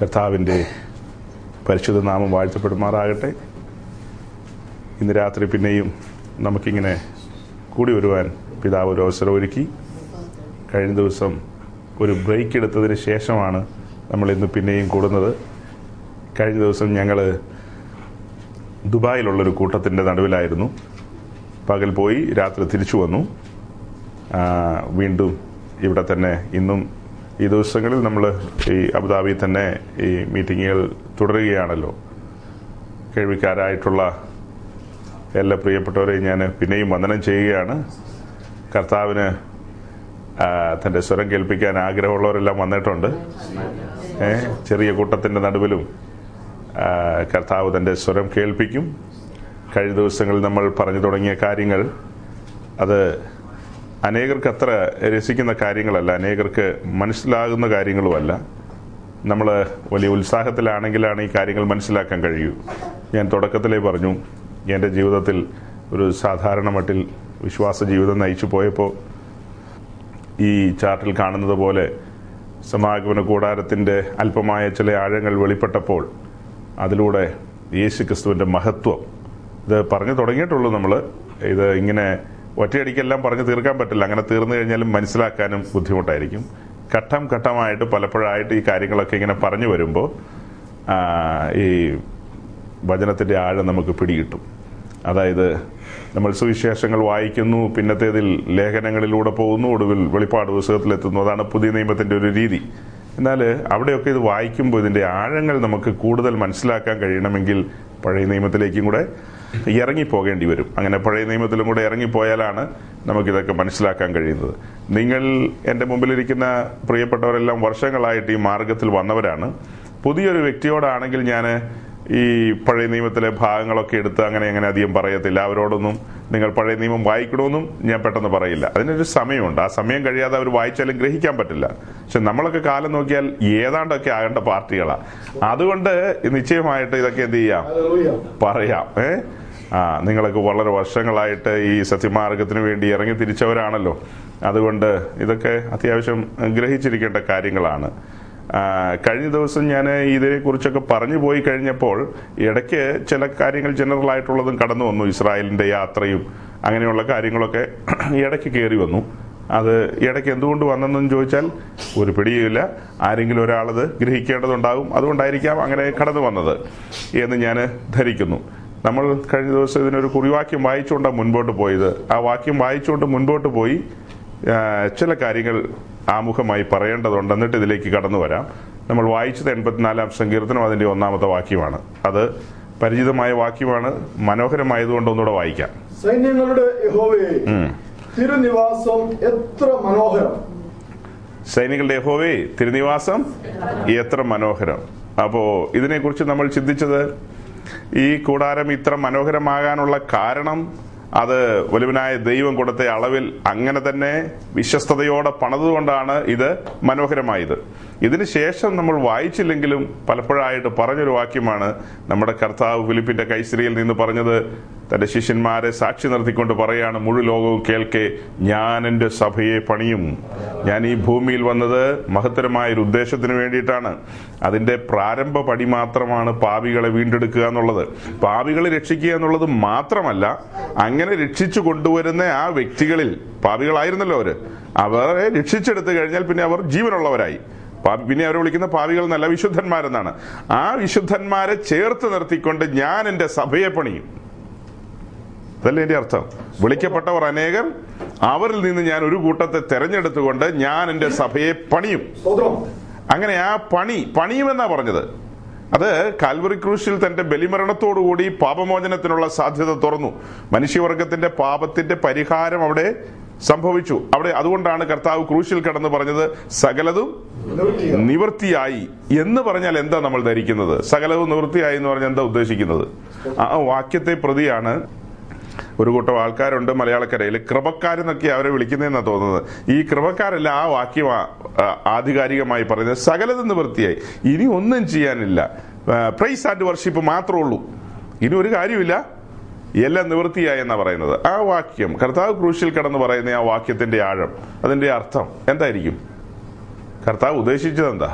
കർത്താവിൻ്റെ പരിശുദ്ധനാമം വാഴ്ത്തപ്പെടുമാറാകട്ടെ. ഇന്ന് രാത്രി പിന്നെയും നമുക്കിങ്ങനെ കൂടി വരുവാൻ പിതാവ് ഒരു അവസരം ഒരുക്കി. കഴിഞ്ഞ ദിവസം ഒരു ബ്രേക്ക് എടുത്തതിന് ശേഷമാണ് നമ്മളിന്ന് പിന്നെയും കൂടുന്നത്. കഴിഞ്ഞ ദിവസം ഞങ്ങൾ ദുബായിലുള്ളൊരു കൂട്ടത്തിൻ്റെ നടുവിലായിരുന്നു. പകൽ പോയി രാത്രി തിരിച്ചു വന്നു. വീണ്ടും ഇവിടെ തന്നെ ഇന്നും ഈ ദിവസങ്ങളിൽ നമ്മൾ ഈ അബുദാബി തന്നെ ഈ മീറ്റിങ്ങുകൾ തുടരുകയാണല്ലോ. കേൾവിക്കാരായിട്ടുള്ള എല്ലാ പ്രിയപ്പെട്ടവരെയും ഞാൻ പിന്നെയും വന്ദനം ചെയ്യുകയാണ്. കർത്താവിന് തൻ്റെ സ്വരം കേൾപ്പിക്കാൻ ആഗ്രഹമുള്ളവരെല്ലാം വന്നിട്ടുണ്ട്. ചെറിയ കൂട്ടത്തിൻ്റെ നടുവിലും കർത്താവ് തൻ്റെ സ്വരം കേൾപ്പിക്കും. കഴിഞ്ഞ ദിവസങ്ങളിൽ നമ്മൾ പറഞ്ഞു തുടങ്ങിയ കാര്യങ്ങൾ അത് അനേകർക്ക് അത്ര രസിക്കുന്ന കാര്യങ്ങളല്ല, അനേകർക്ക് മനസ്സിലാകുന്ന കാര്യങ്ങളുമല്ല. നമ്മൾ വലിയ ഉത്സാഹത്തിലാണെങ്കിലാണ് ഈ കാര്യങ്ങൾ മനസ്സിലാക്കാൻ കഴിയൂ. ഞാൻ തുടക്കത്തിലേ പറഞ്ഞു, എൻ്റെ ജീവിതത്തിൽ ഒരു സാധാരണ മട്ടിൽ വിശ്വാസ ജീവിതം നയിച്ചു പോയപ്പോൾ ഈ ചാർട്ടിൽ കാണുന്നത് പോലെ സമാഗമന കൂടാരത്തിൻ്റെ അല്പമായ ചില ആഴങ്ങൾ വെളിപ്പെട്ടപ്പോൾ അതിലൂടെ യേശു ക്രിസ്തുവിൻ്റെ മഹത്വം ഇത് പറഞ്ഞു തുടങ്ങിയിട്ടുള്ളൂ. നമ്മൾ ഇത് ഇങ്ങനെ ഒറ്റയടിക്കെല്ലാം പറഞ്ഞ് തീർക്കാൻ പറ്റില്ല. അങ്ങനെ തീർന്നു കഴിഞ്ഞാലും മനസ്സിലാക്കാനും ബുദ്ധിമുട്ടായിരിക്കും. ഘട്ടം ഘട്ടമായിട്ട് പലപ്പോഴായിട്ട് ഈ കാര്യങ്ങളൊക്കെ ഇങ്ങനെ പറഞ്ഞു വരുമ്പോൾ ഈ വചനത്തിൻ്റെ ആഴം നമുക്ക് പിടികിട്ടും. അതായത് നമ്മൾ സുവിശേഷങ്ങൾ വായിക്കുന്നു, പിന്നത്തേതിൽ ലേഖനങ്ങളിലൂടെ പോകുന്നു, ഒടുവിൽ വെളിപ്പാട് പുസ്തകത്തിലെത്തുന്നു. അതാണ് പുതിയ നിയമത്തിൻ്റെ ഒരു രീതി. എന്നാൽ അവിടെയൊക്കെ ഇത് വായിക്കുമ്പോൾ ഇതിൻ്റെ ആഴങ്ങൾ നമുക്ക് കൂടുതൽ മനസ്സിലാക്കാൻ കഴിയണമെങ്കിൽ പഴയ നിയമത്തിലേക്കും കൂടെ ഇറങ്ങിപ്പോകേണ്ടി വരും. അങ്ങനെ പഴയ നിയമത്തിലും കൂടെ ഇറങ്ങിപ്പോയാലാണ് നമുക്കിതൊക്കെ മനസ്സിലാക്കാൻ കഴിയുന്നത്. നിങ്ങൾ എൻ്റെ മുമ്പിലിരിക്കുന്ന പ്രിയപ്പെട്ടവരെല്ലാം വർഷങ്ങളായിട്ട് ഈ മാർഗത്തിൽ വന്നവരാണ്. പുതിയൊരു വ്യക്തിയോടാണെങ്കിൽ ഞാൻ ഈ പഴയ നിയമത്തിലെ ഭാഗങ്ങളൊക്കെ എടുത്ത് അങ്ങനെ അധികം പറയത്തില്ല. അവരോടൊന്നും നിങ്ങൾ പഴയ നിയമം വായിക്കണമെന്നും ഞാൻ പെട്ടെന്ന് പറയില്ല. അതിനൊരു സമയമുണ്ട്. ആ സമയം കഴിയാതെ അവർ വായിച്ചാലും ഗ്രഹിക്കാൻ പറ്റില്ല. പക്ഷെ നമ്മളൊക്കെ കാലം നോക്കിയാൽ ഏതാണ്ടൊക്കെ ആകേണ്ട പാർട്ടികളാണ്. അതുകൊണ്ട് നിശ്ചയമായിട്ട് ഇതൊക്കെ എന്ത് ചെയ്യാം, പറയാം. നിങ്ങളൊക്കെ വളരെ വർഷങ്ങളായിട്ട് ഈ സത്യമാർഗത്തിന് വേണ്ടി ഇറങ്ങി തിരിച്ചവരാണല്ലോ. അതുകൊണ്ട് ഇതൊക്കെ അത്യാവശ്യം ഗ്രഹിച്ചിരിക്കേണ്ട കാര്യങ്ങളാണ്. കഴിഞ്ഞ ദിവസം ഞാൻ ഇതിനെക്കുറിച്ചൊക്കെ പറഞ്ഞു പോയി കഴിഞ്ഞപ്പോൾ ഇടയ്ക്ക് ചില കാര്യങ്ങൾ ജനറലായിട്ടുള്ളതും കടന്നു വന്നു. ഇസ്രായേലിൻ്റെ യാത്രയും അങ്ങനെയുള്ള കാര്യങ്ങളൊക്കെ ഇടയ്ക്ക് കയറി വന്നു. അത് ഇടയ്ക്ക് എന്തുകൊണ്ട് വന്നെന്ന് ചോദിച്ചാൽ ഒരു പിടിയുമില്ല. ആരെങ്കിലും ഒരാളത് ഗ്രഹിക്കേണ്ടതുണ്ടാകും. അതുകൊണ്ടായിരിക്കാം അങ്ങനെ കടന്നു വന്നത് എന്ന് ഞാൻ ധരിക്കുന്നു. നമ്മൾ കഴിഞ്ഞ ദിവസം ഇതിനൊരു കുറിവാക്യം വായിച്ചുകൊണ്ടാണ് മുൻപോട്ട് പോയത്. ആ വാക്യം വായിച്ചുകൊണ്ട് മുൻപോട്ട് പോയി ചില കാര്യങ്ങൾ ആമുഖമായി പറയേണ്ടതുണ്ട്. എന്നിട്ട് ഇതിലേക്ക് കടന്നു വരാം. നമ്മൾ വായിച്ചത് 84-ാം സങ്കീർത്തനം അതിൻ്റെ 1-ാമത്തെ വാക്യമാണ്. അത് പരിചിതമായ വാക്യമാണ്. മനോഹരമായതുകൊണ്ട് ഒന്നുകൂടെ വായിക്കാം. സൈന്യങ്ങളുടെ യഹോവേ, തിരുനിവാസം എത്ര മനോഹരം. സൈന്യങ്ങളുടെ യഹോവേ, തിരുനിവാസം എത്ര മനോഹരം. അപ്പോ ഇതിനെക്കുറിച്ച് നമ്മൾ ചിന്തിച്ചത് ഈ കൂടാരം ഇത്ര മനോഹരമാകാനുള്ള കാരണം അത് വലുവനായ ദൈവം കൊടുത്ത അളവിൽ അങ്ങനെ തന്നെ വിശ്വസ്തയോടെ പണിതുകൊണ്ടാണ് ഇത് മനോഹരമായത്. ഇതിന് ശേഷം നമ്മൾ വായിച്ചില്ലെങ്കിലും പലപ്പോഴായിട്ട് പറഞ്ഞൊരു വാക്യമാണ് നമ്മുടെ കർത്താവ് ഫിലിപ്പിന്റെ കൈസരിയിൽ നിന്ന് പറഞ്ഞത്. തന്റെ ശിഷ്യന്മാരെ സാക്ഷി നിർത്തിക്കൊണ്ട് പറയാണ്, മുഴു ലോകവും കേൾക്കെ, ഞാൻ എൻ്റെ സഭയെ പണിയും. ഞാൻ ഈ ഭൂമിയിൽ വന്നത് മഹത്തരമായൊരു ഉദ്ദേശത്തിന് വേണ്ടിയിട്ടാണ്. അതിൻ്റെ പ്രാരംഭ പടി മാത്രമാണ് പാപികളെ വീണ്ടെടുക്കുക എന്നുള്ളത്. പാപികളെ രക്ഷിക്കുക എന്നുള്ളത് മാത്രമല്ല, അങ്ങനെ രക്ഷിച്ചു കൊണ്ടുവരുന്ന ആ വ്യക്തികളിൽ പാപികളായിരുന്നല്ലോ അവരെ രക്ഷിച്ചെടുത്തു കഴിഞ്ഞാൽ പിന്നെ അവർ ജീവനുള്ളവരായി. പിന്നെ അവരെ വിളിക്കുന്ന പാപികൾ എന്നല്ല, വിശുദ്ധന്മാരെന്നാണ്. ആ വിശുദ്ധന്മാരെ ചേർത്ത് നിർത്തിക്കൊണ്ട് ഞാൻ എൻ്റെ സഭയെ പണിയും. അതല്ലേ എൻ്റെ അർത്ഥം? വിളിക്കപ്പെട്ടവർ അനേകർ, അവരിൽ നിന്ന് ഞാൻ ഒരു കൂട്ടത്തെ തെരഞ്ഞെടുത്തുകൊണ്ട് ഞാൻ എൻ്റെ സഭയെ പണിയും. അങ്ങനെ ആ പണിയുമെന്നാ പറഞ്ഞത്. അത് കാൽവറി ക്രൂശിൽ തന്റെ ബലിമരണത്തോടുകൂടി പാപമോചനത്തിനുള്ള സാധ്യത തുറന്നു. മനുഷ്യവർഗത്തിന്റെ പാപത്തിന്റെ പരിഹാരം അവിടെ സംഭവിച്ചു. അവിടെ അതുകൊണ്ടാണ് കർത്താവ് ക്രൂശിൽ കടന്ന് പറഞ്ഞത് സകലതും നിവൃത്തിയായി എന്ന് പറഞ്ഞാൽ എന്താ നമ്മൾ ധരിക്കുന്നത്? സകലതും നിവൃത്തിയായി എന്ന് പറഞ്ഞാൽ എന്താ ഉദ്ദേശിക്കുന്നത്? ആ വാക്യത്തെ പ്രതിയാണ് ഒരു കൂട്ടം ആൾക്കാരുണ്ട് മലയാളക്കരയിൽ, കൃപക്കാരെന്നൊക്കെ അവരെ വിളിക്കുന്നതെന്നാണ് തോന്നുന്നത്. ഈ കൃപക്കാരല്ല ആ വാക്യം ആധികാരികമായി പറയുന്നത്. സകലതും നിവൃത്തിയായി, ഇനി ഒന്നും ചെയ്യാനില്ല, പ്രൈസ് ആൻഡ് വർഷിപ്പ് മാത്രമേ ഉള്ളൂ, ഇനി ഒരു കാര്യമില്ല, എല്ലാം നിവൃത്തിയായി എന്നാണ് പറയുന്നത്. ആ വാക്യം കർത്താവ് ക്രൂശിൽ കടന്ന് പറയുന്ന ആ വാക്യത്തിന്റെ ആഴം, അതിന്റെ അർത്ഥം എന്തായിരിക്കും? കർത്താവ് ഉദ്ദേശിച്ചത് എന്താ?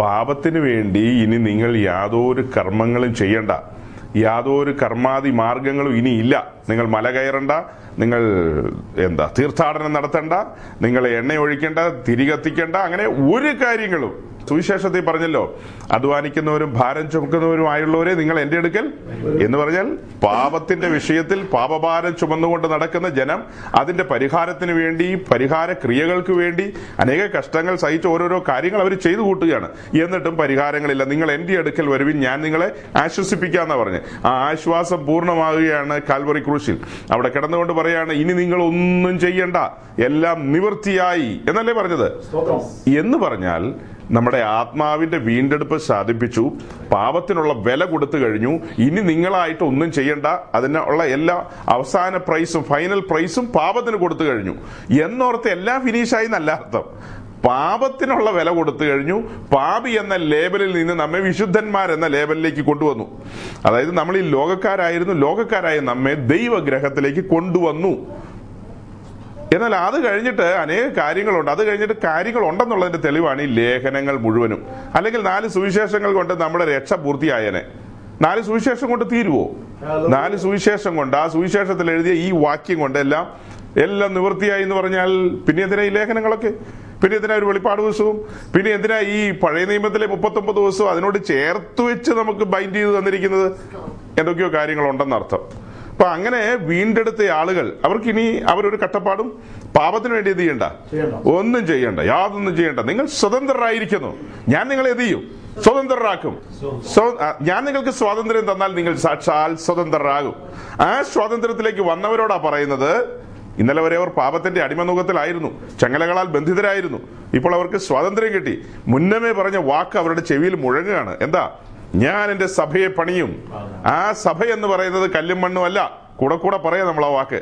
പാപത്തിന് വേണ്ടി ഇനി നിങ്ങൾ യാതൊരു കർമ്മങ്ങളും ചെയ്യണ്ട, യാതൊരു കർമാദി മാർഗങ്ങളും ഇനി ഇല്ല. നിങ്ങൾ മല കയറണ്ട, നിങ്ങൾ തീർത്ഥാടനം നടത്തണ്ട, നിങ്ങൾ എണ്ണ ഒഴിക്കേണ്ട, തിരികത്തിക്കേണ്ട, അങ്ങനെ ഒരു കാര്യങ്ങളും. സുവിശേഷത്തിൽ പറഞ്ഞല്ലോ, അധ്വാനിക്കുന്നവരും ഭാരം ചുമക്കുന്നവരുമായുള്ളവരെ നിങ്ങൾ എന്റെ അടുക്കൽ എന്ന് പറഞ്ഞാൽ പാപത്തിന്റെ വിഷയത്തിൽ പാപഭാരം ചുമന്നുകൊണ്ട് നടക്കുന്ന ജനം അതിന്റെ പരിഹാരത്തിന് വേണ്ടി, പരിഹാര ക്രിയകൾക്ക് വേണ്ടി അനേക കഷ്ടങ്ങൾ സഹിച്ച് ഓരോരോ കാര്യങ്ങൾ അവർ ചെയ്തു കൂട്ടുകയാണ്. എന്നിട്ടും പരിഹാരങ്ങളില്ല. നിങ്ങൾ എന്റെ അടുക്കൽ വരുവിൻ, ഞാൻ നിങ്ങളെ ആശ്വസിപ്പിക്കാന്നാ പറഞ്ഞ്. ആ ആശ്വാസം പൂർണ്ണമാകുകയാണ് കാൽവറി ക്രൂശിൽ. അവിടെ കിടന്നുകൊണ്ട് പറയാണ്, ഇനി നിങ്ങൾ ഒന്നും ചെയ്യണ്ട, എല്ലാം നിവൃത്തിയായി എന്നല്ലേ പറഞ്ഞത്. എന്ന് പറഞ്ഞാൽ നമ്മുടെ ആത്മാവിന്റെ വീണ്ടെടുപ്പ് സാധിപ്പിച്ചു, പാപത്തിനുള്ള വില കൊടുത്തു കഴിഞ്ഞു, ഇനി നിങ്ങളായിട്ട് ഒന്നും ചെയ്യണ്ട, അതിനുള്ള എല്ലാ അവസാന പ്രൈസും ഫൈനൽ പ്രൈസും പാപത്തിന് കൊടുത്തു കഴിഞ്ഞു എന്നോർത്ത് എല്ലാം ഫിനിഷായി എന്നല്ല അർത്ഥം. പാപത്തിനുള്ള വില കൊടുത്തു കഴിഞ്ഞു. പാപി എന്ന ലേബലിൽ നിന്ന് നമ്മെ വിശുദ്ധന്മാരെന്ന ലേബലിലേക്ക് കൊണ്ടുവന്നു. അതായത് നമ്മൾ ഈ ലോകക്കാരായിരുന്നു, ലോകക്കാരായ നമ്മെ ദൈവഗ്രഹത്തിലേക്ക് കൊണ്ടുവന്നു. എന്നാൽ അത് കഴിഞ്ഞിട്ട് അനേക കാര്യങ്ങളുണ്ട്. അത് കഴിഞ്ഞിട്ട് കാര്യങ്ങൾ ഉണ്ടെന്നുള്ളതിന്റെ തെളിവാണ് ഈ ലേഖനങ്ങൾ മുഴുവനും. അല്ലെങ്കിൽ 4 സുവിശേഷങ്ങൾ കൊണ്ട് നമ്മുടെ രക്ഷ പൂർത്തിയായേനെ. 4 സുവിശേഷം കൊണ്ട് തീരുവോ? 4 സുവിശേഷം കൊണ്ട്, ആ സുവിശേഷത്തിൽ എഴുതിയ ഈ വാക്യം കൊണ്ട് എല്ലാം നിവൃത്തിയായി എന്ന് പറഞ്ഞാൽ പിന്നെ എന്തിനാ ഈ ലേഖനങ്ങളൊക്കെ? പിന്നെ എന്തിനാ ഒരു വെളിപ്പാട് ദിവസവും? പിന്നെ എന്തിനാ ഈ പഴയ നിയമത്തിലെ 39 ദിവസവും അതിനോട് ചേർത്ത് വെച്ച് നമുക്ക് ബൈൻഡ് ചെയ്ത് തന്നിരിക്കുന്നത്? എന്തൊക്കെയോ കാര്യങ്ങളുണ്ടെന്നർത്ഥം. അപ്പൊ അങ്ങനെ വീണ്ടെടുത്ത ആളുകൾ, അവർക്കിനി അവരൊരു കട്ടപ്പാടും പാപത്തിന് വേണ്ടി എന്ത് ചെയ്യണ്ട, ഒന്നും ചെയ്യണ്ട, യാതൊന്നും ചെയ്യണ്ട. നിങ്ങൾ സ്വതന്ത്രരായിരിക്കുന്നു, ഞാൻ നിങ്ങളെ എന്ത് ചെയ്യും, സ്വതന്ത്രരാക്കും. ഞാൻ നിങ്ങൾക്ക് സ്വാതന്ത്ര്യം തന്നാൽ നിങ്ങൾ സാക്ഷാൽ സ്വതന്ത്രരാകും. ആ സ്വാതന്ത്ര്യത്തിലേക്ക് വന്നവരോടാ പറയുന്നത്. ഇന്നലെ വരെ അവർ പാപത്തിന്റെ അടിമനുഖത്തിലായിരുന്നു, ചങ്ങലകളാൽ ബന്ധിതരായിരുന്നു. ഇപ്പോൾ അവർക്ക് സ്വാതന്ത്ര്യം കിട്ടി. മുന്നമേ പറഞ്ഞ വാക്ക് അവരുടെ ചെവിയിൽ മുഴങ്ങുകയാണ്. എന്താ? ഞാൻ എന്റെ സഭയെ പണിയും. ആ സഭ എന്ന് പറയുന്നത് കല്ലും മണ്ണും അല്ല. കൂടെ കൂടെ പറയാം നമ്മൾ ആ വാക്ക്.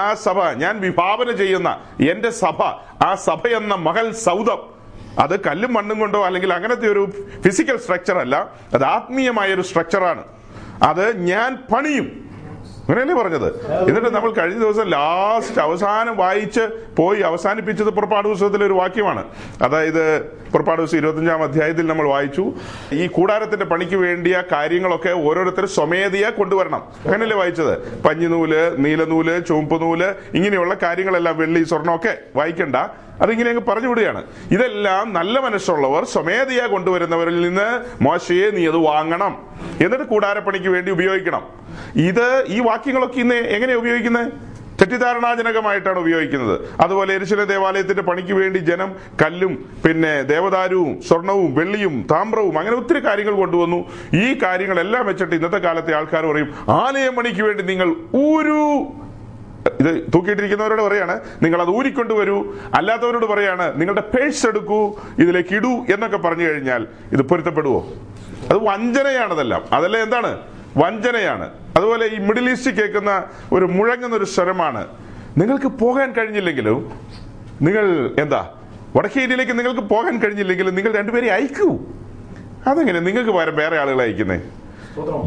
ആ സഭ ഞാൻ വിഭാവന ചെയ്യുന്ന എന്റെ സഭ, ആ സഭ എന്ന മഹൽ സൗധം, അത് കല്ലും മണ്ണും കൊണ്ടോ അല്ലെങ്കിൽ അങ്ങനത്തെ ഒരു ഫിസിക്കൽ സ്ട്രക്ചർ അല്ല, അത് ആത്മീയമായ ഒരു സ്ട്രക്ചറാണ്. അത് ഞാൻ പണിയും, അങ്ങനെയല്ലേ പറഞ്ഞത്. എന്നിട്ട് നമ്മൾ കഴിഞ്ഞ ദിവസം ലാസ്റ്റ് അവസാനം വായിച്ച് പോയി അവസാനിപ്പിച്ചത് പുറപ്പാട് പുസ്തകത്തിലെ ഒരു വാക്യമാണ്. അതായത് പുറപ്പാട് പുസ്തകം 25-ാം അധ്യായത്തിൽ നമ്മൾ വായിച്ചു, ഈ കൂടാരത്തിന്റെ പണിക്ക് വേണ്ടിയ കാര്യങ്ങളൊക്കെ ഓരോരുത്തർ സ്വമേധയാ കൊണ്ടുവരണം, അങ്ങനെയല്ലേ വായിച്ചത്. പഞ്ഞിനൂല്, നീലനൂല്, ചുവപ്പ് നൂല്, ഇങ്ങനെയുള്ള കാര്യങ്ങളെല്ലാം, വെള്ളി, സ്വർണ്ണമൊക്കെ വായിക്കണ്ട, അതിങ്ങനെ അങ്ങ് പറഞ്ഞു വിടുകയാണ്. ഇതെല്ലാം നല്ല മനസ്സുള്ളവർ സ്വമേധയാ കൊണ്ടുവരുന്നവരിൽ നിന്ന് മോശയെ നീ അത് വാങ്ങണം, എന്നിട്ട് കൂടാരപ്പണിക്ക് വേണ്ടി ഉപയോഗിക്കണം. ഇത് ഈ വാക്യങ്ങളൊക്കെ ഇന്ന് എങ്ങനെയാ ഉപയോഗിക്കുന്നത്? തെറ്റിദ്ധാരണാജനകമായിട്ടാണ് ഉപയോഗിക്കുന്നത്. അതുപോലെ യെരുശലേം ദേവാലയത്തിന്റെ പണിക്ക് വേണ്ടി ജനം കല്ലും പിന്നെ ദേവദാരുവും സ്വർണവും വെള്ളിയും താമ്രവും അങ്ങനെ ഒത്തിരി കാര്യങ്ങൾ കൊണ്ടുവന്നു. ഈ കാര്യങ്ങളെല്ലാം വെച്ചിട്ട് ഇന്നത്തെ കാലത്തെ ആൾക്കാർ പറയും, ആലയം പണിക്ക് വേണ്ടി നിങ്ങൾ ഒരു ഇത് തൂക്കിയിട്ടിരിക്കുന്നവരോട് പറയാണ്, നിങ്ങൾ അത് ഊരിക്കൊണ്ടുവരൂ. അല്ലാത്തവരോട് പറയാണ്, നിങ്ങളുടെ പേഴ്സ് എടുക്കൂ, ഇതിലേക്ക് ഇടൂ എന്നൊക്കെ പറഞ്ഞു കഴിഞ്ഞാൽ ഇത് പൊരുത്തപ്പെടുവോ? അത് വഞ്ചനയാണതെല്ലാം. അതെല്ലാം എന്താണ്? വഞ്ചനയാണ്. അതുപോലെ ഈ മിഡിൽ ഈസ്റ്റ് കേൾക്കുന്ന ഒരു മുഴങ്ങുന്ന ഒരു സ്വരമാണ്, നിങ്ങൾക്ക് പോകാൻ കഴിഞ്ഞില്ലെങ്കിലും നിങ്ങൾ വടക്കേ ഇന്ത്യയിലേക്ക് നിങ്ങൾക്ക് പോകാൻ കഴിഞ്ഞില്ലെങ്കിലും നിങ്ങൾ രണ്ടുപേരെ അയക്കൂ. അതെങ്ങനെ നിങ്ങൾക്ക് വേറെ ആളുകളെ അയക്കുന്നേ?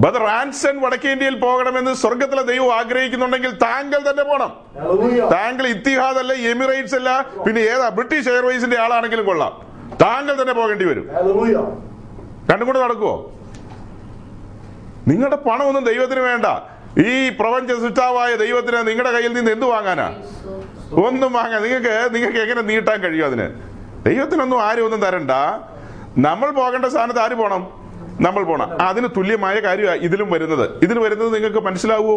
ബ്രദർ ആൻസൺ വടക്കേ ഇന്ത്യയിൽ പോകണമെന്ന് സ്വർഗത്തിലെ ദൈവം ആഗ്രഹിക്കുന്നുണ്ടെങ്കിൽ താങ്കൾ തന്നെ പോകണം. താങ്കൾ ഇത്തിഹാദ് അല്ല, എമിറേറ്റ്സ് അല്ല, പിന്നെ ഏതാ ബ്രിട്ടീഷ് എയർവേസിന്റെ ആളാണെങ്കിലും കൊള്ളാം, താങ്കൾ തന്നെ പോകേണ്ടി വരും. രണ്ടും കൂടെ നടക്കുവോ? നിങ്ങളുടെ പണമൊന്നും ദൈവത്തിന് വേണ്ട. ഈ പ്രപഞ്ച സൃഷ്ടാവായ ദൈവത്തിന് നിങ്ങളുടെ കയ്യിൽ നിന്ന് എന്ത് വാങ്ങാനാ? ഒന്നും വാങ്ങാൻ നിങ്ങൾക്ക് എങ്ങനെ നീട്ടാൻ കഴിയും? അതിന് ദൈവത്തിനൊന്നും ആരും ഒന്നും തരണ്ട. നമ്മൾ പോകേണ്ട സ്ഥാനത്ത് ആര് പോകണം? നമ്മൾ പോകണം. അതിന് തുല്യമായ കാര്യമാണ് ഇതിലും വരുന്നത്. ഇതിൽ വരുന്നത് നിങ്ങൾക്ക് മനസ്സിലാവുമോ?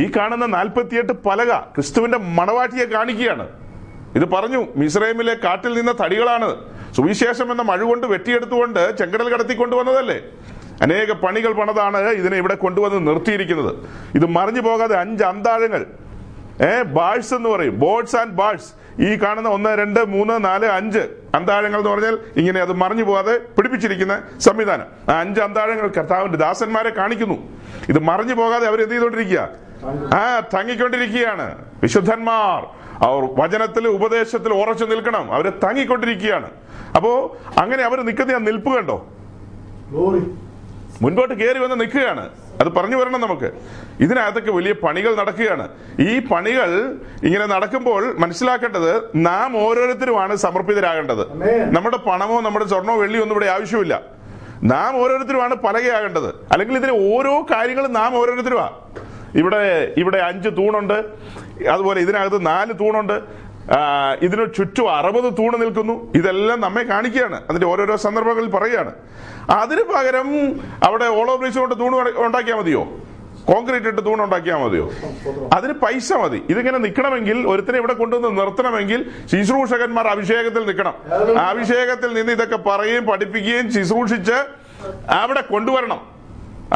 ഈ കാണുന്ന 48 പലക ക്രിസ്തുവിന്റെ മണവാട്ടിയെ കാണിക്കുകയാണ്. ഇത് പറഞ്ഞു, മിസ്രൈമിലെ കാട്ടിൽ നിന്ന തടികളാണ്, സുവിശേഷം എന്ന മഴുകൊണ്ട് വെട്ടിയെടുത്തുകൊണ്ട് ചെങ്കടൽ കടത്തി കൊണ്ടുവന്നതല്ലേ. അനേക പണികൾ പണതാണ് ഇതിനെ ഇവിടെ കൊണ്ടുവന്ന് നിർത്തിയിരിക്കുന്നത്. ഇത് മറിഞ്ഞു പോകാതെ 5 അന്താഴങ്ങൾ, ബാഴ്സ് എന്ന് പറയും, ബോട്ട്സ് ആൻഡ് ബാഴ്സ്. ഈ കാണുന്ന 1, 2, 3, 4, 5 അന്താഴങ്ങൾ എന്ന് പറഞ്ഞാൽ ഇങ്ങനെ അത് മറിഞ്ഞു പോകാതെ പിടിപ്പിച്ചിരിക്കുന്ന സംവിധാനം. ആ 5 അന്താഴങ്ങൾ കർത്താവിന്റെ ദാസന്മാരെ കാണിക്കുന്നു. ഇത് മറിഞ്ഞു പോകാതെ അവരെന്ത് ചെയ്തോണ്ടിരിക്കുക? തങ്ങിക്കൊണ്ടിരിക്കുകയാണ്. വിശുദ്ധന്മാർ അവർ വചനത്തിൽ ഉപദേശത്തിൽ ഉറച്ചു നിൽക്കണം. അവര് തങ്ങിക്കൊണ്ടിരിക്കുകയാണ്. അപ്പോ അങ്ങനെ അവർ നിൽക്കുന്ന നിൽപ്പ് കണ്ടോ? മുൻപോട്ട് കയറി വന്ന് നിൽക്കുകയാണ്. അത് പറഞ്ഞു വരണം നമുക്ക്. ഇതിനകത്തൊക്കെ വലിയ പണികൾ നടക്കുകയാണ്. ഈ പണികൾ ഇങ്ങനെ നടക്കുമ്പോൾ മനസ്സിലാക്കേണ്ടത് നാം ഓരോരുത്തരുമാണ് സമർപ്പിതരാകേണ്ടത്. നമ്മുടെ പണമോ നമ്മുടെ സ്വർണമോ വെള്ളിയോ ഒന്നും ഇവിടെ ആവശ്യമില്ല. നാം ഓരോരുത്തരുമാണ് പലകയാകേണ്ടത്. അല്ലെങ്കിൽ ഇതിലെ ഓരോ കാര്യങ്ങളും നാം ഓരോരുത്തരുമാണ്. ഇവിടെ 5 തൂണുണ്ട്, അതുപോലെ ഇതിനകത്ത് 4 തൂണുണ്ട്, ഇതിനു ചുറ്റും 60 തൂണ് നിൽക്കുന്നു. ഇതെല്ലാം നമ്മെ കാണിക്കുകയാണ്, അതിന്റെ ഓരോരോ സന്ദർഭങ്ങളിൽ പറയുകയാണ്. അതിന് പകരം അവിടെ ഓളോ ബ്രിക്സ് കൊണ്ട് തൂണ് ഉണ്ടാക്കിയാൽ മതിയോ? കോൺക്രീറ്റ് ഇട്ട് തൂണ് ഉണ്ടാക്കിയാൽ മതിയോ? അതിന് പൈസ മതി. ഇതിങ്ങനെ നിൽക്കണമെങ്കിൽ, ഒരുത്തനെ ഇവിടെ കൊണ്ടുവന്ന് നിർത്തണമെങ്കിൽ ശുശ്രൂഷകന്മാർ അഭിഷേകത്തിൽ നിൽക്കണം. അഭിഷേകത്തിൽ നിന്ന് ഇതൊക്കെ പറയുകയും പഠിപ്പിക്കുകയും ശുശ്രൂഷിച്ച് അവിടെ കൊണ്ടുവരണം,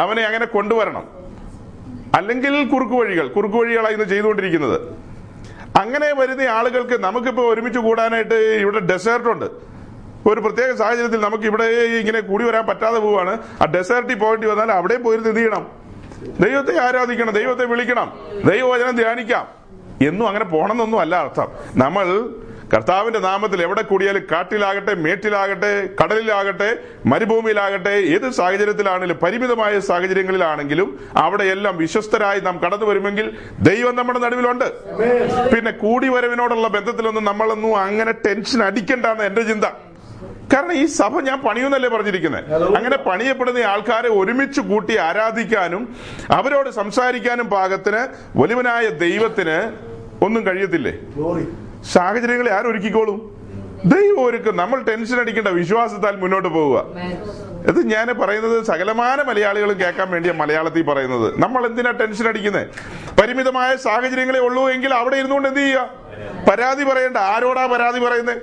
അവനെ അങ്ങനെ കൊണ്ടുവരണം. അല്ലെങ്കിൽ കുറുക്കുവഴികളാണ് ഇന്ന് ചെയ്തുകൊണ്ടിരിക്കുന്നത്. അങ്ങനെ വരുന്ന ആളുകൾക്ക് നമുക്കിപ്പോൾ ഒരുമിച്ച് കൂടാനായിട്ട് ഇവിടെ ഡെസേർട്ടുണ്ട്. ഒരു പ്രത്യേക സാഹചര്യത്തിൽ നമുക്ക് ഇവിടെ ഇങ്ങനെ കൂടി വരാൻ പറ്റാതെ പോവാണ്. ആ ഡെസേർട്ടിൽ പോകേണ്ടി വന്നാൽ അവിടെ പോയിരുന്ന് ഇത് ചെയ്യണം, ദൈവത്തെ ആരാധിക്കണം, ദൈവത്തെ വിളിക്കണം, ദൈവവചനം ധ്യാനിക്കാം എന്നും അങ്ങനെ പോകണമെന്നൊന്നും അല്ല അർത്ഥം. നമ്മൾ കർത്താവിന്റെ നാമത്തിൽ എവിടെ കൂടിയാലും, കാട്ടിലാകട്ടെ, മേട്ടിലാകട്ടെ, കടലിലാകട്ടെ, മരുഭൂമിയിലാകട്ടെ, ഏത് സാഹചര്യത്തിലാണെങ്കിലും, പരിമിതമായ സാഹചര്യങ്ങളിലാണെങ്കിലും അവിടെയെല്ലാം വിശ്വസ്തരായി നാം കടന്നു വരുമെങ്കിൽ ദൈവം നമ്മുടെ നടുവിലുണ്ട്. പിന്നെ കൂടിവരവിനോടുള്ള ബന്ധത്തിലൊന്നും നമ്മളൊന്നും അങ്ങനെ ടെൻഷൻ അടിക്കണ്ടെന്ന് എന്റെ ചിന്ത. കാരണം ഈ സഭ ഞാൻ പണിയുന്നല്ലേ പറഞ്ഞിരിക്കുന്നത്. അങ്ങനെ പണിയപ്പെടുന്ന ആൾക്കാരെ ഒരുമിച്ച് കൂട്ടി ആരാധിക്കാനും അവരോട് സംസാരിക്കാനും പാകത്തിന് വലുവനായ ദൈവത്തിന് ഒന്നും കഴിയത്തില്ലേ? സാഹചര്യങ്ങളെ ആരൊരുക്കിക്കോളും? ദൈവം ഒരുക്കും. നമ്മൾ ടെൻഷൻ അടിക്കേണ്ട, വിശ്വാസത്താൽ മുന്നോട്ട് പോവുക. ഇത് ഞാൻ പറയുന്നത് സകലമാന മലയാളികളും കേൾക്കാൻ വേണ്ടിയാണ് മലയാളത്തിൽ പറയുന്നത്. നമ്മൾ എന്തിനാ ടെൻഷൻ അടിക്കുന്നത്? പരിമിതമായ സാഹചര്യങ്ങളെ ഉള്ളൂ എങ്കിൽ അവിടെ ഇരുന്നുകൊണ്ട് എന്ത് ചെയ്യുക? പരാതി പറയേണ്ട. ആരോടാ പരാതി പറയുന്നത്?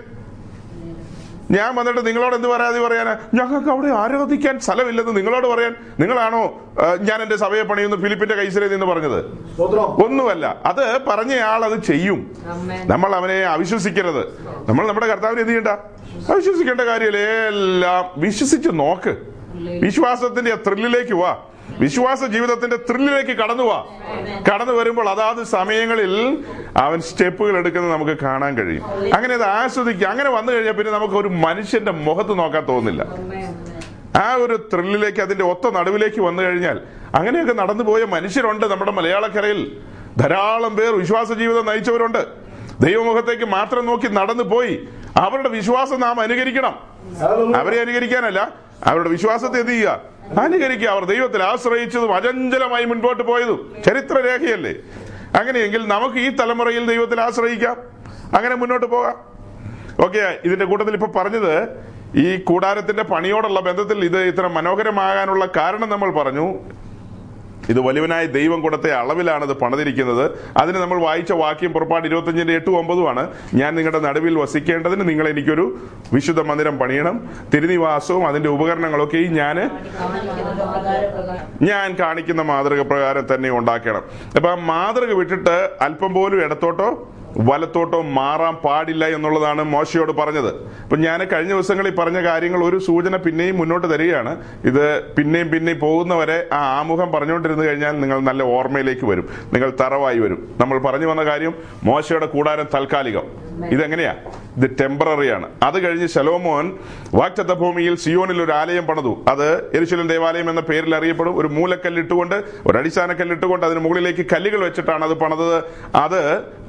ഞാൻ വന്നിട്ട് നിങ്ങളോട് എന്ത് പരാതി പറയാനാ? ഞങ്ങൾക്ക് അവിടെ ആരാധിക്കാൻ സ്ഥലമില്ലെന്ന് നിങ്ങളോട് പറയാൻ നിങ്ങളാണോ ഞാൻ എന്റെ സഭയെ പണിയുന്നു ഫിലിപ്പിന്റെ കൈസരയിൽ നിന്ന് പറഞ്ഞത്? ഒന്നുമല്ല. അത് പറഞ്ഞയാൾ അത് ചെയ്യും. നമ്മൾ അവനെ അവിശ്വസിക്കരുത്. നമ്മൾ നമ്മുടെ കർത്താവിനെ എന്ത് ചെയ്യണ്ട? അവിശ്വസിക്കേണ്ട കാര്യമില്ല. എല്ലാം വിശ്വസിച്ച് നോക്ക്. വിശ്വാസത്തിന്റെ ത്രില്ലിലേക്ക് വാ. വിശ്വാസ ജീവിതത്തിന്റെ ത്രില്ലിലേക്ക് കടന്നു വരുമ്പോൾ അതാത് സമയങ്ങളിൽ അവൻ സ്റ്റെപ്പുകൾ എടുക്കുന്നത് നമുക്ക് കാണാൻ കഴിയും. അങ്ങനെ അത് ആസ്വദിക്കുക. അങ്ങനെ വന്നു കഴിഞ്ഞാൽ പിന്നെ നമുക്ക് ഒരു മനുഷ്യന്റെ മുഖത്ത് നോക്കാൻ തോന്നുന്നില്ല. ആ ഒരു ത്രില്ലിലേക്ക്, അതിന്റെ ഒത്ത നടുവിലേക്ക് വന്നു കഴിഞ്ഞാൽ അങ്ങനെയൊക്കെ നടന്നുപോയ മനുഷ്യരുണ്ട് നമ്മുടെ മലയാളക്കരയിൽ. ധാരാളം പേർ വിശ്വാസ ജീവിതം നയിച്ചവരുണ്ട്. ദൈവമുഖത്തേക്ക് മാത്രം നോക്കി നടന്നു പോയി. അവരുടെ വിശ്വാസം നാം അനുകരിക്കണം. അവരെ അനുകരിക്കാനല്ല, അവരുടെ വിശ്വാസത്തെ എന്ത് ചെയ്യുക? അനുകരിക്കുക. അവർ ദൈവത്തിൽ ആശ്രയിച്ചതും അചഞ്ചലമായി മുൻപോട്ട് പോയതും ചരിത്രരേഖയല്ലേ. അങ്ങനെയെങ്കിൽ നമുക്ക് ഈ തലമുറയിൽ ദൈവത്തിൽ ആശ്രയിക്കാം, അങ്ങനെ മുന്നോട്ട് പോകാം. ഓക്കെ. ഇതിന്റെ കൂട്ടത്തിൽ ഇപ്പൊ പറഞ്ഞത് ഈ കൂടാരത്തിന്റെ പണിയോടുള്ള ബന്ധത്തിൽ ഇത് ഇത്ര മനോഹരമാകാനുള്ള കാരണം നമ്മൾ പറഞ്ഞു. ഇത് വലുവനായ ദൈവം കൊടുത്ത അളവിലാണ് ഇത് പണിതിരിക്കുന്നത്. അതിന് നമ്മൾ വായിച്ച വാക്യം പുറപ്പാട് 25:8-9 ആണ്. ഞാൻ നിങ്ങളുടെ നടുവിൽ വസിക്കേണ്ടതിന് നിങ്ങൾ എനിക്കൊരു വിശുദ്ധ മന്ദിരം പണിയണം. തിരുനിവാസവും അതിന്റെ ഉപകരണങ്ങളൊക്കെ ഞാൻ കാണിക്കുന്ന മാതൃക പ്രകാരം തന്നെ ഉണ്ടാക്കണം. അപ്പൊ ആ മാതൃക വിട്ടിട്ട് അല്പം പോലും ഇടത്തോട്ടോ വലത്തോട്ടോ മാറാൻ പാടില്ല എന്നുള്ളതാണ് മോശയോട് പറഞ്ഞത്. അപ്പൊ ഞാൻ കഴിഞ്ഞ ദിവസങ്ങളിൽ പറഞ്ഞ കാര്യങ്ങൾ ഒരു സൂചന പിന്നെയും മുന്നോട്ട് തരികയാണ്. ഇത് പിന്നെയും പോകുന്നവരെ ആ ആമുഖം പറഞ്ഞുകൊണ്ടിരുന്നു കഴിഞ്ഞാൽ നിങ്ങൾ നല്ല ഓർമ്മയിലേക്ക് വരും, നിങ്ങൾ തറവായി വരും. നമ്മൾ പറഞ്ഞു വന്ന കാര്യം, മോശയുടെ കൂടാരം താൽക്കാലികം. ഇതെങ്ങനെയാ? ഇത് ടെമ്പററിയാണ്. അത് കഴിഞ്ഞ് ശലോമോൻ വാഗ്ദത്ത ഭൂമിയിൽ സിയോനിൽ ഒരു ആലയം പണിതു. അത് യെരുശലേം ദേവാലയം എന്ന പേരിൽ അറിയപ്പെടും. ഒരു മൂലക്കല്ലിട്ടുകൊണ്ട്, ഒരു അടിസ്ഥാനക്കല്ലിട്ടുകൊണ്ട് അതിന് മുകളിലേക്ക് കല്ലുകൾ വെച്ചിട്ടാണ് അത് പണിതത്. അത്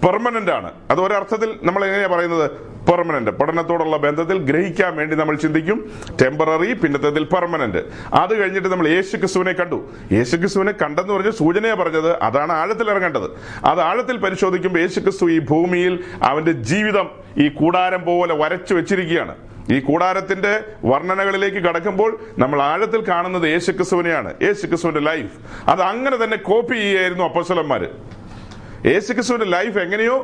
പെർമനന്റ് ആണ്. അത് ഒരർത്ഥത്തിൽ നമ്മൾ എങ്ങനെയാ പറയുന്നത്? പെർമനന്റ്. പഠനത്തോടുള്ള ബന്ധത്തിൽ ഗ്രഹിക്കാൻ വേണ്ടി നമ്മൾ ചിന്തിക്കും ടെമ്പററി, പിന്നത്തത്തിൽ പെർമനന്റ്. അത് കഴിഞ്ഞിട്ട് നമ്മൾ യേശുക്രിസ്തുവിനെ കണ്ടു. യേശുക്രിസ്തുവിനെ കണ്ടെന്ന് പറഞ്ഞ സൂചനയെ പറഞ്ഞത് അതാണ് ആഴത്തിൽ ഇറങ്ങേണ്ടത്. അത് ആഴത്തിൽ പരിശോധിക്കുമ്പോൾ യേശുക്രിസ്തു ഈ ഭൂമിയിൽ അവന്റെ ജീവിതം ഈ കൂടാരം പോലെ വരച്ചു വെച്ചിരിക്കുകയാണ്. ഈ കൂടാരത്തിന്റെ വർണ്ണനകളിലേക്ക് കടക്കുമ്പോൾ നമ്മൾ ആഴത്തിൽ കാണുന്നത് യേശുക്രിസ്തുവിനെയാണ്. യേശുക്രിസ്തുവിന്റെ ലൈഫ് അത് അങ്ങനെ തന്നെ കോപ്പി ചെയ്യായിരുന്നു അപ്പോസ്തലന്മാർ. യേശുക്രിസ്തുവിന്റെ ലൈഫ് എങ്ങനെയോ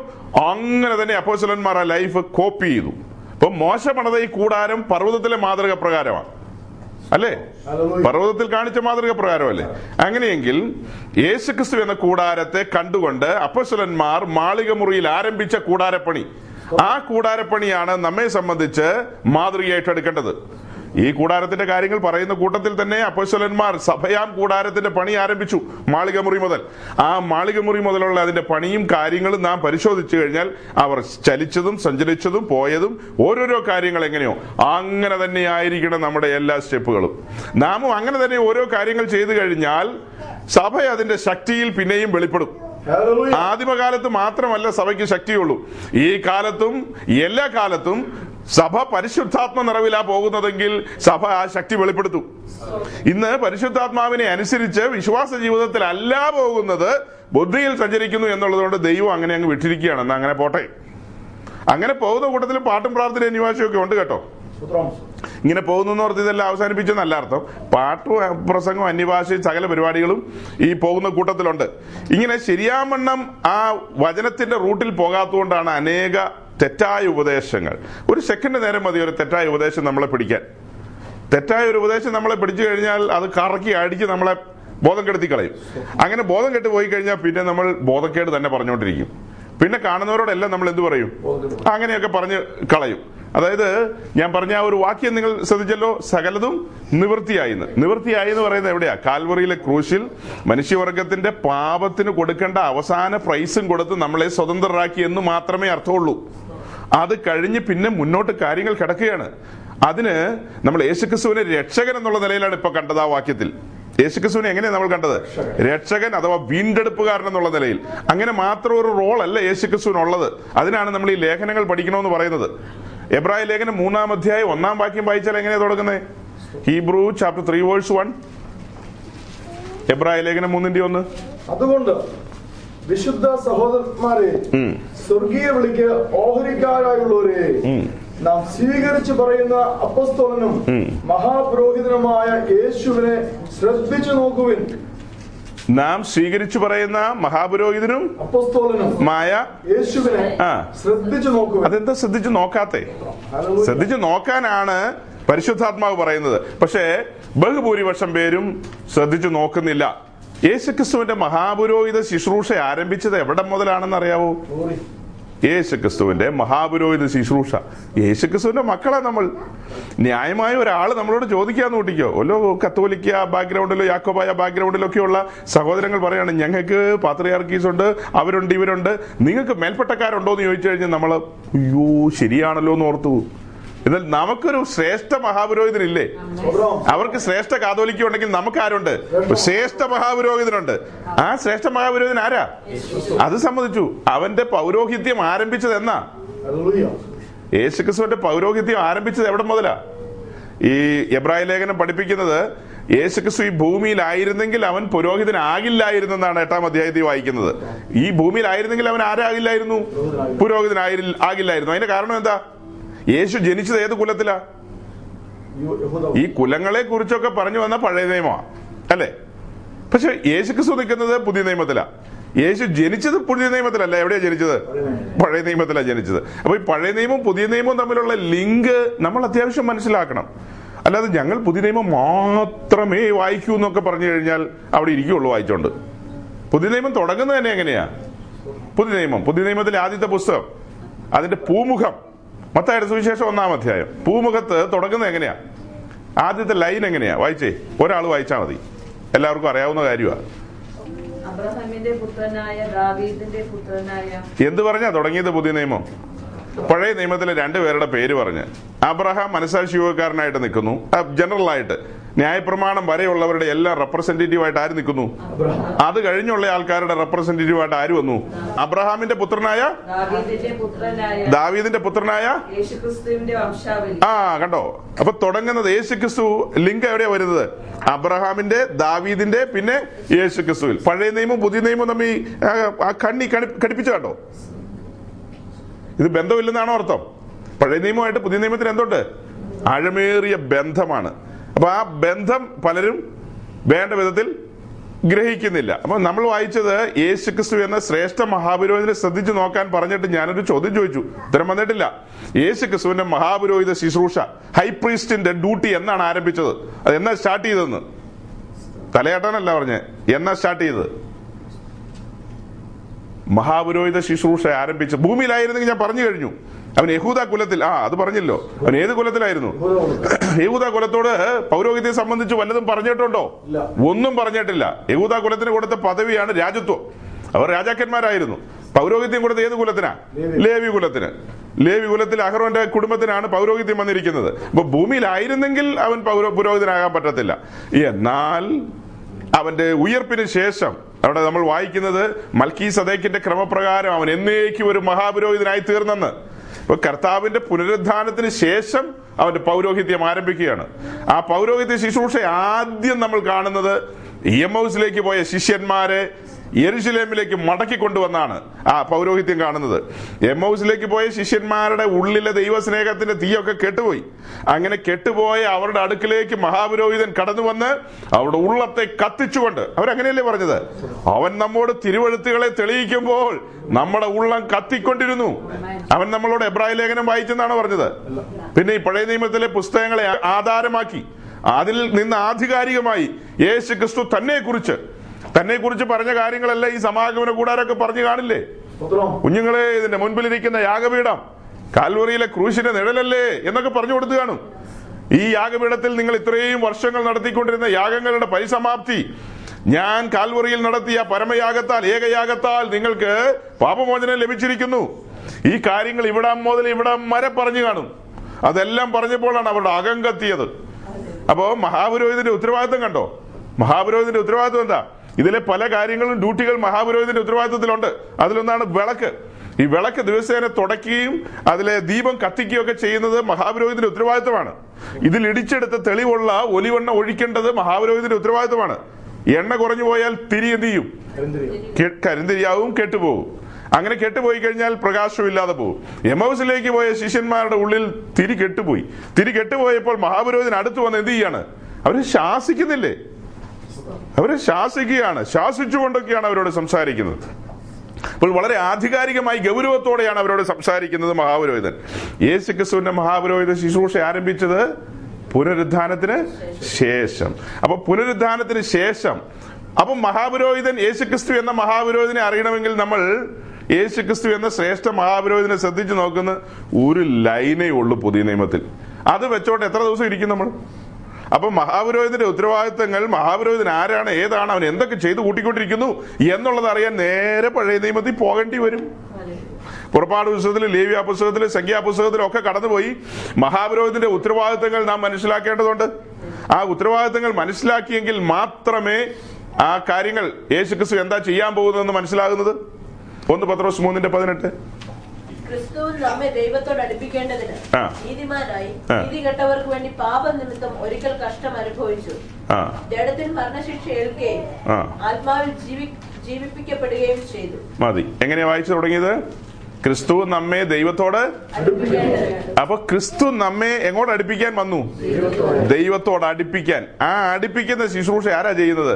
അങ്ങനെ തന്നെ അപ്പോസ്തലന്മാർ ആ ലൈഫ് കോപ്പി ചെയ്തു. അപ്പൊ മോശ പണിത ഈ കൂടാരം പർവ്വതത്തിലെ മാതൃക പ്രകാരമാണ് അല്ലേ? പർവ്വതത്തിൽ കാണിച്ച മാതൃക പ്രകാരമല്ലേ? അങ്ങനെയെങ്കിൽ യേശുക്രിസ്തു എന്ന കൂടാരത്തെ കണ്ടുകൊണ്ട് അപ്പോസ്തലന്മാർ മാളിക മുറിയിൽ ആരംഭിച്ച കൂടാരപ്പണി, ആ കൂടാരപ്പണിയാണ് നമ്മെ സംബന്ധിച്ച് മാതൃകയായിട്ട് എടുക്കേണ്ടത്. ഈ കൂടാരത്തിന്റെ കാര്യങ്ങൾ പറയുന്ന കൂട്ടത്തിൽ തന്നെ അപ്പോസ്തലന്മാർ സഭയാം കൂടാരത്തിന്റെ പണി ആരംഭിച്ചു. മാളികമുറി മുതൽ ആ മാളികമുറി മുതലുള്ള അതിന്റെ പണിയും കാര്യങ്ങളും നാം പരിശോധിച്ചു കഴിഞ്ഞാൽ അവർ ചലിച്ചതും സഞ്ചരിച്ചതും പോയതും ഓരോരോ കാര്യങ്ങൾ എങ്ങനെയോ അങ്ങനെ തന്നെ ആയിരിക്കണം നമ്മുടെ എല്ലാ സ്റ്റെപ്പുകളും. നാമും അങ്ങനെ തന്നെ ഓരോ കാര്യങ്ങൾ ചെയ്തു കഴിഞ്ഞാൽ സഭ അതിന്റെ ശക്തിയിൽ പിന്നെയും വെളിപ്പെടും. ആദിമകാലത്ത് മാത്രമല്ല സഭയ്ക്ക് ശക്തിയുള്ളൂ, ഈ കാലത്തും എല്ലാ കാലത്തും സഭ പരിശുദ്ധാത്മ നിറവിലാ പോകുന്നതെങ്കിൽ സഭ ആ ശക്തി വെളിപ്പെടുത്തും. ഇന്ന് പരിശുദ്ധാത്മാവിനെ അനുസരിച്ച് വിശ്വാസ ജീവിതത്തിലല്ല പോകുന്നത്, ബുദ്ധിയിൽ സഞ്ചരിക്കുന്നു എന്നുള്ളതുകൊണ്ട് ദൈവം അങ്ങനെ അങ്ങ് വിട്ടിരിക്കുകയാണ്. എന്നാ അങ്ങനെ പോട്ടെ. അങ്ങനെ പോകുന്ന കൂട്ടത്തിൽ പാട്ടും പ്രാർത്ഥനയും അനിവാസ്യമൊക്കെ ഉണ്ട് കേട്ടോ. ഇങ്ങനെ പോകുന്നു ഓർത്ത് ഇതെല്ലാം അവസാനിപ്പിച്ചെന്ന് നല്ല അർത്ഥം. പാട്ടും പ്രസംഗവും അന്യഭാഷയും സകല പരിപാടികളും ഈ പോകുന്ന കൂട്ടത്തിലുണ്ട്. ഇങ്ങനെ ശരിയാവണ്ണം ആ വചനത്തിന്റെ റൂട്ടിൽ പോകാത്തതുകൊണ്ടാണ് അനേക തെറ്റായ ഉപദേശങ്ങൾ. ഒരു സെക്കൻഡ് നേരം മതി ഒരു തെറ്റായ ഉപദേശം നമ്മളെ പിടിക്കാൻ. തെറ്റായ ഒരു ഉപദേശം നമ്മളെ പിടിച്ചു കഴിഞ്ഞാൽ അത് കറക്കി അടിച്ച് നമ്മളെ ബോധം കെടുത്തി കളയും. അങ്ങനെ ബോധം കെട്ട് പോയി കഴിഞ്ഞാൽ പിന്നെ നമ്മൾ ബോധക്കേട് തന്നെ പറഞ്ഞുകൊണ്ടിരിക്കും. പിന്നെ കാണുന്നവരോടെല്ലാം നമ്മൾ എന്ത് പറയും, അങ്ങനെയൊക്കെ പറഞ്ഞ് കളയും. അതായത് ഞാൻ പറഞ്ഞ ആ ഒരു വാക്യം നിങ്ങൾ ശ്രദ്ധിച്ചല്ലോ, സകലതും നിവൃത്തിയായിന്ന്. നിവൃത്തിയായെന്ന് പറയുന്നത് എവിടെയാ? കാൽവറിയിലെ ക്രൂശിൽ മനുഷ്യവർഗത്തിന്റെ പാപത്തിന് കൊടുക്കേണ്ട അവസാന പ്രൈസും കൊടുത്ത് നമ്മളെ സ്വതന്ത്രരാക്കി എന്ന് മാത്രമേ അർത്ഥമുള്ളൂ. അത് കഴിഞ്ഞ് പിന്നെ മുന്നോട്ട് കാര്യങ്ങൾ കിടക്കുകയാണ്. അതിന് നമ്മൾ യേശുക്രിസ്തുവിനെ രക്ഷകൻ എന്നുള്ള നിലയിലാണ് ഇപ്പൊ കണ്ടത്. ആ വാക്യത്തിൽ യേശുക്രിസ്തുവിനെ എങ്ങനെയാണ് നമ്മൾ കണ്ടത്? രക്ഷകൻ അഥവാ വീണ്ടെടുപ്പുകാരൻ എന്നുള്ള നിലയിൽ. അങ്ങനെ മാത്രം ഒരു റോൾ അല്ല യേശുക്രിസ്തുവിനുള്ളത്. അതിനാണ് നമ്മൾ ഈ ലേഖനങ്ങൾ പഠിക്കണമെന്ന് പറയുന്നത്. എബ്രായ ലേഖനം 3-ാം അധ്യായം 1-ാം വാക്യം വായിച്ചാൽ എങ്ങനെയാ തുടങ്ങുന്നത്? ഹീബ്രൂ ചാപ്റ്റർ 3:1, എബ്രായ ലേഖനം 3:1. അതുകൊണ്ട് വിശുദ്ധ സഹോദരന്മാരെ, സ്വർഗീയ വിളിക്ക് ഓഹരിക്കാരായുള്ളവരെ, നാം സ്വീകരിച്ചു പറയുന്ന അപ്പോസ്തലനും മഹാപുരോഹിതനുമായ യേശുവിനെ ശ്രദ്ധിച്ചു നോക്കുവിൻ. നാം സ്വീകരിച്ചു പറയുന്ന മഹാപുരോഹിതനും മായ യേശുവിനെ ശ്രദ്ധിച്ചു നോക്കുക. അതെന്താ ശ്രദ്ധിച്ചു നോക്കാത്തെ? ശ്രദ്ധിച്ചു നോക്കാനാണ് പരിശുദ്ധാത്മാവ് പറയുന്നത്. പക്ഷേ ബഹുഭൂരിപക്ഷം പേരും ശ്രദ്ധിച്ചു നോക്കുന്നില്ല. യേശുക്രിസ്തുവിന്റെ മഹാപുരോഹിത ശുശ്രൂഷ ആരംഭിച്ചത് എവിടെ മുതലാണെന്ന് അറിയാവോ? യേശുക്രിസ്തുവിന്റെ മഹാപുരോഹിത ശുശ്രൂഷ. യേശുക്രിസ്തുവിന്റെ മക്കളാ നമ്മൾ. ന്യായമായ ഒരാൾ നമ്മളോട് ചോദിക്കാന്ന് കൂട്ടിക്കോ. ഓരോ കത്തോലിക്ക ബാക്ക്ഗ്രൗണ്ടിലോ യാക്കോബായ ബാക്ക്ഗ്രൗണ്ടിലൊക്കെ ഉള്ള സഹോദരങ്ങൾ പറയാണ്, ഞങ്ങൾക്ക് പാത്രിയാർക്കീസ് ഉണ്ട്, അവരുണ്ട്, ഇവരുണ്ട്, നിങ്ങൾക്ക് മേൽപ്പെട്ടക്കാരുണ്ടോ എന്ന് ചോദിച്ചു കഴിഞ്ഞാൽ നമ്മൾ അയ്യോ ശരിയാണല്ലോ എന്ന് ഓർത്തു. എന്നാൽ നമുക്കൊരു ശ്രേഷ്ഠ മഹാപുരോഹിതനില്ലേ? അവർക്ക് ശ്രേഷ്ഠ കാതോലിക്ക ഉണ്ടെങ്കിൽ നമുക്ക് ആരുണ്ട്? ശ്രേഷ്ഠ മഹാപുരോഹിതനുണ്ട്. ആ ശ്രേഷ്ഠ മഹാപുരോഹിതൻ ആരാ? അത് സമ്മതിച്ചു. അവന്റെ പൗരോഹിത്യം ആരംഭിച്ചത് എന്നാ? യേശുക്രിസ്തുവിന്റെ പൗരോഹിത്യം ആരംഭിച്ചത് എവിടെ മുതലാ? ഈ എബ്രായ ലേഖനം പഠിപ്പിക്കുന്നത് യേശുക്രിസ്തു ഈ ഭൂമിയിലായിരുന്നെങ്കിൽ അവൻ പുരോഹിതനാകില്ലായിരുന്നു എന്നാണ് 8-ാം അധ്യായത്തിൽ വായിക്കുന്നത്. ഈ ഭൂമിയിലായിരുന്നെങ്കിൽ അവൻ ആരാകില്ലായിരുന്നു? പുരോഹിതനാകില്ലായിരുന്നു. അതിന്റെ കാരണം എന്താ? യേശു ജനിച്ചത് ഏത് കുലത്തിലാ? ഈ കുലങ്ങളെ കുറിച്ചൊക്കെ പറഞ്ഞു വന്ന പഴയ നിയമമാ അല്ലേ? പക്ഷെ യേശുക്രിസ്തു നിൽക്കുന്നത് പുതിയ നിയമത്തിലാ. യേശു ജനിച്ചത് പുതിയ നിയമത്തിലല്ല. എവിടെയാ ജനിച്ചത്? പഴയ നിയമത്തിലാ ജനിച്ചത്. അപ്പൊ ഈ പഴയ നിയമവും പുതിയ നിയമവും തമ്മിലുള്ള ലിങ്ക് നമ്മൾ അത്യാവശ്യം മനസ്സിലാക്കണം. അല്ലാതെ ഞങ്ങൾ പുതിയ നിയമം മാത്രമേ വായിക്കൂ എന്നൊക്കെ പറഞ്ഞു കഴിഞ്ഞാൽ അവിടെ ഇരിക്കുള്ളൂ വായിച്ചോണ്ട്. പുതിയ നിയമം തുടങ്ങുന്നത് തന്നെ എങ്ങനെയാ? പുതിയ നിയമത്തിലെ ആദ്യത്തെ പുസ്തകം, അതിന്റെ പൂമുഖം മത്തായിയുടെ സുവിശേഷം 1-ാം അധ്യായം. പൂമുഖത്ത് തുടങ്ങുന്നത് എങ്ങനെയാ? ആദ്യത്തെ ലൈൻ എങ്ങനെയാ? വായിച്ചേ, ഒരാൾ വായിച്ചാൽ മതി, എല്ലാവർക്കും അറിയാവുന്ന കാര്യമാണ്. എന്ത് പറഞ്ഞാ തുടങ്ങിയത് പുതിയ നിയമം? പഴയ നിയമത്തിലെ രണ്ടുപേരുടെ പേര് പറഞ്ഞ്. അബ്രഹാം മനസാക്ഷിയോഗക്കാരനായിട്ട് നിൽക്കുന്നു. ജനറൽ ആയിട്ട് ന്യായപ്രമാണം വരെയുള്ളവരുടെ എല്ലാം റെപ്രസെന്റേറ്റീവ് ആയിട്ട് ആര് നിൽക്കുന്നു? അത് കഴിഞ്ഞുള്ള ആൾക്കാരുടെ റെപ്രസെന്റേറ്റീവ് ആയിട്ട് ആര് വന്നു? അബ്രഹാമിന്റെ പുത്രനായ ദാവീദിന്റെ പുത്രനായ കണ്ടോ. അപ്പൊ തുടങ്ങുന്നത് യേശുക്രിസ്തു. ലിങ്ക് എവിടെയാ വരുന്നത്? അബ്രഹാമിന്റെ, ദാവീദിന്റെ, പിന്നെ യേശുക്രിസ്തുവിൽ. പഴയ നിയമവും പുതിയ നിയമവും തമ്മിൽ കണ്ണി കടിപ്പിച്ചു കേട്ടോ. ഇത് ബന്ധമില്ലെന്നാണോ അർത്ഥം? പഴയ നിയമമായിട്ട് പുതിയ നിയമത്തിന് എന്തുണ്ട്? ആഴമേറിയ ബന്ധമാണ്. അപ്പൊ ആ ബന്ധം പലരും വേണ്ട വിധത്തിൽ ഗ്രഹിക്കുന്നില്ല. അപ്പൊ നമ്മൾ വായിച്ചത് യേശുക്രിസ്തു എന്ന ശ്രേഷ്ഠ മഹാപുരോഹിതനെ ശ്രദ്ധിച്ചു നോക്കാൻ പറഞ്ഞിട്ട് ഞാനൊരു ചോദ്യം ചോദിച്ചു, ഉത്തരം വന്നിട്ടില്ല. യേശുക്രിസ്തുവിന്റെ മഹാപുരോഹിത ശുശ്രൂഷ, ഹൈപ്രീസ്റ്റിന്റെ ഡ്യൂട്ടി, എന്നാണ് ആരംഭിച്ചത്? അത് എന്നാ സ്റ്റാർട്ട് ചെയ്തെന്ന്? തലയാട്ടാനല്ല പറഞ്ഞ്, എന്നാ സ്റ്റാർട്ട് ചെയ്തത്? മഹാപുരോഹിത ശുശ്രൂഷ ആരംഭിച്ച ഭൂമിയിലായിരുന്നെങ്കിൽ ഞാൻ പറഞ്ഞു കഴിഞ്ഞു. അവൻ യഹൂദ കുലത്തിൽ, അത് പറഞ്ഞല്ലോ, അവൻ ഏത് കുലത്തിലായിരുന്നു? യഹൂദ കുലത്തോട് പൗരോഹിത്യത്തെ സംബന്ധിച്ച് വല്ലതും പറഞ്ഞിട്ടുണ്ടോ? ഒന്നും പറഞ്ഞിട്ടില്ല. യഹൂദ കുലത്തിന് കൊടുത്ത പദവിയാണ് രാജത്വം. അവർ രാജാക്കന്മാരായിരുന്നു. പൗരോഹിത്യം കൊടുത്ത ഏത് കുലത്തിനാ? ലേവി കുലത്തിന്. ലേവി കുലത്തിൽ അഹ്റോന്റെ കുടുംബത്തിനാണ് പൗരോഹിത്യം വന്നിരിക്കുന്നത്. അപ്പൊ ഭൂമിയിലായിരുന്നെങ്കിൽ അവൻ പുരോഹിതനാകാൻ പറ്റത്തില്ല. എന്നാൽ അവന്റെ ഉയർപ്പിന് ശേഷം അവിടെ നമ്മൾ വായിക്കുന്നത് മൽക്കീസദേക്കിന്റെ ക്രമപ്രകാരം അവൻ എന്നേക്കും ഒരു മഹാപുരോഹിതനായി തീർന്നെന്ന്. അപ്പൊ കർത്താവിന്റെ പുനരുദ്ധാനത്തിന് ശേഷം അവന്റെ പൗരോഹിത്യം ആരംഭിക്കുകയാണ്. ആ പൗരോഹിത്യ ശുശ്രൂഷ ആദ്യം നമ്മൾ കാണുന്നത് എമ്മൗസിലേക്ക് പോയ ശിഷ്യന്മാരെ യെരുശലേമിലേക്ക് മടക്കി കൊണ്ടുവന്നാണ് ആ പൗരോഹിത്യം കാണുന്നത്. എമ്മൗസിലേക്ക് പോയ ശിഷ്യന്മാരുടെ ഉള്ളിലെ ദൈവസ്നേഹത്തിന്റെ തീയൊക്കെ കെട്ടുപോയി. അങ്ങനെ കെട്ടുപോയ അവരുടെ അടുക്കിലേക്ക് മഹാപുരോഹിതൻ കടന്നു വന്ന് അവരുടെ ഉള്ളത്തെ കത്തിച്ചുകൊണ്ട്, അവരങ്ങനെയല്ലേ പറഞ്ഞത്, അവൻ നമ്മോട് തിരുവെഴുത്തുകളെ തെളിയിക്കുമ്പോൾ നമ്മുടെ ഉള്ളം കത്തിക്കൊണ്ടിരുന്നു. അവൻ നമ്മളോട് എബ്രായ ലേഖനം വായിച്ചെന്നാണ് പറഞ്ഞത്. പിന്നെ ഈ പഴയ നിയമത്തിലെ പുസ്തകങ്ങളെ ആധാരമാക്കി അതിൽ നിന്ന് ആധികാരികമായി യേശു ക്രിസ്തു തന്നെ കുറിച്ച് പറഞ്ഞ കാര്യങ്ങളെല്ലാം ഈ സമാഗമന കൂടാരൊക്കെ പറഞ്ഞു കാണില്ലേ? കുഞ്ഞുങ്ങളെ, ഇതിന്റെ മുൻപിലിരിക്കുന്ന യാഗപീഠം കാൽവറിയിലെ ക്രൂശിന്റെ നിഴലല്ലേ എന്നൊക്കെ പറഞ്ഞു കൊടുത്തു കാണും. ഈ യാഗപീഠത്തിൽ നിങ്ങൾ ഇത്രയും വർഷങ്ങൾ നടത്തിക്കൊണ്ടിരുന്ന യാഗങ്ങളുടെ പരിസമാപ്തി ഞാൻ കാൽവറിയിൽ നടത്തിയ പരമയാഗത്താൽ, ഏകയാഗത്താൽ നിങ്ങൾക്ക് പാപമോചനം ലഭിച്ചിരിക്കുന്നു. ഈ കാര്യങ്ങൾ ഇവിടം മുതൽ ഇവിടം വരെ പറഞ്ഞു കാണും. അതെല്ലാം പറഞ്ഞപ്പോഴാണ് അവരുടെ അകം കത്തിയത്. അപ്പോ മഹാപുരോഹിതന്റെ ഉത്തരവാദിത്വം കണ്ടോ? മഹാപുരോഹിതന്റെ ഉത്തരവാദിത്വം എന്താ? ഇതിലെ പല കാര്യങ്ങളും ഡ്യൂട്ടികൾ മഹാപുരോഹിതന്റെ ഉത്തരവാദിത്വത്തിലുണ്ട്. അതിലൊന്നാണ് വിളക്ക്. ഈ വിളക്ക് ദിവസേന തുടയ്ക്കുകയും അതിലെ ദീപം കത്തിക്കുകയും ഒക്കെ ചെയ്യുന്നത് മഹാപുരോഹിതന്റെ ഉത്തരവാദിത്വമാണ്. ഇതിൽ ഇടിച്ചെടുത്ത തെളിവുള്ള ഒലിവെണ്ണ ഒഴിക്കേണ്ടത് മഹാപുരോഹിതന്റെ ഉത്തരവാദിത്വമാണ്. എണ്ണ കുറഞ്ഞു പോയാൽ തിരി എന്ത് ചെയ്യും? കരിന്തിരിയാവും, കെട്ടുപോകും. അങ്ങനെ കെട്ടുപോയി കഴിഞ്ഞാൽ പ്രകാശമില്ലാതെ പോകും. എമൗസിലേക്ക് പോയ ശിഷ്യന്മാരുടെ ഉള്ളിൽ തിരി കെട്ടുപോയി. തിരി കെട്ടുപോയപ്പോൾ മഹാപുരോഹിതൻ അടുത്ത് വന്ന് എന്ത് ചെയ്യാണ്? അവര് ശാസിക്കുന്നില്ലേ? അവരെ ശാസിക്കുകയാണ്. ശാസിച്ചുകൊണ്ടൊക്കെയാണ് അവരോട് സംസാരിക്കുന്നത്. അപ്പോൾ വളരെ ആധികാരികമായി ഗൗരവത്തോടെയാണ് അവരോട് സംസാരിക്കുന്നത് മഹാപുരോഹിതൻ. യേശു ക്രിസ്തുവിന്റെ മഹാപുരോഹിത ശുശ്രൂഷ ആരംഭിച്ചത് പുനരുദ്ധാനത്തിന് ശേഷം. അപ്പൊ പുനരുദ്ധാനത്തിന് ശേഷം, അപ്പൊ മഹാപുരോഹിതൻ യേശുക്രിസ്തു എന്ന മഹാപുരോഹിതനെ അറിയണമെങ്കിൽ നമ്മൾ യേശുക്രിസ്തു എന്ന ശ്രേഷ്ഠ മഹാപുരോഹിതനെ ശ്രദ്ധിച്ചു നോക്കുന്ന ഒരു ലൈനേ ഉള്ളൂ പുതിയ നിയമത്തിൽ. അത് വെച്ചോട്ട് എത്ര ദിവസം ഇരിക്കും നമ്മൾ? അപ്പൊ മഹാപുരോഹിതന്റെ ഉത്തരവാദിത്തങ്ങൾ, മഹാപുരോഹിതൻ ആരാണ്, ഏതാണ്, അവൻ എന്തൊക്കെ ചെയ്ത് കൂട്ടിക്കൊണ്ടിരിക്കുന്നു എന്നുള്ളത് അറിയാൻ നേരെ പഴയ നിയമത്തിൽ പോകേണ്ടി വരും. പുറപ്പാട് പുസ്തകത്തില്, ലേവ്യ പുസ്തകത്തില്, സംഖ്യാ പുസ്തകത്തിലൊക്കെ കടന്നുപോയി മഹാപുരോഹിതന്റെ ഉത്തരവാദിത്തങ്ങൾ നാം മനസ്സിലാക്കേണ്ടതുണ്ട്. ആ ഉത്തരവാദിത്തങ്ങൾ മനസ്സിലാക്കിയെങ്കിൽ മാത്രമേ ആ കാര്യങ്ങൾ യേശുക്രിസ്തു എന്താ ചെയ്യാൻ പോകുന്നതെന്ന് മനസ്സിലാകുന്നത്. 1 പത്രോസ് 3:18 മതി. എങ്ങനെയാ വായിച്ചു തുടങ്ങിയത്? ക്രിസ്തു നമ്മെ ദൈവത്തോട്. അപ്പൊ ക്രിസ്തു നമ്മെ എങ്ങോട്ട് അടുപ്പിക്കാൻ വന്നു? ദൈവത്തോട് അടുപ്പിക്കാൻ. ആ അടുപ്പിക്കുന്ന ശുശ്രൂഷ ആരാ ചെയ്യുന്നത്?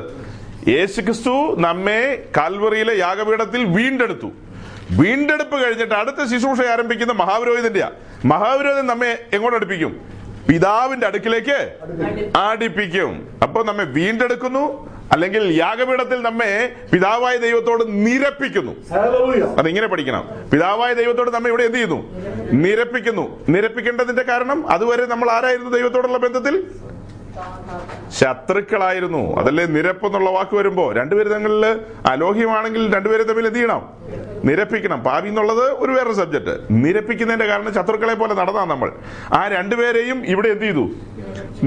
യേശുക്രിസ്തു നമ്മെ കാൽവറിയിലെ യാഗപീഠത്തിൽ വീണ്ടെടുത്തു. വീണ്ടെടുപ്പ് കഴിഞ്ഞിട്ട് അടുത്ത ശുശ്രൂഷ ആരംഭിക്കുന്ന മഹാപുരോഹിതന്റെയാ. മഹാപുരോഹിതൻ നമ്മെ എങ്ങോട്ട് അടുപ്പിക്കും? പിതാവിന്റെ അടുക്കിലേക്ക് അടുപ്പിക്കും. അപ്പൊ നമ്മെ വീണ്ടെടുക്കുന്നു, അല്ലെങ്കിൽ യാഗപീഠത്തിൽ നമ്മെ പിതാവായ ദൈവത്തോട് നിരപ്പിക്കുന്നു. അതിങ്ങനെ പഠിക്കണം. പിതാവായ ദൈവത്തോട് നമ്മെ ഇവിടെ എന്ത് ചെയ്യുന്നു? നിരപ്പിക്കുന്നു. നിരപ്പിക്കേണ്ടതിന്റെ കാരണം, അതുവരെ നമ്മൾ ആരായിരുന്നു ദൈവത്തോടുള്ള ബന്ധത്തിൽ? ശത്രുക്കളായിരുന്നു. അതല്ലേ നിരപ്പ് എന്നുള്ള വാക്ക് വരുമ്പോ? രണ്ടുപേരും തങ്ങളിൽ അലോഹ്യമാണെങ്കിൽ രണ്ടുപേരും തമ്മിൽ എന്ത് ചെയ്യണം? നിരപ്പിക്കണം. പാപി എന്നുള്ളത് ഒരു വേറെ സബ്ജക്ട്. നിരപ്പിക്കുന്നതിന്റെ കാരണം ശത്രുക്കളെ പോലെ നടന്നാ നമ്മൾ. ആ രണ്ടുപേരെയും ഇവിടെ എന്ത് ചെയ്തു?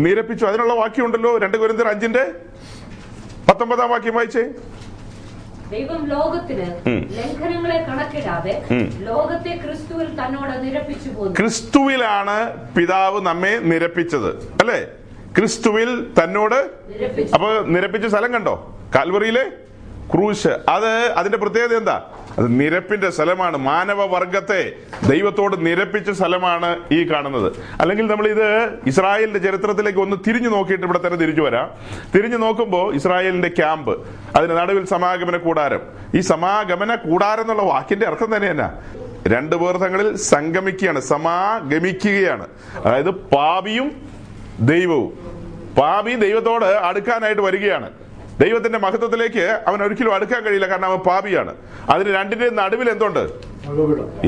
നിരപ്പിച്ചു. അതിനുള്ള വാക്യമുണ്ടല്ലോ 2 കൊരിന്ത്യർ 5:19 വാക്യം വായിച്ചേ. ദൈവം ലോകത്തിന് ലംഘനങ്ങളെ കണക്കിടാതെ ലോകത്തെ ക്രിസ്തുവിൽ തന്നോട് നിരപ്പിച്ചു പോന്നു. ക്രിസ്തുവിലാണ് പിതാവ് നമ്മെ നിരപ്പിച്ചത്, അല്ലേ? ക്രിസ്തുവിൽ തന്നോട്. അപ്പൊ നിരപ്പിച്ച സ്ഥലം കണ്ടോ? കാൽവറിയിലെ ക്രൂശ്. അതിന്റെ പ്രത്യേകത എന്താ? അത് നിരപ്പിന്റെ സ്ഥലമാണ്. മാനവവർഗത്തെ ദൈവത്തോട് നിരപ്പിച്ച സ്ഥലമാണ് ഈ കാണുന്നത്. അല്ലെങ്കിൽ നമ്മൾ ഇത് ഇസ്രായേലിന്റെ ചരിത്രത്തിലേക്ക് ഒന്ന് തിരിഞ്ഞു നോക്കിയിട്ട് ഇവിടെ തന്നെ തിരിച്ചു വരാം. തിരിഞ്ഞു നോക്കുമ്പോൾ ഇസ്രായേലിന്റെ ക്യാമ്പ്, അതിന് നടുവിൽ സമാഗമന കൂടാരം. ഈ സമാഗമന കൂടാരം എന്നുള്ള വാക്കിന്റെ അർത്ഥം തന്നെയെന്നാ? രണ്ടു പേർ തങ്ങളിൽ സംഗമിക്കുകയാണ്, സമാഗമിക്കുകയാണ്. അതായത് പാപിയും ദൈവവും. പാപി ദൈവത്തോട് അടുക്കാനായിട്ട് വരികയാണ്. ദൈവത്തിന്റെ മഹത്വത്തിലേക്ക് അവൻ ഒരിക്കലും അടുക്കാൻ കഴിയില്ല, കാരണം അവൻ പാപിയാണ്. അതിന് രണ്ടിന്റെ നടുവിൽ എന്തുണ്ട്?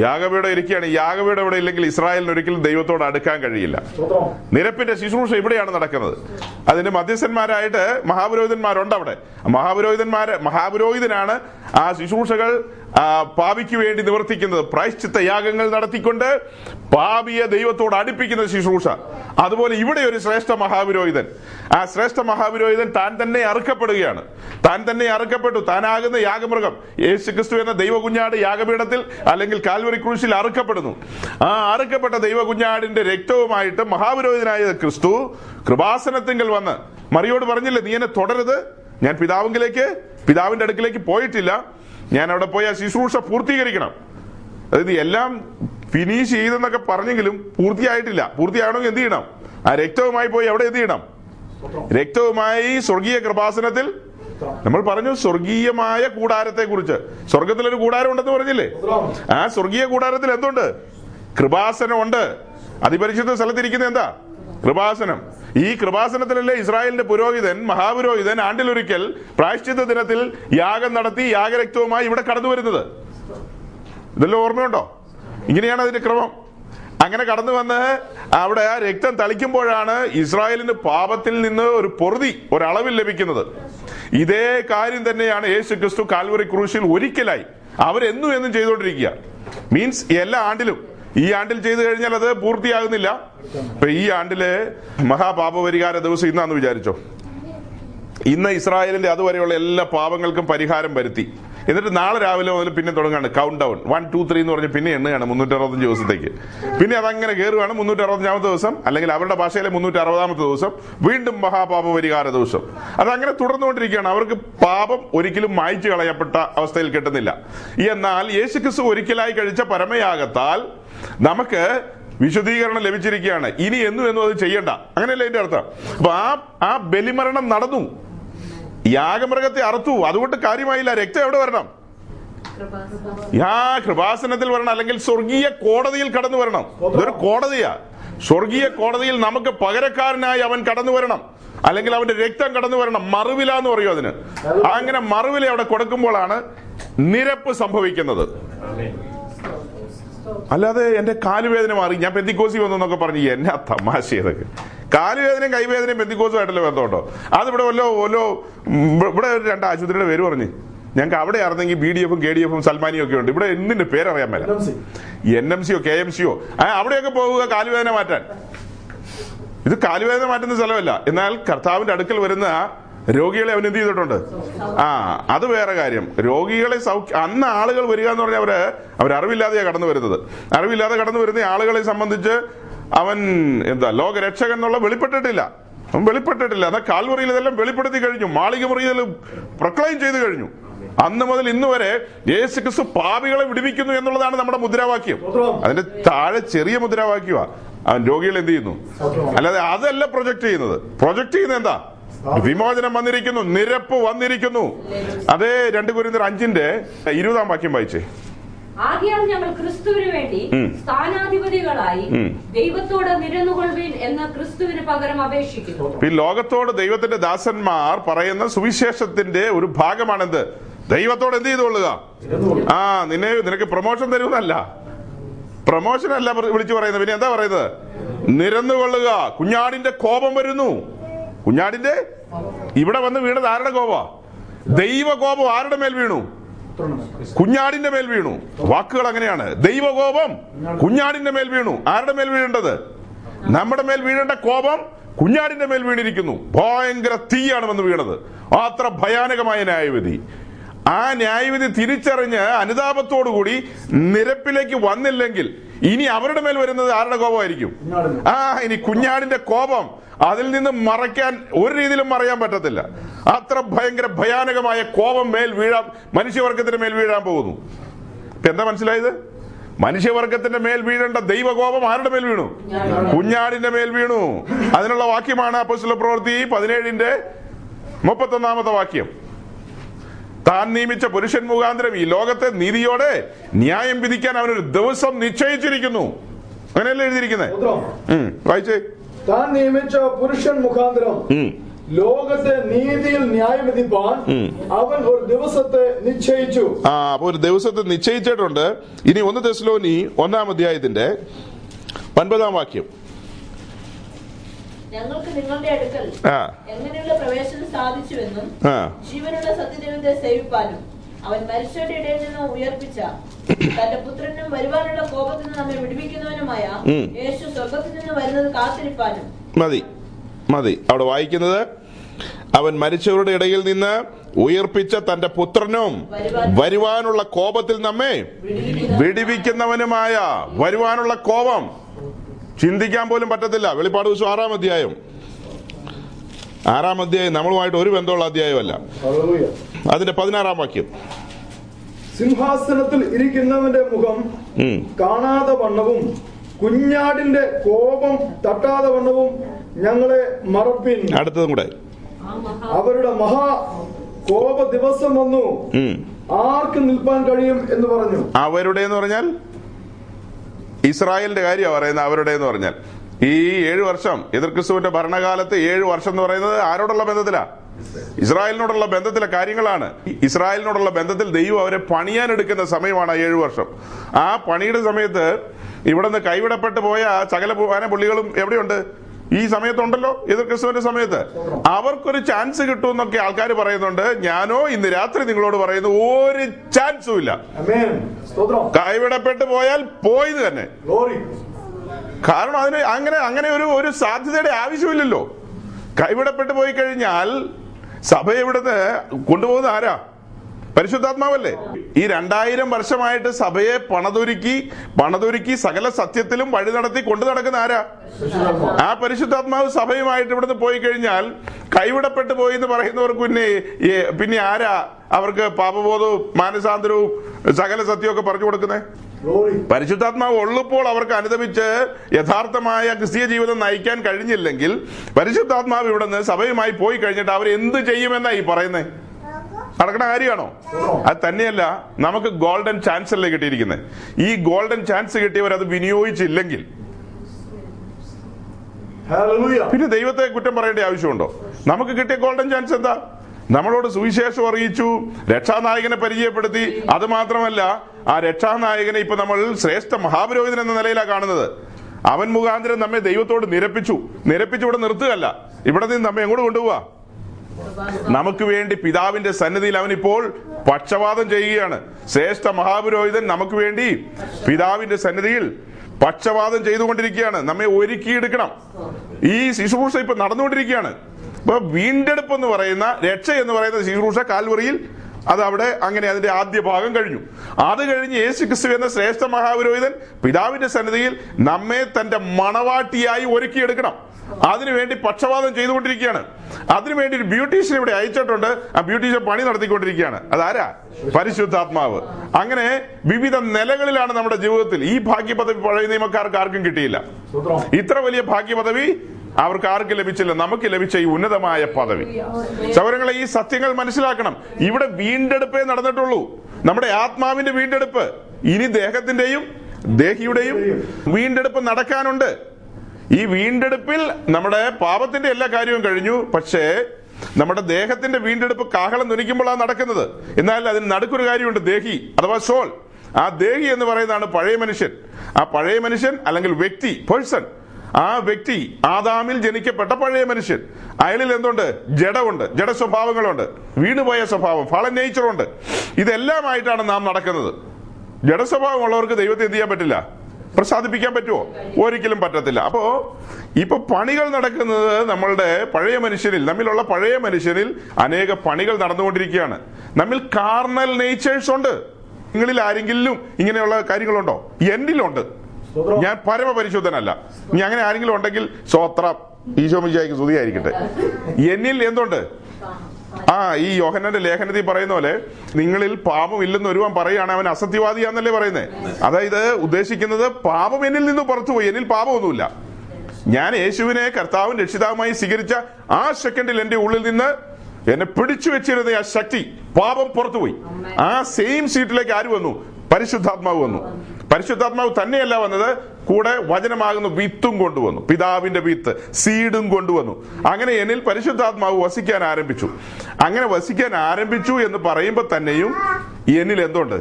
യാഗപീഠം ഇരിക്കുകയാണ്. യാഗപീഠം ഇവിടെ ഇല്ലെങ്കിൽ ഇസ്രായേലിന് ഒരിക്കലും ദൈവത്തോട് അടുക്കാൻ കഴിയില്ല. നിരപ്പിന്റെ ശുശ്രൂഷ ഇവിടെയാണ് നടക്കുന്നത്. അതിന്റെ മധ്യസ്ഥന്മാരായിട്ട് മഹാപുരോഹിതന്മാരുണ്ട് അവിടെ. മഹാപുരോഹിതനാണ് ആ ശുശ്രൂഷകൾ പാപിക്ക് വേണ്ടി നിവർത്തിക്കുന്നത്. പ്രായശ്ചിത്ത യാഗങ്ങൾ നടത്തിക്കൊണ്ട് പാപിയെ ദൈവത്തോട് അടുപ്പിക്കുന്ന ശുശ്രൂഷ. അതുപോലെ ഇവിടെ ഒരു ശ്രേഷ്ഠ മഹാപുരോഹിതൻ. ആ ശ്രേഷ്ഠ മഹാപുരോഹിതൻ താൻ തന്നെ അറുക്കപ്പെടുകയാണ്. താൻ തന്നെ അറുക്കപ്പെട്ടു. താനാകുന്ന യാഗമൃഗം യേശുക്രിസ്തു എന്ന ദൈവകുഞ്ഞാട് യാഗപീഠത്തിൽ അല്ലെങ്കിൽ കാൽവരി ക്രൂശിൽ അറുക്കപ്പെടുന്നു. ആ അറുക്കപ്പെട്ട ദൈവകുഞ്ഞാടിന്റെ രക്തവുമായിട്ട് മഹാപുരോഹിതനായ ക്രിസ്തു കൃപാസനത്തിങ്കൽ വന്ന് മറിയോട് പറഞ്ഞില്ലേ, നീ എന്നെ തുടരുത്, ഞാൻ പിതാവിന്റെ അടുക്കിലേക്ക് പോയിട്ടില്ല, ഞാൻ അവിടെ പോയി ആ ശുശ്രൂഷ പൂർത്തീകരിക്കണം. അതായത് എല്ലാം ഫിനിഷ് ചെയ്തെന്നൊക്കെ പറഞ്ഞെങ്കിലും പൂർത്തിയായിട്ടില്ല. പൂർത്തിയാകണമെങ്കിൽ എന്ത് ചെയ്യണം? ആ രക്തവുമായി പോയി അവിടെ എന്ത് ചെയ്യണം? രക്തവുമായി സ്വർഗീയ കൃപാസനത്തിൽ. നമ്മൾ പറഞ്ഞു സ്വർഗീയമായ കൂടാരത്തെ കുറിച്ച്. സ്വർഗത്തിലൊരു കൂടാരം ഉണ്ടെന്ന് പറഞ്ഞില്ലേ? ആ സ്വർഗീയ കൂടാരത്തിൽ എന്തുണ്ട്? കൃപാസനം ഉണ്ട്. അതിപരിശുദ്ധ സ്ഥലത്തിരിക്കുന്നത് എന്താ? കൃപാസനം. ഈ കൃപാസനത്തിലല്ലേ ഇസ്രായേലിന്റെ പുരോഹിതൻ, മഹാപുരോഹിതൻ ആണ്ടിലൊരിക്കൽ പ്രായശ്ചിത്ത ദിനത്തിൽ യാഗം നടത്തി യാഗരക്തവുമായി ഇവിടെ കടന്നു വരുന്നത്. ഇതെല്ലാം ഓർമ്മയുണ്ടോ? ഇങ്ങനെയാണ് അതിന്റെ ക്രമം. അങ്ങനെ കടന്നു വന്ന് അവിടെ ആ രക്തം തളിക്കുമ്പോഴാണ് ഇസ്രായേലിന് പാപത്തിൽ നിന്ന് ഒരു പൊറുതി, ഒരളവിൽ ലഭിക്കുന്നത്. ഇതേ കാര്യം തന്നെയാണ് യേശു ക്രിസ്തു കാൽവറി ക്രൂശിൽ ഒരിക്കലായി അവരെന്നും എന്നും ചെയ്തുകൊണ്ടിരിക്കുക. മീൻസ് എല്ലാ ആണ്ടിലും. ഈ ആണ്ടിൽ ചെയ്തു കഴിഞ്ഞാൽ അത് പൂർത്തിയാകുന്നില്ല. അപ്പൊ ഈ ആണ്ടിലെ മഹാപാപപരിഹാര ദിവസം ഇന്നാന്ന് വിചാരിച്ചോ. ഇന്ന് ഇസ്രായേലിന്റെ അതുവരെയുള്ള എല്ലാ പാപങ്ങൾക്കും പരിഹാരം വരുത്തി. എന്നിട്ട് നാളെ രാവിലെ മുതൽ പിന്നെ തുടങ്ങാണ് കൗണ്ട് ഡൗൺ 1, 2, 3 എന്ന് പറഞ്ഞ് പിന്നെ എണ്ണുകയാണ് 365 ദിവസത്തേക്ക്. പിന്നെ അതങ്ങനെ കയറുകയാണ് 365ാമത്തെ ദിവസം, അല്ലെങ്കിൽ അവരുടെ ഭാഷയിലെ 360ാമത്തെ ദിവസം, വീണ്ടും മഹാപാപപരിഹാര ദിവസം. അതങ്ങനെ തുടർന്നുകൊണ്ടിരിക്കുകയാണ്. അവർക്ക് പാപം ഒരിക്കലും മായ്ച്ചു കളയപ്പെട്ട അവസ്ഥയിൽ കിട്ടുന്നില്ല. എന്നാൽ യേശുക്രിസ്തു ഒരിക്കലായി കഴിച്ച പരമയാഗത്താൽ നമുക്ക് വിശുദ്ധീകരണം ലഭിച്ചിരിക്കുകയാണ്. ഇനി എന്നും അത് ചെയ്യണ്ട, അങ്ങനെയല്ലേ എന്റെ അർത്ഥം? അപ്പൊ ആ ബലിമരണം നടന്നു, യാഗമൃഗത്തെ അറുത്തു. അതുകൊണ്ട് കാര്യമായില്ല. രക്തം എവിടെ വരണം? കൃപാസനത്തിൽ വരണം, അല്ലെങ്കിൽ സ്വർഗീയ കോടതിയിൽ കടന്നു വരണം. ഇതൊരു കോടതിയാ. സ്വർഗീയ കോടതിയിൽ നമുക്ക് പകരക്കാരനായി അവൻ കടന്നു വരണം, അല്ലെങ്കിൽ അവന്റെ രക്തം കടന്നു വരണം. മറുവില എന്ന് പറയും അതിന്. അങ്ങനെ മറുവില അവിടെ കൊടുക്കുമ്പോഴാണ് നിരപ്പ് സംഭവിക്കുന്നത്. അല്ലാതെ എന്റെ കാലുവേദന മാറി, ഞാൻ പെന്തിക്കോസി വന്നു എന്നൊക്കെ പറഞ്ഞു എന്നെ തമാശ. ഇതൊക്കെ കാലുവേദനയും കൈവേദനയും പെന്തിക്കോസുമായിട്ടല്ലേ ബന്ധമുണ്ടോ? അതിവിടെ ഇവിടെ ഒരു രണ്ട് ആശുപത്രിയുടെ പേര് പറഞ്ഞു. ഞങ്ങൾക്ക് അവിടെ ആയിരുന്നെങ്കിൽ BDF, KDF, സൽമാനിയും ഒക്കെ ഉണ്ട്. ഇവിടെ എന്തിന്റെ പേരറിയാൻ മേല. NMCO, KMCO അവിടെയൊക്കെ പോവുക കാലുവേദന മാറ്റാൻ. ഇത് കാലുവേദന മാറ്റുന്ന സ്ഥലമല്ല. എന്നാൽ കർത്താവിന്റെ അടുക്കൽ വരുന്ന രോഗികളെ അവൻ എന്ത് ചെയ്തിട്ടുണ്ട്? അത് വേറെ കാര്യം. രോഗികളെ അന്ന് ആളുകൾ വരിക എന്ന് പറഞ്ഞാൽ അവരറിവില്ലാതെയാണ് കടന്നു വരുന്നത്. അറിവില്ലാതെ കടന്നു വരുന്ന ആളുകളെ സംബന്ധിച്ച് അവൻ ലോകരക്ഷകൻ എന്നുള്ള വെളിപ്പെട്ടിട്ടില്ല. എന്നാൽ കാൽവറിയിൽ ഇതെല്ലാം വെളിപ്പെടുത്തി കഴിഞ്ഞു. മാളിക മുറിയിൽ പ്രൊക്ലൈം ചെയ്തു കഴിഞ്ഞു. അന്ന് മുതൽ ഇന്ന് വരെ യേശു ക്രിസ്തു പാപികളെ വിടുവിക്കുന്നു എന്നുള്ളതാണ് നമ്മുടെ മുദ്രാവാക്യം. അതിന്റെ താഴെ ചെറിയ മുദ്രാവാക്യമാണ് അവൻ രോഗികളെ എന്ത് ചെയ്യുന്നു. അല്ലാതെ അതല്ല പ്രൊജക്ട് ചെയ്യുന്നത് എന്താ? വിമോചനം വന്നിരിക്കുന്നു, നിരപ്പ് വന്നിരിക്കുന്നു. അതേ 2 Corinthiers 5:20 വാക്യം വായിച്ചേ. ആകയാൽ ഞങ്ങൾ ക്രിസ്തുവിന് വേണ്ടി സ്ഥാനാധിപതികളായി ദൈവത്തോട് നിരന്നുകൊള്ളുവിൻ എന്ന ക്രിസ്തുവിന് പകരം അപേക്ഷിക്കുന്നു. ഈ ലോകത്തോട് ദൈവത്തിന്റെ ദാസന്മാർ പറയുന്ന സുവിശേഷത്തിന്റെ ഒരു ഭാഗമാണെന്ത്? ദൈവത്തോട് എന്ത് ചെയ്തുകൊള്ളുക. നിനക്ക് പ്രൊമോഷൻ തരുമെന്നല്ല, പ്രൊമോഷൻ അല്ല വിളിച്ചു പറയുന്നത്. പിന്നെ എന്താ പറയുന്നത്? നിരന്നുകൊള്ളുക. കുഞ്ഞാടിന്റെ കോപം വരുന്നു. കുഞ്ഞാടിന്റെ ഇവിടെ വന്ന് വീണത് ആരുടെ കോപ? ദൈവകോപം. ആരുടെ മേൽ വീണു? കുഞ്ഞാടിന്റെ മേൽ വീണു. വാക്കുകൾ അങ്ങനെയാണ്. ദൈവകോപം കുഞ്ഞാടിന്റെ മേൽ വീണു. ആരുടെ മേൽ വീഴേണ്ടത്? നമ്മുടെ മേൽ വീഴേണ്ട കോപം കുഞ്ഞാടിന്റെ മേൽ വീണിരിക്കുന്നു. ഭയങ്കര തീയാണ് വന്ന് വീണത്. അത്ര ഭയാനകമായ ന്യായവിധി. ആ ന്യായവിധി തിരിച്ചറിഞ്ഞ് അനുതാപത്തോടുകൂടി നിരപ്പിലേക്ക് വന്നില്ലെങ്കിൽ ഇനി അവരുടെ മേൽ വരുന്നത് ആരുടെ കോപമായിരിക്കും? ഇനി കുഞ്ഞാടിന്റെ കോപം. അതിൽ നിന്ന് മറയ്ക്കാൻ ഒരു രീതിയിലും മറയാൻ പറ്റത്തില്ല. അത്ര ഭയങ്കര ഭയാനകമായ കോപം മനുഷ്യവർഗത്തിന്റെ മേൽ വീഴാൻ പോകുന്നു. ഇപ്പൊ എന്താ മനസ്സിലായത്? മനുഷ്യവർഗത്തിന്റെ മേൽ വീഴേണ്ട ദൈവകോപം ആരുടെ മേൽ വീണു? കുഞ്ഞാടിന്റെ മേൽ വീണു. അതിനുള്ള വാക്യമാണ് അപ്പോസ്തല പ്രവൃത്തി 17:31 വാക്യം. താൻ നിയമിച്ച പുരുഷൻ മുഖാന്തരം ഈ ലോകത്തെ നീതിയോടെ ന്യായം വിധിക്കാൻ അവനൊരു ദിവസം നിശ്ചയിച്ചിരിക്കുന്നു. അങ്ങനെയല്ലേ എഴുതിയിരിക്കുന്നത്? വായിച്ചേ. താൻ നിയമിച്ച പുരുഷൻ മുഖാന്തരം ലോകത്തെ നീതിയിൽ ന്യായം വിധിപ്പാൻ അവൻ ഒരു ദിവസത്തെ നിശ്ചയിച്ചു. അപ്പൊ ഒരു ദിവസത്തെ നിശ്ചയിച്ചിട്ടുണ്ട്. ഇനി 1 തെസ്സലോനി 1-ാം അധ്യായത്തിന്റെ 9-ാം വാക്യം, ഞങ്ങൾക്ക് നിങ്ങളുടെ അടുക്കൽ എങ്ങനെയുള്ള പ്രവേശനം സാധിച്ചുവെന്നും ജീവനുള്ള സത്യദൈവത്തെ സേവിപ്പാനും അവൻ മരിച്ചവരുടെ ഇടയിൽ നിന്ന് ഉയർപ്പിച്ച തന്റെ പുത്രനും വരുവാനുള്ള കോപത്തിൽ നിന്ന് നമ്മെ വിടുവിക്കുന്നവനുമായ യേശു സ്വർഗത്തിൽ നിന്ന് വരുന്നത് കാത്തിരിപ്പാനും. മതി അവിടെ വായിക്കുന്നത്, അവൻ മരിച്ചവരുടെ ഇടയിൽ നിന്ന് ഉയർപ്പിച്ച തന്റെ പുത്രനും വരുവാനുള്ള കോപത്തിൽ നമ്മെ വിടുവിക്കുന്നവനുമായ, വരുവാനുള്ള കോപം ചിന്തിക്കാൻ പോലും പറ്റത്തില്ല. വെളിപ്പാട് ദിവസം 6-ാം അധ്യായം നമ്മളുമായിട്ട് ഒരു ബന്ധമുള്ള അധ്യായമല്ല. അതിന്റെ 16-ാം വാക്യം, സിംഹാസനത്തിൽ ഇരിക്കുന്നവന്റെ മുഖം കാണാതെ വണ്ണവും കുഞ്ഞാടിന്റെ കോപം തട്ടാതെ വണ്ണവും ഞങ്ങളെ മറപ്പിൻ. അടുത്തതും കൂടെ, അവരുടെ മഹാ കോപ ദിവസം വന്നു, ആർക്ക് നിൽപ്പാൻ കഴിയും എന്ന് പറഞ്ഞു. അവരുടെ എന്ന് പറഞ്ഞാൽ ഇസ്രായേലിന്റെ കാര്യമാണ് പറയുന്നത്. അവരുടെ എന്ന് പറഞ്ഞാൽ ഈ 7 വർഷം എതിർക്രിസ്തുവിന്റെ ഭരണകാലത്ത് 7 വർഷം എന്ന് പറയുന്നത് ആരോടുള്ള ബന്ധത്തിലാ? ഇസ്രായേലിനോടുള്ള ബന്ധത്തിലെ കാര്യങ്ങളാണ്. ഇസ്രായേലിനോടുള്ള ബന്ധത്തിൽ ദൈവം അവരെ പണിയാൻ എടുക്കുന്ന സമയമാണ് 7 വർഷം. ആ പണിയുടെ സമയത്ത് ഇവിടെ നിന്ന് കൈവിടപ്പെട്ടു പോയ സകല പൂവാന പുള്ളികളും എവിടെയുണ്ട്? ഈ സമയത്തുണ്ടല്ലോ, എതിർക്രിസ്തുവിന്റെ സമയത്ത് അവർക്കൊരു ചാൻസ് കിട്ടുമെന്നൊക്കെ ആൾക്കാർ പറയുന്നുണ്ട്. ഞാനോ ഇന്ന് രാത്രി നിങ്ങളോട് പറയുന്നു, ഒരു ചാൻസും ഇല്ല. കൈവിടപ്പെട്ടു പോയാൽ പോയത് തന്നെ. കാരണം അതിന് അങ്ങനെ ഒരു സാധ്യതയുടെ ആവശ്യമില്ലല്ലോ. കൈവിടപ്പെട്ടു പോയി കഴിഞ്ഞാൽ സഭ ഇവിടുന്ന് കൊണ്ടുപോകുന്നത് ആരാ? പരിശുദ്ധാത്മാവല്ലേ. ഈ 2000 വർഷമായിട്ട് സഭയെ പണതൊരുക്കി സകല സത്യത്തിലും വഴി നടത്തി കൊണ്ടു നടക്കുന്ന ആരാ? ആ പരിശുദ്ധാത്മാവ് സഭയുമായിട്ട് ഇവിടുന്ന് പോയി കഴിഞ്ഞാൽ കൈവിടപ്പെട്ടു പോയി എന്ന് പറയുന്നവർക്ക് പിന്നെ ആരാ അവർക്ക് പാപബോധവും മാനസാന്തരവും സകല സത്യമൊക്കെ പറഞ്ഞു കൊടുക്കുന്നത്? പരിശുദ്ധാത്മാവ് ഉള്ളപ്പോൾ അവർക്ക് അനുദമിച്ച് യഥാർത്ഥമായ ക്രിസ്തീയ ജീവിതം നയിക്കാൻ കഴിഞ്ഞില്ലെങ്കിൽ പരിശുദ്ധാത്മാവ് ഇവിടുന്ന് സഭയുമായി പോയി കഴിഞ്ഞിട്ട് അവരെന്ത് ചെയ്യുമെന്നാ ഈ പറയുന്നത്? നടക്കണ കാര്യമാണോ? അത് തന്നെയല്ല, നമുക്ക് ഗോൾഡൻ ചാൻസ് അല്ലേ കിട്ടിയിരിക്കുന്നത്. ഈ ഗോൾഡൻ ചാൻസ് കിട്ടിയവർ അത് വിനിയോഗിച്ചില്ലെങ്കിൽ പിന്നെ ദൈവത്തെ കുറ്റം പറയേണ്ട ആവശ്യമുണ്ടോ? നമുക്ക് കിട്ടിയ ഗോൾഡൻ ചാൻസ് എന്താ? നമ്മളോട് സുവിശേഷം അറിയിച്ചു, രക്ഷാനായകനെ പരിചയപ്പെടുത്തി. അത് മാത്രമല്ല, ആ രക്ഷാനായകനെ ഇപ്പൊ നമ്മൾ ശ്രേഷ്ഠ മഹാപുരോഹിതൻ എന്ന നിലയിലാണ് കാണുന്നത്. അവൻ മുഖാന്തരം നമ്മെ ദൈവത്തോട് നിരപ്പിച്ചു ഇവിടെ നിർത്തുകയല്ല, ഇവിടെ നിന്ന് നമ്മെ എങ്ങോട്ട് കൊണ്ടുപോവാ? നമുക്ക് വേണ്ടി പിതാവിന്റെ സന്നിധിയിൽ അവനിപ്പോൾ പക്ഷവാദം ചെയ്യുകയാണ്. ശ്രേഷ്ഠ മഹാപുരോഹിതൻ നമുക്ക് വേണ്ടി പിതാവിന്റെ സന്നിധിയിൽ പക്ഷവാദം ചെയ്തുകൊണ്ടിരിക്കുകയാണ്. നമ്മെ ഒരുക്കിയെടുക്കണം. ഈ ശുശ്രൂഷ ഇപ്പൊ നടന്നുകൊണ്ടിരിക്കുകയാണ്. ഇപ്പൊ വീണ്ടെടുപ്പ് എന്ന് പറയുന്ന, രക്ഷ എന്ന് പറയുന്ന ശുശ്രൂഷ കാൽവറിയിൽ അത് അവിടെ അങ്ങനെ അതിന്റെ ആദ്യ ഭാഗം കഴിഞ്ഞു. അത് കഴിഞ്ഞ് യേശു ക്രിസ്തു എന്ന ശ്രേഷ്ഠ മഹാപുരോഹിതൻ പിതാവിന്റെ സന്നിധിയിൽ നമ്മെ തന്റെ മണവാട്ടിയായി ഒരുക്കിയെടുക്കണം. അതിനുവേണ്ടി പക്ഷവാദം ചെയ്തുകൊണ്ടിരിക്കുകയാണ്. അതിനുവേണ്ടി ഒരു ബ്യൂട്ടീഷ്യൻ ഇവിടെ അയച്ചിട്ടുണ്ട്. ആ ബ്യൂട്ടീഷ്യൻ പണി നടത്തിക്കൊണ്ടിരിക്കുകയാണ്. അതാരാ? പരിശുദ്ധാത്മാവ്. അങ്ങനെ വിവിധ നിലകളിലാണ് നമ്മുടെ ജീവിതത്തിൽ. ഈ ഭാഗ്യപദവി പഴയ നിയമക്കാർക്ക് ആർക്കും കിട്ടിയില്ല. ഇത്ര വലിയ ഭാഗ്യപദവി അവർക്ക് ആർക്കും ലഭിച്ചില്ല. നമുക്ക് ലഭിച്ച ഈ ഉന്നതമായ പദവി. സൗരങ്ങളെ ഈ സത്യങ്ങൾ മനസ്സിലാക്കണം. ഇവിടെ വീണ്ടെടുപ്പേ നടന്നിട്ടുള്ളൂ. നമ്മുടെ ആത്മാവിന്റെ വീണ്ടെടുപ്പ്, ഇനി ദേഹത്തിന്റെയും ദേഹിയുടെയും വീണ്ടെടുപ്പ് നടക്കാനുണ്ട്. ഈ വീണ്ടെടുപ്പിൽ നമ്മുടെ പാപത്തിന്റെ എല്ലാ കാര്യവും കഴിഞ്ഞു. പക്ഷേ നമ്മുടെ ദേഹത്തിന്റെ വീണ്ടെടുപ്പ് കാഹളം ധനിക്കുമ്പോഴാണ് നടക്കുന്നത്. എന്നാൽ അതിന് നടുക്കൊരു കാര്യമുണ്ട്, ദേഹി അഥവാ സോൾ. ആ ദേഹി എന്ന് പറയുന്നതാണ് പഴയ മനുഷ്യൻ. ആ പഴയ മനുഷ്യൻ അല്ലെങ്കിൽ വ്യക്തി, പേഴ്സൺ, ആ വ്യക്തി ആദാമിൽ ജനിക്കപ്പെട്ട പഴയ മനുഷ്യൻ. അയാളിൽ എന്തുണ്ട്? ജഡമുണ്ട്, ജഡ സ്വഭാവങ്ങളുണ്ട്, വീണുപോയ സ്വഭാവം, ഫാളൻ നേച്ചറുണ്ട്. ഇതെല്ലാമായിട്ടാണ് നാം നടക്കുന്നത്. ജഡ സ്വഭാവമുള്ളവർക്ക് ദൈവത്തെ എന്ത് ചെയ്യാൻ പറ്റില്ല? പ്രസാദിപ്പിക്കാൻ പറ്റുമോ? ഒരിക്കലും പറ്റത്തില്ല. അപ്പോ ഇപ്പൊ പണികൾ നടക്കുന്നത് നമ്മളുടെ പഴയ മനുഷ്യനിൽ, നമ്മിലുള്ള പഴയ മനുഷ്യനിൽ അനേക പണികൾ നടന്നുകൊണ്ടിരിക്കുകയാണ്. നമ്മിൽ കാർണൽ നേച്ചേഴ്സ് ഉണ്ട്. നിങ്ങളിൽ ആരെങ്കിലും ഇങ്ങനെയുള്ള കാര്യങ്ങളുണ്ടോ? എന്നിലുണ്ട്. ഞാൻ പരമപരിശുദ്ധനല്ല. ഇനി അങ്ങനെ ആരെങ്കിലും ഉണ്ടെങ്കിൽ സ്വോത്രം, ഈശോമിശിഹായ്ക്ക് സ്തുതിയായിരിക്കട്ടെ. എന്നിൽ എന്തുണ്ട്? ഈ യോഹന്നാന്റെ ലേഖനത്തിൽ പറയുന്ന പോലെ നിങ്ങളിൽ പാപം ഇല്ലെന്ന് ഒരുവൻ പറയുകയാണ്, അവൻ അസത്യവാദിയാന്നല്ലേ പറയുന്നത്. അതായത് ഉദ്ദേശിക്കുന്നത് പാപം എന്നിൽ നിന്ന് പുറത്തുപോയി, എന്നിൽ പാപമൊന്നുമില്ല. ഞാൻ യേശുവിനെ കർത്താവും രക്ഷിതാവുമായി സ്വീകരിച്ച ആ സെക്കൻഡിൽ എന്റെ ഉള്ളിൽ നിന്ന് എന്നെ പിടിച്ചു വെച്ചിരുന്ന ആ ശക്തി, പാപം പുറത്തുപോയി. ആ സെയിം സീറ്റിലേക്ക് ആര് വന്നു? പരിശുദ്ധാത്മാവ് വന്നു. പരിശുദ്ധാത്മാവ് തന്നെയല്ല വന്നത്, കൂടെ വചനമാകുന്ന വിത്തും കൊണ്ടുവന്നു, പിതാവിന്റെ വിത്ത്, സീഡും കൊണ്ടുവന്നു. അങ്ങനെ എന്നിൽ പരിശുദ്ധാത്മാവ് വസിക്കാൻ ആരംഭിച്ചു. അങ്ങനെ വസിക്കാൻ ആരംഭിച്ചു എന്ന് പറയുമ്പോൾ തന്നെയും എന്നിൽ എന്തുണ്ട്?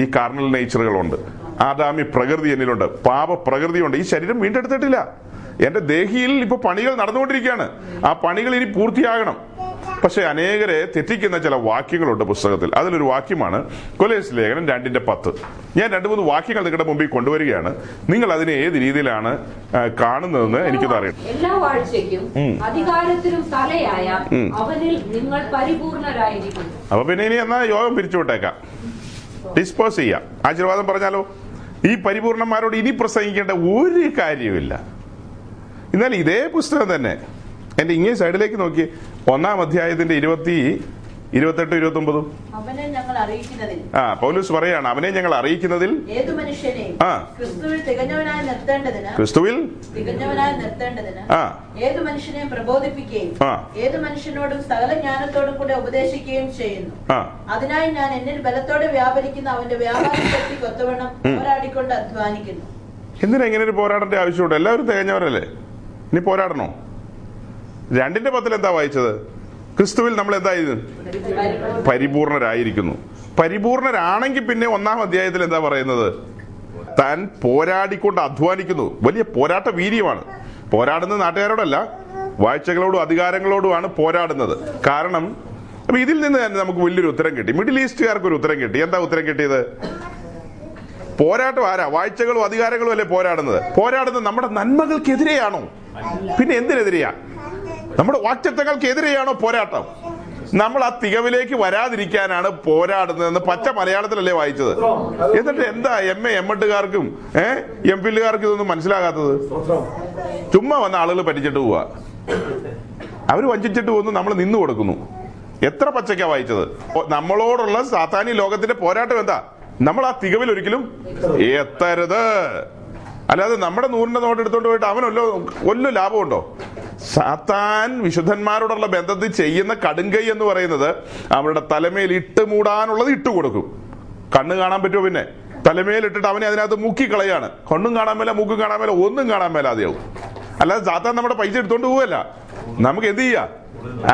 ഈ കാർണൽ നേച്ചറുകളുണ്ട്, ആദാമി പ്രകൃതി എന്നിലുണ്ട്, പാപ പ്രകൃതിയുണ്ട്. ഈ ശരീരം വീണ്ടെടുത്തിട്ടില്ല. എന്റെ ദേഹിയിൽ ഇപ്പൊ പണികൾ നടന്നുകൊണ്ടിരിക്കുകയാണ്. ആ പണികൾ ഇനി പൂർത്തിയാകണം. പക്ഷെ അനേകരെ തെറ്റിക്കുന്ന ചില വാക്യങ്ങളുണ്ട് പുസ്തകത്തിൽ. അതിലൊരു വാക്യമാണ് കൊലോസ്യർ ലേഖനം 2:10. ഞാൻ 2-3 വാക്യങ്ങൾ നിങ്ങളുടെ മുമ്പിൽ കൊണ്ടുവരികയാണ്. നിങ്ങൾ അതിനെ ഏത് രീതിയിലാണ് കാണുന്നതെന്ന് എനിക്കൊന്നും അറിയണം. എല്ലാ വാഴ്ചയ്ക്കും അധികാരത്തിനും തലയായ അവനിൽ നിങ്ങൾ പരിപൂർണരായിരിക്കുന്നു. അപ്പൊ പിന്നെ ഇനി എന്നാ യോഗം പിരിച്ചുവിട്ടേക്കാം, ഡിസ്പോസ് ചെയ്യാം. ആശീർവാദം പറഞ്ഞാലോ? ഈ പരിപൂർണന്മാരോട് ഇനി പ്രസംഗിക്കേണ്ട ഒരു കാര്യമില്ല. എന്നാൽ ഇതേ പുസ്തകം തന്നെ എന്റെ ഇങ്ങേ സൈഡിലേക്ക് നോക്കി 1-ാം അധ്യായത്തിന്റെ 28-29 പൗലോസ് പറയാണ്, അവനെ ഞങ്ങൾ അറിയിക്കുന്നതിൽ ക്രിസ്തുവിൽ പ്രബോധിപ്പിക്കുകയും ഏത് മനുഷ്യനോടും സകല ജ്ഞാനത്തോടും കൂടെ ഉപദേശിക്കുകയും ചെയ്യുന്നു. അതിനായി ഞാൻ എന്നിൽ ബലത്തോടെ വ്യാപരിക്കുന്ന അവന്റെ വ്യാപാരശക്തി കൊത്തവണ്ണം പോരാടിക്കൊണ്ട് അധ്വാനിക്കുന്നു. എന്തിനാ ഇങ്ങനെ ഒരു പോരാടേണ്ട ആവശ്യമുണ്ട്? എല്ലാവരും തികഞ്ഞവരല്ലേ? ഇനി പോരാടണോ? 2:10 എന്താ വായിച്ചത്? ക്രിസ്തുവിൽ നമ്മൾ എന്തായിരുന്നു? പരിപൂർണരായിരിക്കുന്നു. പരിപൂർണരാണെങ്കിൽ പിന്നെ 1-ാം അധ്യായത്തിൽ എന്താ പറയുന്നത്? താൻ പോരാടിക്കൊണ്ട് അധ്വാനിക്കുന്നു. വലിയ പോരാട്ട വീര്യമാണ്. പോരാടുന്നത് നാട്ടുകാരോടല്ല, വാഴ്ചകളോടും അധികാരങ്ങളോടുമാണ് പോരാടുന്നത്. കാരണം അപ്പൊ ഇതിൽ നിന്ന് തന്നെ നമുക്ക് വലിയൊരു ഉത്തരം കിട്ടി. മിഡിൽ ഈസ്റ്റുകാർക്ക് ഒരു ഉത്തരം കിട്ടി. എന്താ ഉത്തരം കിട്ടിയത്? പോരാട്ടം ആരാ? വാഴ്ചകളും അധികാരങ്ങളും അല്ലേ പോരാടുന്നത്? പോരാടുന്നത് നമ്മുടെ നന്മകൾക്കെതിരെയാണോ? പിന്നെ എന്തിനെതിരെയാ? നമ്മുടെ വാക്റ്റത്വങ്ങൾക്കെതിരെയാണോ പോരാട്ടം? നമ്മൾ ആ തികവിലേക്ക് വരാതിരിക്കാനാണ് പോരാടുന്നതെന്ന് പച്ച മലയാളത്തിലല്ലേ വായിച്ചത്? എന്നിട്ട് എന്താ എം എഡുകാർക്കും എം ഫില്ലുകാർക്കും ഇതൊന്നും മനസ്സിലാകാത്തത്? ചുമ്മാ വന്ന ആളുകൾ പറ്റിച്ചിട്ട് പോവാ. അവർ വഞ്ചിച്ചിട്ട് പോകുന്നു, നമ്മൾ നിന്നു കൊടുക്കുന്നു. എത്ര പച്ചയ്ക്കാ വായിച്ചത്? നമ്മളോടുള്ള സാത്താനി ലോകത്തിന്റെ പോരാട്ടം എന്താ? നമ്മൾ ആ തികവിൽ ഒരിക്കലും എത്തരുത്. അല്ലാതെ നമ്മുടെ 100-ന്റെ നോട്ട് എടുത്തോണ്ട് പോയിട്ട് അവനല്ലോ ഒല്ലോ ലാഭമുണ്ടോ? സാത്താൻ വിശുദ്ധന്മാരോടുള്ള ബന്ധത്തിൽ ചെയ്യുന്ന കടുങ്കൈ എന്ന് പറയുന്നത് അവരുടെ തലമേൽ ഇട്ട് മൂടാനുള്ളത് ഇട്ട് കൊടുക്കും. കണ്ണ് കാണാൻ പറ്റുമോ? പിന്നെ തലമേലിട്ടിട്ട് അവനെ അതിനകത്ത് മുക്കിക്കളയാണ്. കണ്ണും കാണാൻ മേല, മൂക്കും കാണാൻ മേല, ഒന്നും കാണാൻ മേലാതെയാവും. അല്ലാതെ സാത്താൻ നമ്മുടെ പൈസ എടുത്തോണ്ട് പോവല്ല. നമുക്ക് എന്ത് ചെയ്യാം?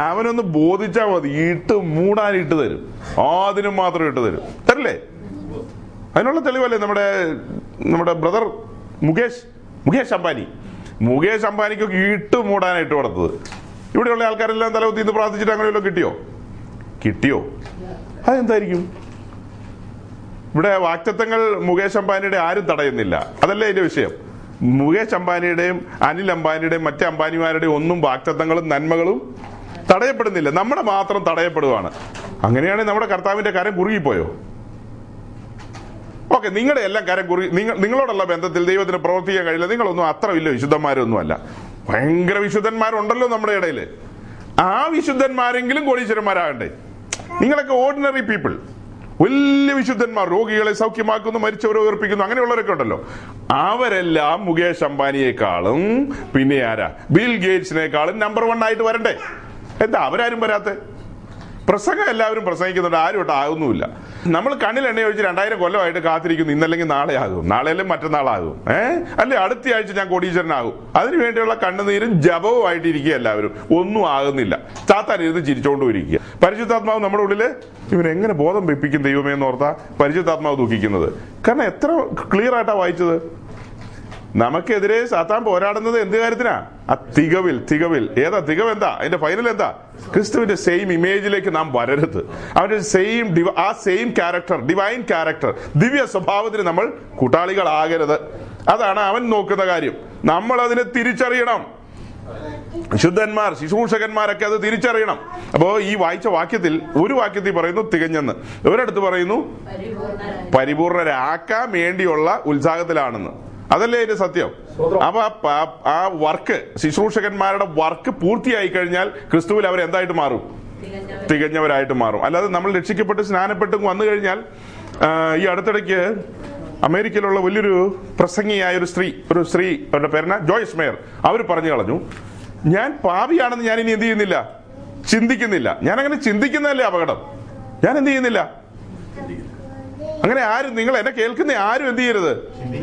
അവനൊന്ന് ബോധിച്ചാൽ മതി, ഇട്ട് മൂടാൻ ഇട്ട് തരും. അതിനും മാത്രം ഇട്ട് തരും. തരില്ലേ? അതിനുള്ള തെളിവല്ലേ നമ്മുടെ ബ്രദർ മുകേഷ് അംബാനി. മുകേഷ് അംബാനിക്കൊക്കെ ഇട്ട് മൂടാനായിട്ട് കൊടുത്തത്. ഇവിടെയുള്ള ആൾക്കാരെല്ലാം തലകുത്തി ഇന്ന് പ്രാർത്ഥിച്ചിട്ട് അങ്ങനെയല്ലോ കിട്ടിയോ? അതെന്തായിരിക്കും? ഇവിടെ വാക്റ്റത്വങ്ങൾ മുകേഷ് അംബാനിയുടെ ആരും തടയുന്നില്ല. അതല്ലേ അതിന്റെ വിഷയം. മുകേഷ് അംബാനിയുടെയും അനിൽ അംബാനിയുടെയും മറ്റേ അംബാനിമാരുടെയും ഒന്നും വാക്റ്റത്വങ്ങളും നന്മകളും തടയപ്പെടുന്നില്ല. നമ്മുടെ മാത്രം തടയപ്പെടുകയാണ്. അങ്ങനെയാണെങ്കിൽ നമ്മുടെ കർത്താവിന്റെ കരം കുറുകിപ്പോയോ? ഓക്കെ, നിങ്ങളുടെ എല്ലാം കാര്യം നിങ്ങളോടുള്ള ബന്ധത്തിൽ ദൈവത്തിന് പ്രവർത്തിക്കാൻ കഴിയില്ല. നിങ്ങളൊന്നും അത്ര വലിയ വിശുദ്ധന്മാരൊന്നും അല്ല. ഭയങ്കര വിശുദ്ധന്മാരുണ്ടല്ലോ നമ്മുടെ ഇടയിൽ. ആ വിശുദ്ധന്മാരെങ്കിലും കോടീശ്വരന്മാരാകണ്ടേ? നിങ്ങളൊക്കെ ഓർഡിനറി പീപ്പിൾ. വലിയ വിശുദ്ധന്മാർ, രോഗികളെ സൗഖ്യമാക്കുന്നു, മരിച്ചവരെ ഉയർപ്പിക്കുന്നു, അങ്ങനെയുള്ളവരൊക്കെ ഉണ്ടല്ലോ. അവരെല്ലാം മുകേഷ് അംബാനിയെക്കാളും പിന്നെ ആരാ, ബിൽ ഗേറ്റ്സിനേക്കാളും നമ്പർ 1 ആയിട്ട് വരണ്ടേ? എന്താ അവരാരും വരാത്തെ? പ്രസംഗം എല്ലാവരും പ്രസംഗിക്കുന്നുണ്ട്, ആരും ഒട്ടും ആകുന്നുമില്ല. നമ്മൾ കണ്ണിൽ എണ്ണ ഒഴിച്ച് 2000 കൊല്ലമായിട്ട് കാത്തിരിക്കുന്നു. ഇന്നല്ലെങ്കിൽ നാളെ ആകും, നാളെയല്ലേ മറ്റന്നാളാകും, അല്ലെ അടുത്ത ആഴ്ച ഞാൻ കോടീശ്വരനാകും. അതിനുവേണ്ടിയുള്ള കണ്ണുനീരും ജപവുമായിട്ടിരിക്കുക. എല്ലാവരും ഒന്നും ആകുന്നില്ല. താത്താൻ ഇരുന്ന് ചിരിച്ചോണ്ടും ഇരിക്കുക. പരിശുദ്ധാത്മാവ് നമ്മുടെ ഉള്ളില് ഇവരെങ്ങനെ ബോധം വെപ്പിക്കും ദൈവമേ എന്നോർത്താ പരിശുദ്ധാത്മാവ് ദുഃഖിക്കുന്നത്. കാരണം എത്ര ക്ലിയർ ആയിട്ടാ വായിച്ചത്. നമുക്കെതിരെ സാത്താൻ പോരാടുന്നത് എന്ത് കാര്യത്തിനാ? ആ തികവിൽ. ഏതാ തികവ്? എന്താ അതിന്റെ ഫൈനൽ? എന്താ? ക്രിസ്തുവിന്റെ സെയിം ഇമേജിലേക്ക് നാം വരരുത്. അവന്റെ സെയിം ക്യാരക്ടർ, ഡിവൈൻ ക്യാരക്ടർ, ദിവ്യ സ്വഭാവത്തിന് നമ്മൾ കൂട്ടാളികളാകരുത്. അതാണ് അവൻ നോക്കുന്ന കാര്യം. നമ്മൾ അതിനെ തിരിച്ചറിയണം. ശുദ്ധന്മാർ, ശുശ്രൂഷകന്മാരൊക്കെ അത് തിരിച്ചറിയണം. അപ്പോ ഈ വായിച്ച വാക്യത്തിൽ ഒരു വാക്യത്തിൽ പറയുന്നു തികഞ്ഞെന്ന്, ഒരിടത്ത് പറയുന്നു പരിപൂർണരാക്കാൻ വേണ്ടിയുള്ള ഉത്സാഹത്തിലാണെന്ന്. അതല്ലേ അതിന്റെ സത്യം. അപ്പൊ ആ വർക്ക്, ശുശ്രൂഷകന്മാരുടെ വർക്ക് പൂർത്തിയായി കഴിഞ്ഞാൽ ക്രിസ്തുവിൽ അവർ എന്തായിട്ട് മാറും? തികഞ്ഞവരായിട്ട് മാറും. അല്ലാതെ നമ്മൾ രക്ഷിക്കപ്പെട്ട് സ്നാനപ്പെട്ടും വന്നു കഴിഞ്ഞാൽ ഈ അടുത്തിടയ്ക്ക് അമേരിക്കയിലുള്ള വലിയൊരു പ്രസംഗിയായ ഒരു സ്ത്രീ അവരുടെ പേരാണ് ജോയ്സ് മേയർ. അവർ പറഞ്ഞു കളഞ്ഞു, ഞാൻ പാപിയാണെന്ന് ഞാൻ ഇനി എന്ത് ചെയ്യുന്നില്ല, ചിന്തിക്കുന്നില്ല. ഞാൻ അങ്ങനെ ചിന്തിക്കുന്നതല്ലേ അപകടം. ഞാൻ എന്ത് ചെയ്യുന്നില്ല, അങ്ങനെ ആരും, നിങ്ങൾ എന്നെ കേൾക്കുന്ന ആരും എന്ത് ചെയ്യരുത്,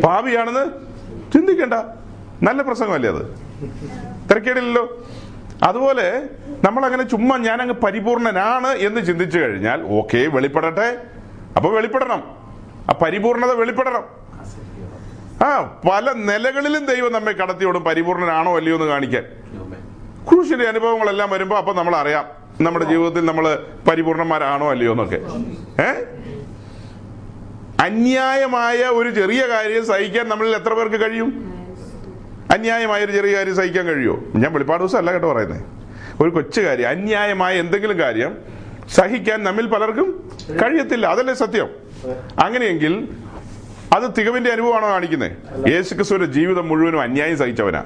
പാപിയാണെന്ന് ചിന്തിക്കണ്ട. നല്ല പ്രസംഗമല്ലേ അത്, തിരക്കേടില്ലല്ലോ. അതുപോലെ നമ്മളങ്ങനെ ചുമ്മാ ഞാനങ്ങ് പരിപൂർണനാണ് എന്ന് ചിന്തിച്ചു കഴിഞ്ഞാൽ ഓക്കെ വെളിപ്പെടട്ടെ, അപ്പൊ വെളിപ്പെടണം, ആ പരിപൂർണത വെളിപ്പെടണം. ആ പല നിലകളിലും ദൈവം നമ്മെ കടത്തിയോടും പരിപൂർണനാണോ അല്ലയോ എന്ന് കാണിക്കാൻ. ക്രൂശിന്റെ അനുഭവങ്ങളെല്ലാം വരുമ്പോൾ അപ്പൊ നമ്മൾ അറിയാം നമ്മുടെ ജീവിതത്തിൽ നമ്മൾ പരിപൂർണന്മാരാണോ അല്ലയോ എന്നൊക്കെ. അന്യായമായ ഒരു ചെറിയ കാര്യം സഹിക്കാൻ നമ്മളിൽ എത്ര പേർക്ക് കഴിയും? അന്യായമായ ഒരു ചെറിയ കാര്യം സഹിക്കാൻ കഴിയുമോ? ഞാൻ വെളിപ്പാട് ദിവസം അല്ല കേട്ടോ പറയുന്നത്, ഒരു കൊച്ചു കാര്യം, അന്യായമായ എന്തെങ്കിലും കാര്യം സഹിക്കാൻ നമ്മിൽ പലർക്കും കഴിയത്തില്ല, അതല്ലേ സത്യം. അങ്ങനെയെങ്കിൽ അത് തികവിന്റെ അനുഭവമാണോ കാണിക്കുന്നത്? യേശുക്രിസ്തുവിന്റെ ജീവിതം മുഴുവനും അന്യായം സഹിച്ചവനാ.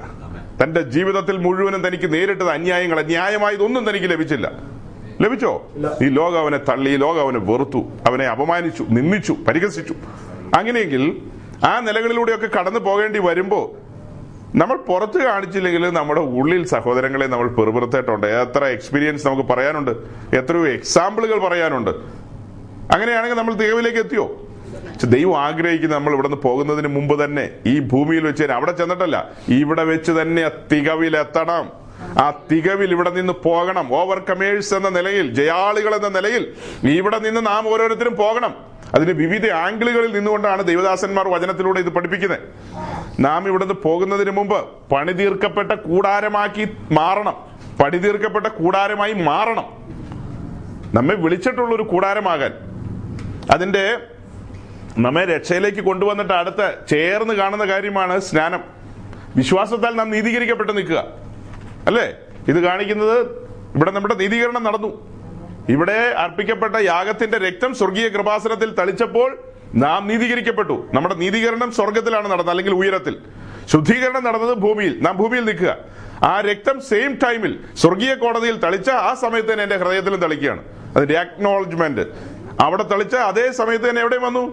തന്റെ ജീവിതത്തിൽ മുഴുവനും തനിക്ക് നേരിട്ടത് അന്യായങ്ങൾ, ന്യായമായതൊന്നും തനിക്ക് ലഭിച്ചില്ല. ലഭിച്ചോ? ഈ ലോകം അവനെ തള്ളി, ഈ ലോകം അവനെ വെറുത്തു, അവനെ അപമാനിച്ചു, നിന്ദിച്ചു, പരിഹസിച്ചു. അങ്ങനെയെങ്കിൽ ആ നിലകളിലൂടെയൊക്കെ കടന്നു പോകേണ്ടി വരുമ്പോ നമ്മൾ പുറത്ത് കാണിച്ചില്ലെങ്കിൽ നമ്മുടെ ഉള്ളിൽ സഹോദരങ്ങളെ നമ്മൾ പെറുപുറത്തേട്ടുണ്ട്. എത്ര എക്സ്പീരിയൻസ് നമുക്ക് പറയാനുണ്ട്, എത്രയോ എക്സാമ്പിളുകൾ പറയാനുണ്ട്. അങ്ങനെയാണെങ്കിൽ നമ്മൾ തികവിലേക്ക് എത്തിയോ? ദൈവം ആഗ്രഹിക്കുന്ന നമ്മൾ ഇവിടെ നിന്ന് പോകുന്നതിന് മുമ്പ് തന്നെ ഈ ഭൂമിയിൽ വെച്ച് തന്നെ, അവിടെ ചെന്നിട്ടല്ല, ഇവിടെ വെച്ച് തന്നെ തികവിലെത്തണം. ആ തികവിൽ ഇവിടെ നിന്ന് പോകണം. ഓവർകമേഴ്സ് എന്ന നിലയിൽ, ജയാളികൾ എന്ന നിലയിൽ ഇവിടെ നിന്ന് നാം ഓരോരുത്തരും പോകണം. അതിന് വിവിധ ആംഗിളുകളിൽ നിന്നുകൊണ്ടാണ് ദൈവദാസന്മാർ വചനത്തിലൂടെ ഇത് പഠിപ്പിക്കുന്നത്. നാം ഇവിടുന്ന് പോകുന്നതിന് മുമ്പ് പണിതീർക്കപ്പെട്ട കൂടാരമാക്കി മാറണം, പണിതീർക്കപ്പെട്ട കൂടാരമായി മാറണം. നമ്മെ വിളിച്ചിട്ടുള്ളൊരു കൂടാരമാകാൻ, അതിൻ്റെ നമ്മെ രക്ഷയിലേക്ക് കൊണ്ടുവന്നിട്ട് അടുത്ത് ചേർന്ന് കാണുന്ന കാര്യമാണ് സ്നാനം. വിശ്വാസത്താൽ നാം നീതീകരിക്കപ്പെട്ട് നിൽക്കുക അല്ലേ ഇത് കാണിക്കുന്നത്. ഇവിടെ നമ്മുടെ നീതീകരണം നടന്നു. ഇവിടെ അർപ്പിക്കപ്പെട്ട യാഗത്തിന്റെ രക്തം സ്വർഗീയ കൃപാസനത്തിൽ തളിച്ചപ്പോൾ നാം നീതീകരിക്കപ്പെട്ടു. നമ്മുടെ നീതീകരണം സ്വർഗത്തിലാണ് നടന്നത്, അല്ലെങ്കിൽ ഉയരത്തിൽ. ശുദ്ധീകരണം നടന്നത് ഭൂമിയിൽ, നാം ഭൂമിയിൽ നിൽക്കുക. ആ രക്തം സെയിം ടൈമിൽ സ്വർഗീയ കോടതിയിൽ തളിച്ച ആ സമയത്ത് തന്നെ എന്റെ ഹൃദയത്തിലും തളിക്കുകയാണ്. അതിന്റെ അക്നോളജ്മെന്റ് അവിടെ തളിച്ച അതേ സമയത്ത് തന്നെ എവിടെയും വന്നു,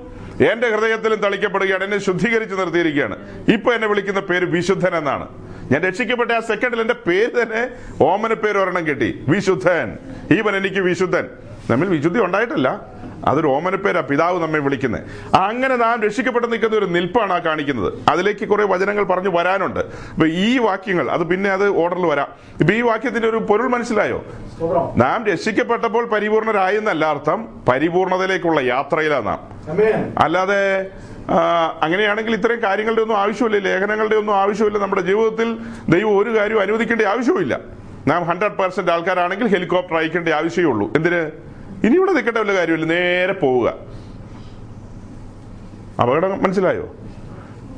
എന്റെ ഹൃദയത്തിലും തളിക്കപ്പെടുകയാണ്. എന്നെ ശുദ്ധീകരിച്ച് നിർത്തിയിരിക്കുകയാണ്. ഇപ്പൊ എന്നെ വിളിക്കുന്ന പേര് വിശുദ്ധൻ എന്നാണ്. ഞാൻ രക്ഷിക്കപ്പെട്ട ആ സെക്കൻഡിൽ എന്റെ പേര് തന്നെ ഓമന പേര് ഒരെണ്ണം കിട്ടി, വിശുദ്ധൻ. ഈവൻ എനിക്ക് വിശുദ്ധൻ. നമ്മിൽ വിശുദ്ധി ഉണ്ടായിട്ടല്ല, അതൊരു ഓമന പേരാ പിതാവ് നമ്മെ വിളിക്കുന്നത്. അങ്ങനെ നാം രക്ഷിക്കപ്പെട്ട് നിൽക്കുന്ന ഒരു നിൽപ്പാണ് ആ കാണിക്കുന്നത്. അതിലേക്ക് കുറെ വചനങ്ങൾ പറഞ്ഞു വരാനുണ്ട്. അപ്പൊ ഈ വാക്യങ്ങൾ അത് പിന്നെ അത് ഓർഡറിൽ വരാം. ഇപ്പൊ ഈ വാക്യത്തിന്റെ ഒരു പൊരുൾ മനസ്സിലായോ? നാം രക്ഷിക്കപ്പെട്ടപ്പോൾ പരിപൂർണരായെന്നല്ല അർത്ഥം, പരിപൂർണതയിലേക്കുള്ള യാത്രയിലാണ് നാം. അല്ലാതെ അങ്ങനെയാണെങ്കിൽ ഇത്രയും കാര്യങ്ങളുടെ ഒന്നും ആവശ്യമില്ല, ലേഖനങ്ങളുടെ ഒന്നും ആവശ്യമില്ല. നമ്മുടെ ജീവിതത്തിൽ ദൈവം ഒരു കാര്യവും അനുവദിക്കേണ്ട ആവശ്യമില്ല. നാം 100% ആൾക്കാരാണെങ്കിൽ ഹെലികോപ്റ്റർ അയക്കേണ്ട ആവശ്യമേ ഉള്ളൂ. എന്തിന്? ഇനി ഇവിടെ നിൽക്കേണ്ട വല്ല കാര്യമില്ല, നേരെ പോവുക. അപകടം മനസ്സിലായോ?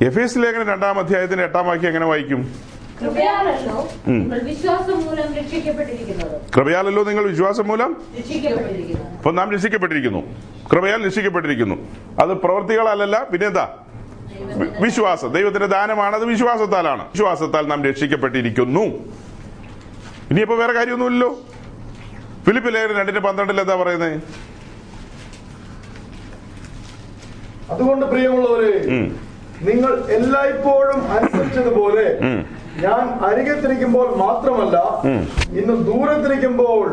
എഫേസ്യ ലേഖനം 2-ാം അധ്യായത്തിന്റെ 8-ാം വാക്യം എങ്ങനെ വായിക്കും? കൃപയാലല്ലോ നിങ്ങൾ വിശ്വാസം മൂലം. അപ്പൊ നാം രക്ഷിക്കപ്പെട്ടിരിക്കുന്നു, കൃപയാൽ രക്ഷിക്കപ്പെട്ടിരിക്കുന്നു. അത് പ്രവൃത്തികളല്ല, പിന്നെ എന്താ? വിശ്വാസം. ദൈവത്തിന്റെ ദാനമാണ്, അത് വിശ്വാസത്താലാണ്. വിശ്വാസത്താൽ നാം രക്ഷിക്കപ്പെട്ടിരിക്കുന്നു. ഇനിയിപ്പോ വേറെ കാര്യമൊന്നുമില്ലല്ലോ. ഫിലിപ്പി ലേഖനം 2:12 എന്താ പറയുന്നത്? അതുകൊണ്ട് പ്രിയമുള്ളവരെ, നിങ്ങൾ എല്ലായ്പ്പോഴും അനുസരിച്ചതുപോലെ ഞാൻ അരികത്തിരിക്കുമ്പോൾ മാത്രമല്ല, ഇന്ന് ദൂരത്തിരിക്കുമ്പോൾ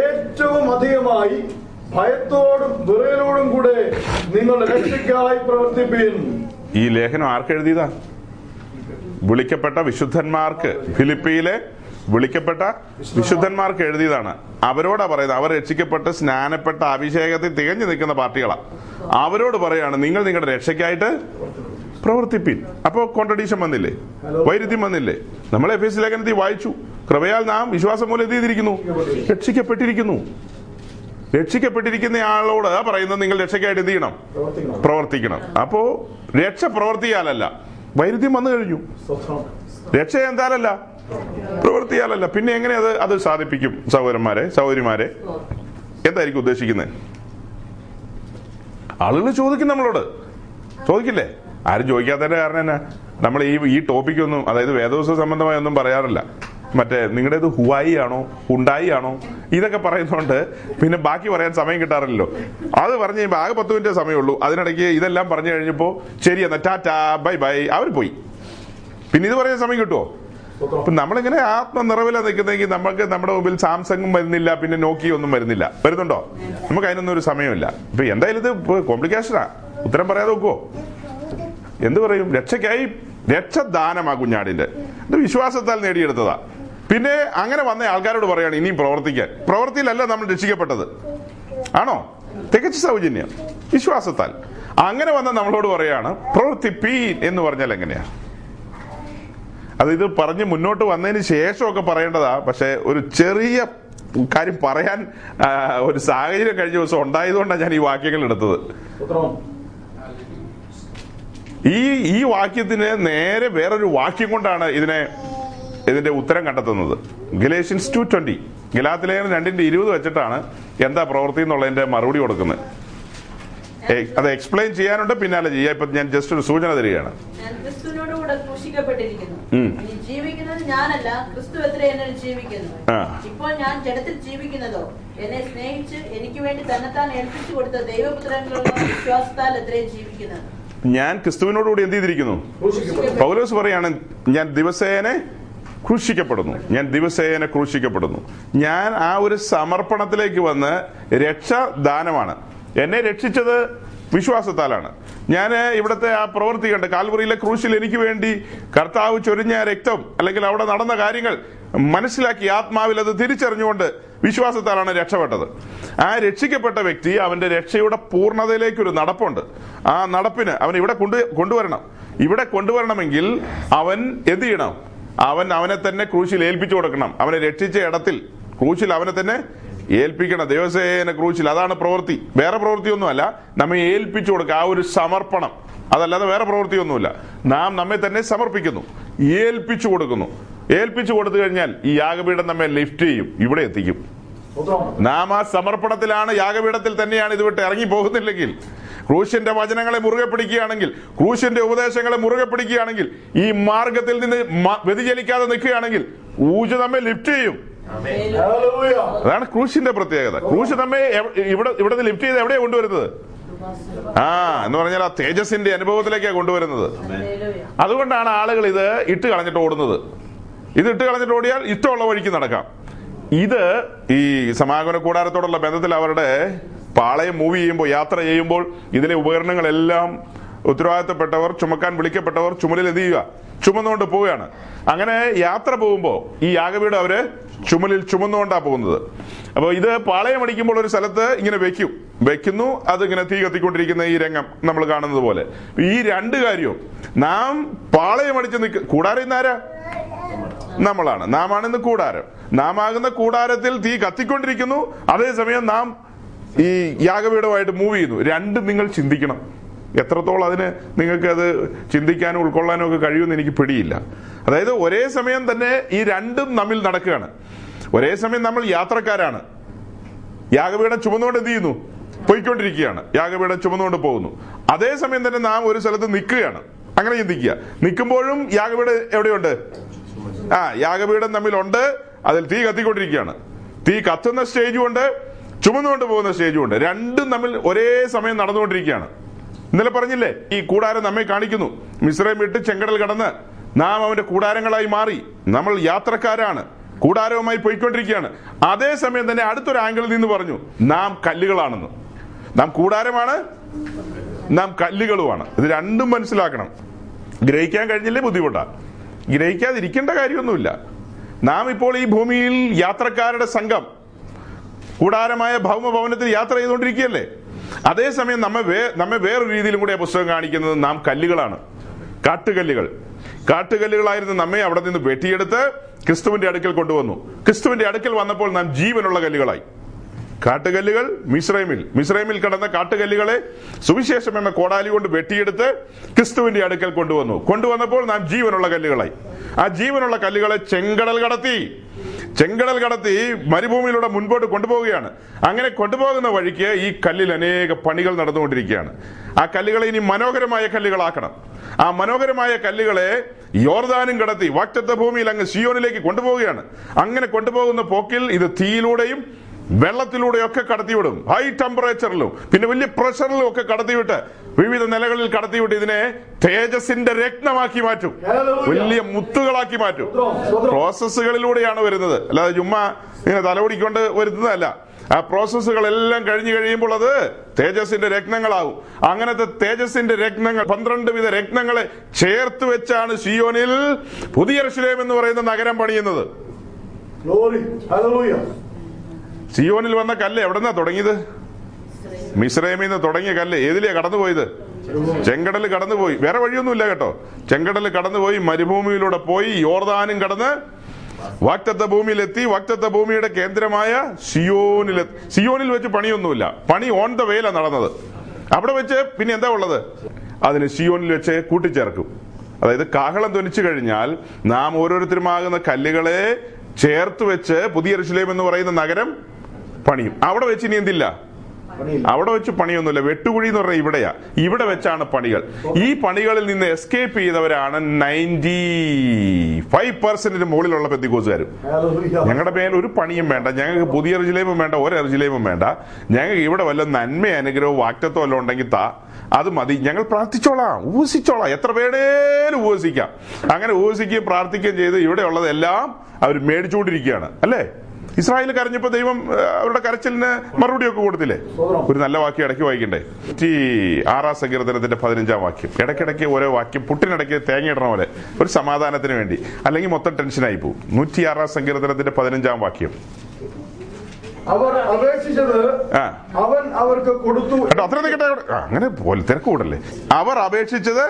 ഏറ്റവും അധികമായി ഭയത്തോടും ദുരയിലോടും കൂടെ നിങ്ങളുടെ രക്ഷയ്ക്കായി പ്രവർത്തിപ്പിൻ. ഈ ലേഖനം ആർക്കെഴുതിയതാ? വിളിക്കപ്പെട്ട വിശുദ്ധന്മാർക്ക്, ഫിലിപ്പിയിലെ വിളിക്കപ്പെട്ട വിശുദ്ധന്മാർക്ക് എഴുതിയതാണ്. അവരോടാ പറയുന്നത്. അവർ രക്ഷിക്കപ്പെട്ട് സ്നാനപ്പെട്ട അഭിഷേകത്തിൽ തികഞ്ഞു നിൽക്കുന്ന പാർട്ടികളാണ്. അവരോട് പറയാണ് നിങ്ങൾ നിങ്ങളുടെ രക്ഷയ്ക്കായിട്ട് പ്രവർത്തിപ്പിൻ. അപ്പോൾ കോൺട്രഡീഷൻ വന്നില്ലേ, വൈരുദ്ധ്യം വന്നില്ലേ? നമ്മൾ എഫേസ്യ ലേഖനത്തിൽ വായിച്ചു, കൃപയാൽ നാം വിശ്വാസം മൂലം എന്ത് ചെയ്തിരിക്കുന്നു? രക്ഷിക്കപ്പെട്ടിരിക്കുന്നു. രക്ഷിക്കപ്പെട്ടിരിക്കുന്ന ആളോട് പറയുന്നത് നിങ്ങൾ രക്ഷയ്ക്കായിട്ട് എന്ത് ചെയ്യണം? പ്രവർത്തിക്കണം. അപ്പോ രക്ഷ പ്രവർത്തിയാലല്ല, വൈരുദ്ധ്യം വന്നു കഴിഞ്ഞു. രക്ഷ എന്താലല്ല, പ്രവർത്തിയാലല്ല. പിന്നെ എങ്ങനെ അത് സാധിപ്പിക്കും? സഹോദരന്മാരെ, സഹോദരിമാരെ, എന്തായിരിക്കും ഉദ്ദേശിക്കുന്നത്? ആളുകൾ ചോദിക്കും, നമ്മളോട് ചോദിക്കില്ലേ? ആരും ചോദിക്കാത്തതിന്റെ കാരണം എന്നാ? നമ്മൾ ഈ ടോപ്പിക്കൊന്നും, അതായത് വേദോത്സവ സംബന്ധമായ ഒന്നും പറയാറില്ല. മറ്റേ നിങ്ങളുടേത് ഹുവായി ആണോ ഹുണ്ടായി ആണോ ഇതൊക്കെ പറയുന്നതുകൊണ്ട് പിന്നെ ബാക്കി പറയാൻ സമയം കിട്ടാറില്ലല്ലോ. അത് പറഞ്ഞു കഴിയുമ്പോൾ ആകെ 10 മിനിറ്റ് സമയമുള്ളൂ. അതിനിടയ്ക്ക് ഇതെല്ലാം പറഞ്ഞു കഴിഞ്ഞപ്പോൾ ശരി എന്നാ ടാറ്റാ ബൈ ബൈ അവർ പോയി. പിന്നെ ഇത് പറയാൻ സമയം കിട്ടുമോ? ഇപ്പം നമ്മളിങ്ങനെ ആത്മനിറവിലാണ് നിൽക്കുന്നെങ്കിൽ നമ്മൾക്ക് നമ്മുടെ മുമ്പിൽ സാംസങ്ങും വരുന്നില്ല, പിന്നെ നോക്കിയ ഒന്നും വരുന്നില്ല. വരുന്നുണ്ടോ? നമുക്ക് അതിനൊന്നും ഒരു സമയമില്ല. ഇപ്പം എന്തായാലും ഇത് കോംപ്ലിക്കേഷനാ. ഉത്തരം പറയാതെ നോക്കുവോ? എന്ത് പറയും? രക്ഷയ്ക്കായി രക്ഷദാനമാ കുഞ്ഞാടിൻ്റെ. ഇത് വിശ്വാസത്താൽ നേടിയെടുത്തതാ. പിന്നെ അങ്ങനെ വന്ന ആൾക്കാരോട് പറയാണ് ഇനിയും പ്രവർത്തിക്കാൻ. പ്രവൃത്തിയിലല്ല നമ്മൾ രക്ഷിക്കപ്പെട്ടത്, ആണോ? തികച്ച സൗജന്യം, വിശ്വാസത്താൽ. അങ്ങനെ വന്ന നമ്മളോട് പറയാണ് പ്രവർത്തിപ്പീൻ എന്ന് പറഞ്ഞാൽ എങ്ങനെയാ? അത് ഇത് പറഞ്ഞ് മുന്നോട്ട് വന്നതിന് ശേഷമൊക്കെ പറയേണ്ടതാ. പക്ഷെ ഒരു ചെറിയ കാര്യം പറയാൻ ഒരു സാഹചര്യം കഴിഞ്ഞ ദിവസം ഉണ്ടായതുകൊണ്ടാണ് ഞാൻ ഈ വാക്യങ്ങൾ എടുത്തത്. ഈ വാക്യത്തിന് നേരെ വേറൊരു വാക്യം കൊണ്ടാണ് ഇതിന്റെ ഉത്തരം കണ്ടെത്തുന്നത്. ഗലേഷ്യൻസ് 2:20, ഗലാത്യലേഖനം 2:20 വെച്ചിട്ടാണ് എന്താ പ്രവൃത്തി എന്നുള്ളതിന്റെ മറുപടി കൊടുക്കുന്നത്. അത് എക്സ്പ്ലെയിൻ ചെയ്യാനുണ്ട്, പിന്നാലെ ചെയ്യാം. ഇപ്പൊ ഞാൻ ജസ്റ്റ് ഒരു സൂചന തരികയാണ്. ഞാൻ ക്രിസ്തുവിനോടുകൂടി എന്ത് ചെയ്തിരിക്കുന്നു? പൗലോസ് പറയാണ് ഞാൻ ദിവസേന ക്രൂശിക്കപ്പെടുന്നു, ഞാൻ ദിവസേന ക്രൂശിക്കപ്പെടുന്നു. ഞാൻ ആ ഒരു സമർപ്പണത്തിലേക്ക് വന്ന് രക്ഷദാനമാണ്. എന്നെ രക്ഷിച്ചത് വിശ്വാസത്താലാണ്. ഞാൻ ഇവിടുത്തെ ആ പ്രവൃത്തി കണ്ട്, കാൽവറിയിലെ ക്രൂശിൽ എനിക്ക് വേണ്ടി കർത്താവ് ചൊരിഞ്ഞ രക്തം, അല്ലെങ്കിൽ അവിടെ നടന്ന കാര്യങ്ങൾ മനസ്സിലാക്കി ആത്മാവിൽ അത് തിരിച്ചറിഞ്ഞുകൊണ്ട് വിശ്വാസത്താലാണ് രക്ഷപ്പെട്ടത്. ആ രക്ഷിക്കപ്പെട്ട വ്യക്തി അവന്റെ രക്ഷയുടെ പൂർണ്ണതയിലേക്കൊരു നടപ്പുണ്ട്. ആ നടപ്പിന് അവൻ ഇവിടെ കൊണ്ടുവരണം. ഇവിടെ കൊണ്ടുവരണമെങ്കിൽ അവൻ എന്ത് ചെയ്യണം? അവനെ തന്നെ ക്രൂശിൽ ഏൽപ്പിച്ചു കൊടുക്കണം. അവനെ രക്ഷിച്ച ഇടത്തിൽ ക്രൂശിൽ അവനെ തന്നെ ഏൽപ്പിക്കണം, ദേവസേന ക്രൂശിൽ. അതാണ് പ്രവൃത്തി. വേറെ പ്രവൃത്തിയൊന്നുമല്ല, നമ്മെ ഏൽപ്പിച്ചു കൊടുക്കുക, ആ ഒരു സമർപ്പണം. അതല്ലാതെ വേറെ പ്രവൃത്തിയൊന്നുമില്ല. നാം നമ്മെ തന്നെ സമർപ്പിക്കുന്നു, ഏൽപ്പിച്ചു കൊടുക്കുന്നു. ഏൽപ്പിച്ചു കൊടുത്തു കഴിഞ്ഞാൽ ഈ യാഗപീഠം നമ്മെ ലിഫ്റ്റ് ചെയ്യും, ഇവിടെ എത്തിക്കും. നാം ആ സമർപ്പണത്തിലാണ്, യാഗപീഠത്തിൽ തന്നെയാണ്. ഇത് വിട്ട് ഇറങ്ങി പോകുന്നില്ലെങ്കിൽ, ക്രൂശിന്റെ വചനങ്ങളെ മുറുകെ പിടിക്കുകയാണെങ്കിൽ, ക്രൂശിന്റെ ഉപദേശങ്ങളെ മുറുകെ പിടിക്കുകയാണെങ്കിൽ, ഈ മാർഗത്തിൽ നിന്ന് വ്യതിചലിക്കാതെ നിൽക്കുകയാണെങ്കിൽ ഊജ് നമ്മെ ലിഫ്റ്റ് ചെയ്യും. അതാണ് ക്രൂശിന്റെ പ്രത്യേകത. ക്രൂശ് നമ്മെ ഇവിടുന്ന് ലിഫ്റ്റ് ചെയ്ത് എവിടെയാണ് കൊണ്ടുവരുന്നത്? എന്ന് പറഞ്ഞാൽ ആ തേജസിന്റെ അനുഭവത്തിലേക്കാണ് കൊണ്ടുവരുന്നത്. അതുകൊണ്ടാണ് ആളുകൾ ഇത് ഇട്ട് കളഞ്ഞിട്ട് ഓടുന്നത്. ഇത് ഇട്ട് കളഞ്ഞിട്ട് ഓടിയാൽ ഇഷ്ടമുള്ള വഴിക്ക് നടക്കാം. ഇത് ഈ സമാഗമന കൂടാരത്തോടുള്ള ബന്ധത്തിൽ അവരുടെ പാളയം മൂവ് ചെയ്യുമ്പോൾ, യാത്ര ചെയ്യുമ്പോൾ ഇതിലെ ഉപകരണങ്ങളെല്ലാം ഉത്തരവാദിത്തപ്പെട്ടവർ, ചുമക്കാൻ വിളിക്കപ്പെട്ടവർ ചുമലിൽ എന്ത് ചെയ്യുക? ചുമന്നുകൊണ്ട് പോവുകയാണ്. അങ്ങനെ യാത്ര പോകുമ്പോൾ ഈ യാഗവീട് അവര് ചുമലിൽ ചുമന്നുകൊണ്ടാണ് പോകുന്നത്. അപ്പൊ ഇത് പാളയം അടിക്കുമ്പോൾ ഒരു സ്ഥലത്ത് ഇങ്ങനെ വെക്കുന്നു, അതിങ്ങനെ തീ കത്തിക്കൊണ്ടിരിക്കുന്ന ഈ രംഗം നമ്മൾ കാണുന്നത് പോലെ. ഈ രണ്ട് കാര്യവും നാം പാളയം അടിച്ച് നിൽക്കുക. കൂടാരം ഇന്നാരാ? നമ്മളാണ്. നാം ആണ് ഇന്ന് കൂടാരം. നാം ആകുന്ന കൂടാരത്തിൽ തീ കത്തിക്കൊണ്ടിരിക്കുന്നു, അതേസമയം നാം ഈ യാഗവീടുമായിട്ട് മൂവ് ചെയ്യുന്നു. രണ്ടും നിങ്ങൾ ചിന്തിക്കണം. എത്രത്തോളം അതിന് നിങ്ങൾക്ക് അത് ചിന്തിക്കാനും ഉൾക്കൊള്ളാനും ഒക്കെ കഴിയുമെന്ന് എനിക്ക് പിടിയില്ല. അതായത് ഒരേ സമയം തന്നെ ഈ രണ്ടും നമ്മിൽ നടക്കുകയാണ്. ഒരേ സമയം നമ്മൾ യാത്രക്കാരാണ്. യാഗപീഠം ചുമന്നുകൊണ്ട് എന്ത് ചെയ്യുന്നു? പോയിക്കൊണ്ടിരിക്കുകയാണ്. യാഗപീഠം ചുമന്നുകൊണ്ട് പോകുന്നു. അതേസമയം തന്നെ നാം ഒരു സ്ഥലത്ത് നിൽക്കുകയാണ്. അങ്ങനെ ചിന്തിക്കുക. നിൽക്കുമ്പോഴും യാഗപീഠം എവിടെയുണ്ട്? യാഗപീഠം നമ്മിലുണ്ട്. അതിൽ തീ കത്തിക്കൊണ്ടിരിക്കുകയാണ്. തീ കത്തുന്ന സ്റ്റേജും ഉണ്ട്, ചുമന്നുകൊണ്ട് പോകുന്ന സ്റ്റേജും ഉണ്ട്. രണ്ടും തമ്മിൽ ഒരേ സമയം നടന്നുകൊണ്ടിരിക്കുകയാണ്. ഇന്നലെ പറഞ്ഞില്ലേ, ഈ കൂടാരം നമ്മെ കാണിക്കുന്നു. മിസ്രൈം വിട്ട് ചെങ്കടൽ കടന്ന് നാം അവന്റെ കൂടാരങ്ങളായി മാറി. നമ്മൾ യാത്രക്കാരാണ്, കൂടാരവുമായി പോയിക്കൊണ്ടിരിക്കുകയാണ്. അതേസമയം തന്നെ അടുത്തൊരു ആംഗിളിൽ നിന്ന് പറഞ്ഞു നാം കല്ലുകളാണെന്ന്. നാം കൂടാരമാണ്, നാം കല്ലുകളുമാണ്. ഇത് രണ്ടും മനസ്സിലാക്കണം. ഗ്രഹിക്കാൻ കഴിഞ്ഞില്ലേ ബുദ്ധിമുട്ടാണ്. ഗ്രഹിക്കാതിരിക്കേണ്ട കാര്യമൊന്നുമില്ല. നാം ഇപ്പോൾ ഈ ഭൂമിയിൽ യാത്രക്കാരുടെ സംഘം, കൂടാരമായ ഭൗമഭവനത്തിൽ യാത്ര ചെയ്തുകൊണ്ടിരിക്കുകയല്ലേ. അതേസമയം നമ്മെ വേറൊരു രീതിയിലും കൂടെ ആ പുസ്തകം കാണിക്കുന്നത് നാം കല്ലുകളാണ്, കാട്ടുകല്ലുകളായിരുന്നു. നമ്മെ അവിടെ നിന്ന് വെട്ടിയെടുത്ത് ക്രിസ്തുവിന്റെ അടുക്കൽ കൊണ്ടുവന്നു. ക്രിസ്തുവിന്റെ അടുക്കൽ വന്നപ്പോൾ നാം ജീവനുള്ള കല്ലുകളായി. കാട്ടുകല്ലുകൾ മിസ്രൈമിൽ കടന്ന കാട്ടുകല്ലുകളെ സുവിശേഷം എന്ന കോടാലി കൊണ്ട് വെട്ടിയെടുത്ത് ക്രിസ്തുവിന്റെ അടുക്കൽ കൊണ്ടുവന്നപ്പോൾ നാം ജീവനുള്ള കല്ലുകളായി. ആ ജീവനുള്ള കല്ലുകളെ ചെങ്കടൽ കടത്തി മരുഭൂമിയിലൂടെ മുൻപോട്ട് കൊണ്ടുപോവുകയാണ്. അങ്ങനെ കൊണ്ടുപോകുന്ന വഴിക്ക് ഈ കല്ലിൽ അനേക പണികൾ നടന്നുകൊണ്ടിരിക്കുകയാണ്. ആ കല്ലുകളെ ഇനി മനോഹരമായ കല്ലുകളാക്കണം. ആ മനോഹരമായ കല്ലുകളെ യോർദാനും കടത്തി വാഗ്ദത്ത ഭൂമിയിൽ അങ്ങ് സിയോനിലേക്ക് കൊണ്ടുപോവുകയാണ്. അങ്ങനെ കൊണ്ടുപോകുന്ന പോക്കിൽ ഇത് തീയിലൂടെയും വെള്ളത്തിലൂടെയൊക്കെ കടത്തിവിടും, ഹൈ ടെമ്പറേച്ചറിലും പിന്നെ വലിയ പ്രഷറിലും ഒക്കെ കടത്തിവിട്ട് വിവിധ നിലകളിൽ കടത്തിവിട്ട് ഇതിനെ തേജസിന്റെ രത്നമാക്കി മാറ്റും, വലിയ മുത്തുകളാക്കി മാറ്റും. പ്രോസസ്സുകളിലൂടെയാണ് വരുന്നത്, അല്ലാതെ ചുമ്മാ ഇങ്ങനെ തലപൊടിക്കൊണ്ട് വരുന്നതല്ല. ആ പ്രോസസ്സുകളെല്ലാം കഴിഞ്ഞു കഴിയുമ്പോൾ അത് തേജസ്സിന്റെ രത്നങ്ങളാവും. അങ്ങനത്തെ തേജസ്സിന്റെ രത്നങ്ങൾ 12 വിധ രത്നങ്ങളെ ചേർത്ത് വെച്ചാണ് സിയോനിൽ പുതിയ യെരുശലേം എന്ന് പറയുന്ന നഗരം പണിയുന്നത്. സിയോനിൽ വന്ന കല്ല് എവിടെന്നാ തുടങ്ങിയത്? മിസ്രൈമിൽ നിന്ന് തുടങ്ങിയ കല്ല് ഏതിലെയാ കടന്നുപോയത്? ചെങ്കടൽ കടന്നുപോയി. വേറെ വഴിയൊന്നുമില്ല കേട്ടോ. ചെങ്കടൽ കടന്നുപോയി, മരുഭൂമിയിലൂടെ പോയി, യോർദാനും കടന്ന് വാഗ്ദത്ത ഭൂമിയിലെത്തി. വാഗ്ദത്ത ഭൂമിയുടെ കേന്ദ്രമായ സിയോനിലെത്തി. സിയോനിൽ വെച്ച് പണിയൊന്നുമില്ല, പണി ഓൺ ദ വേയിലാണ് നടന്നത്. അവിടെ വെച്ച് പിന്നെ എന്താ ഉള്ളത്? അതിന് സിയോനിൽ വെച്ച് കൂട്ടിച്ചേർക്കും. അതായത് കാഹളം ധ്വനിച്ചു കഴിഞ്ഞാൽ നാം ഓരോരുത്തരുമാകുന്ന കല്ലുകളെ ചേർത്ത് വെച്ച് പുതിയ യെരുശലേം എന്ന് പറയുന്ന നഗരം പണിയും. അവിടെ വെച്ച് ഇനി എന്തില്ല, അവിടെ വെച്ച് പണിയൊന്നുമില്ല. വെട്ടുകുഴി എന്ന് പറഞ്ഞാൽ ഇവിടെയാ, ഇവിടെ വെച്ചാണ് പണികൾ. ഈ പണികളിൽ നിന്ന് എസ്കേപ്പ് ചെയ്തവരാണ് 95% മുകളിലുള്ള പെന്തിക്കോസുകാർ. ഞങ്ങളുടെ മേൽ ഒരു പണിയും വേണ്ട, ഞങ്ങൾക്ക് പുതിയ യെരുശലേമും വേണ്ട, ഒരു യെരുശലേമും വേണ്ട, ഞങ്ങൾക്ക് ഇവിടെ വല്ല നന്മ അനുഗ്രഹവും വാക്റ്റത്തോ വല്ല ഉണ്ടെങ്കിൽ താ അത് മതി, ഞങ്ങൾ പ്രാർത്ഥിച്ചോളാം, ഉപസിച്ചോളാം, എത്ര പേടേലും ഉപസിക്കാം. അങ്ങനെ ഉപസിക്കുകയും പ്രാർത്ഥിക്കുകയും ചെയ്ത് ഇവിടെ ഉള്ളതെല്ലാം അവർ മേടിച്ചുകൊണ്ടിരിക്കുകയാണ്. അല്ലേ? ഇസ്രായേൽ കരഞ്ഞപ്പോ ദൈവം അവരുടെ കരച്ചിലിന് മറുപടിയൊക്കെ കൊടുത്തില്ലേ? ഒരു നല്ല വാക്യം ഇടയ്ക്ക് വായിക്കണ്ടേ? 6-ാം സങ്കീർത്തനത്തിന്റെ 15-ാം വാക്യം. ഇടയ്ക്കിടയ്ക്ക് ഓരോ വാക്യം പുട്ടിനിടയ്ക്ക് തേങ്ങ ഇടണ പോലെ, ഒരു സമാധാനത്തിന് വേണ്ടി, അല്ലെങ്കിൽ മൊത്തം ടെൻഷനായി പോകും. 106-ാം സങ്കീർത്തനത്തിന്റെ 15-ാം വാക്യം. അങ്ങനെ തിരക്ക് കൂടല്ലേ. അവർ അപേക്ഷിച്ചത്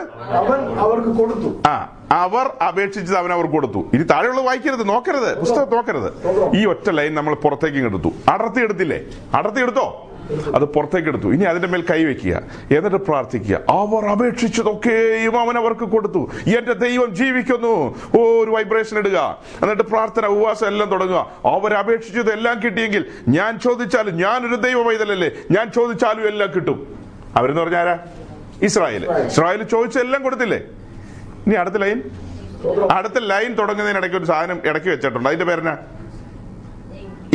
അവൻ അവർക്ക് കൊടുത്തു. ഇനി താഴെയുള്ള വായിക്കരുത്, നോക്കരുത്, പുസ്തകം നോക്കരുത്. ഈ ഒറ്റ ലൈൻ നമ്മൾ പുറത്തേക്ക് എടുത്തു. അടർത്തിയെടുത്തില്ലേ? അടർത്തിയെടുത്തോ? അത് പുറത്തേക്കെടുത്തു. ഇനി അതിന്റെ മേൽ കൈവയ്ക്കുക, എന്നിട്ട് പ്രാർത്ഥിക്കുക. അവർ അപേക്ഷിച്ചതൊക്കെയും അവൻ അവർക്ക് കൊടുത്തു. എന്റെ ദൈവം ജീവിക്കുന്നു. ഒരു വൈബ്രേഷൻ ഇടുക, എന്നിട്ട് പ്രാർത്ഥന, ഉപവാസം എല്ലാം തുടങ്ങുക. അവരപേക്ഷിച്ചത് എല്ലാം കിട്ടിയെങ്കിൽ ഞാൻ ചോദിച്ചാലും, ഞാനൊരു ദൈവ പൈതലല്ലേ, ഞാൻ ചോദിച്ചാലും എല്ലാം കിട്ടും. അവരെന്ന് പറഞ്ഞ ആരാ? ഇസ്രായേൽ. ഇസ്രായേൽ ചോദിച്ചെല്ലാം കൊടുത്തില്ലേ? ഇനി അടുത്ത ലൈൻ തുടങ്ങുന്നതിനിടയ്ക്ക് ഒരു സാധനം ഇടയ്ക്ക് വെച്ചിട്ടുണ്ട്. അതിന്റെ പേരെന്നാ?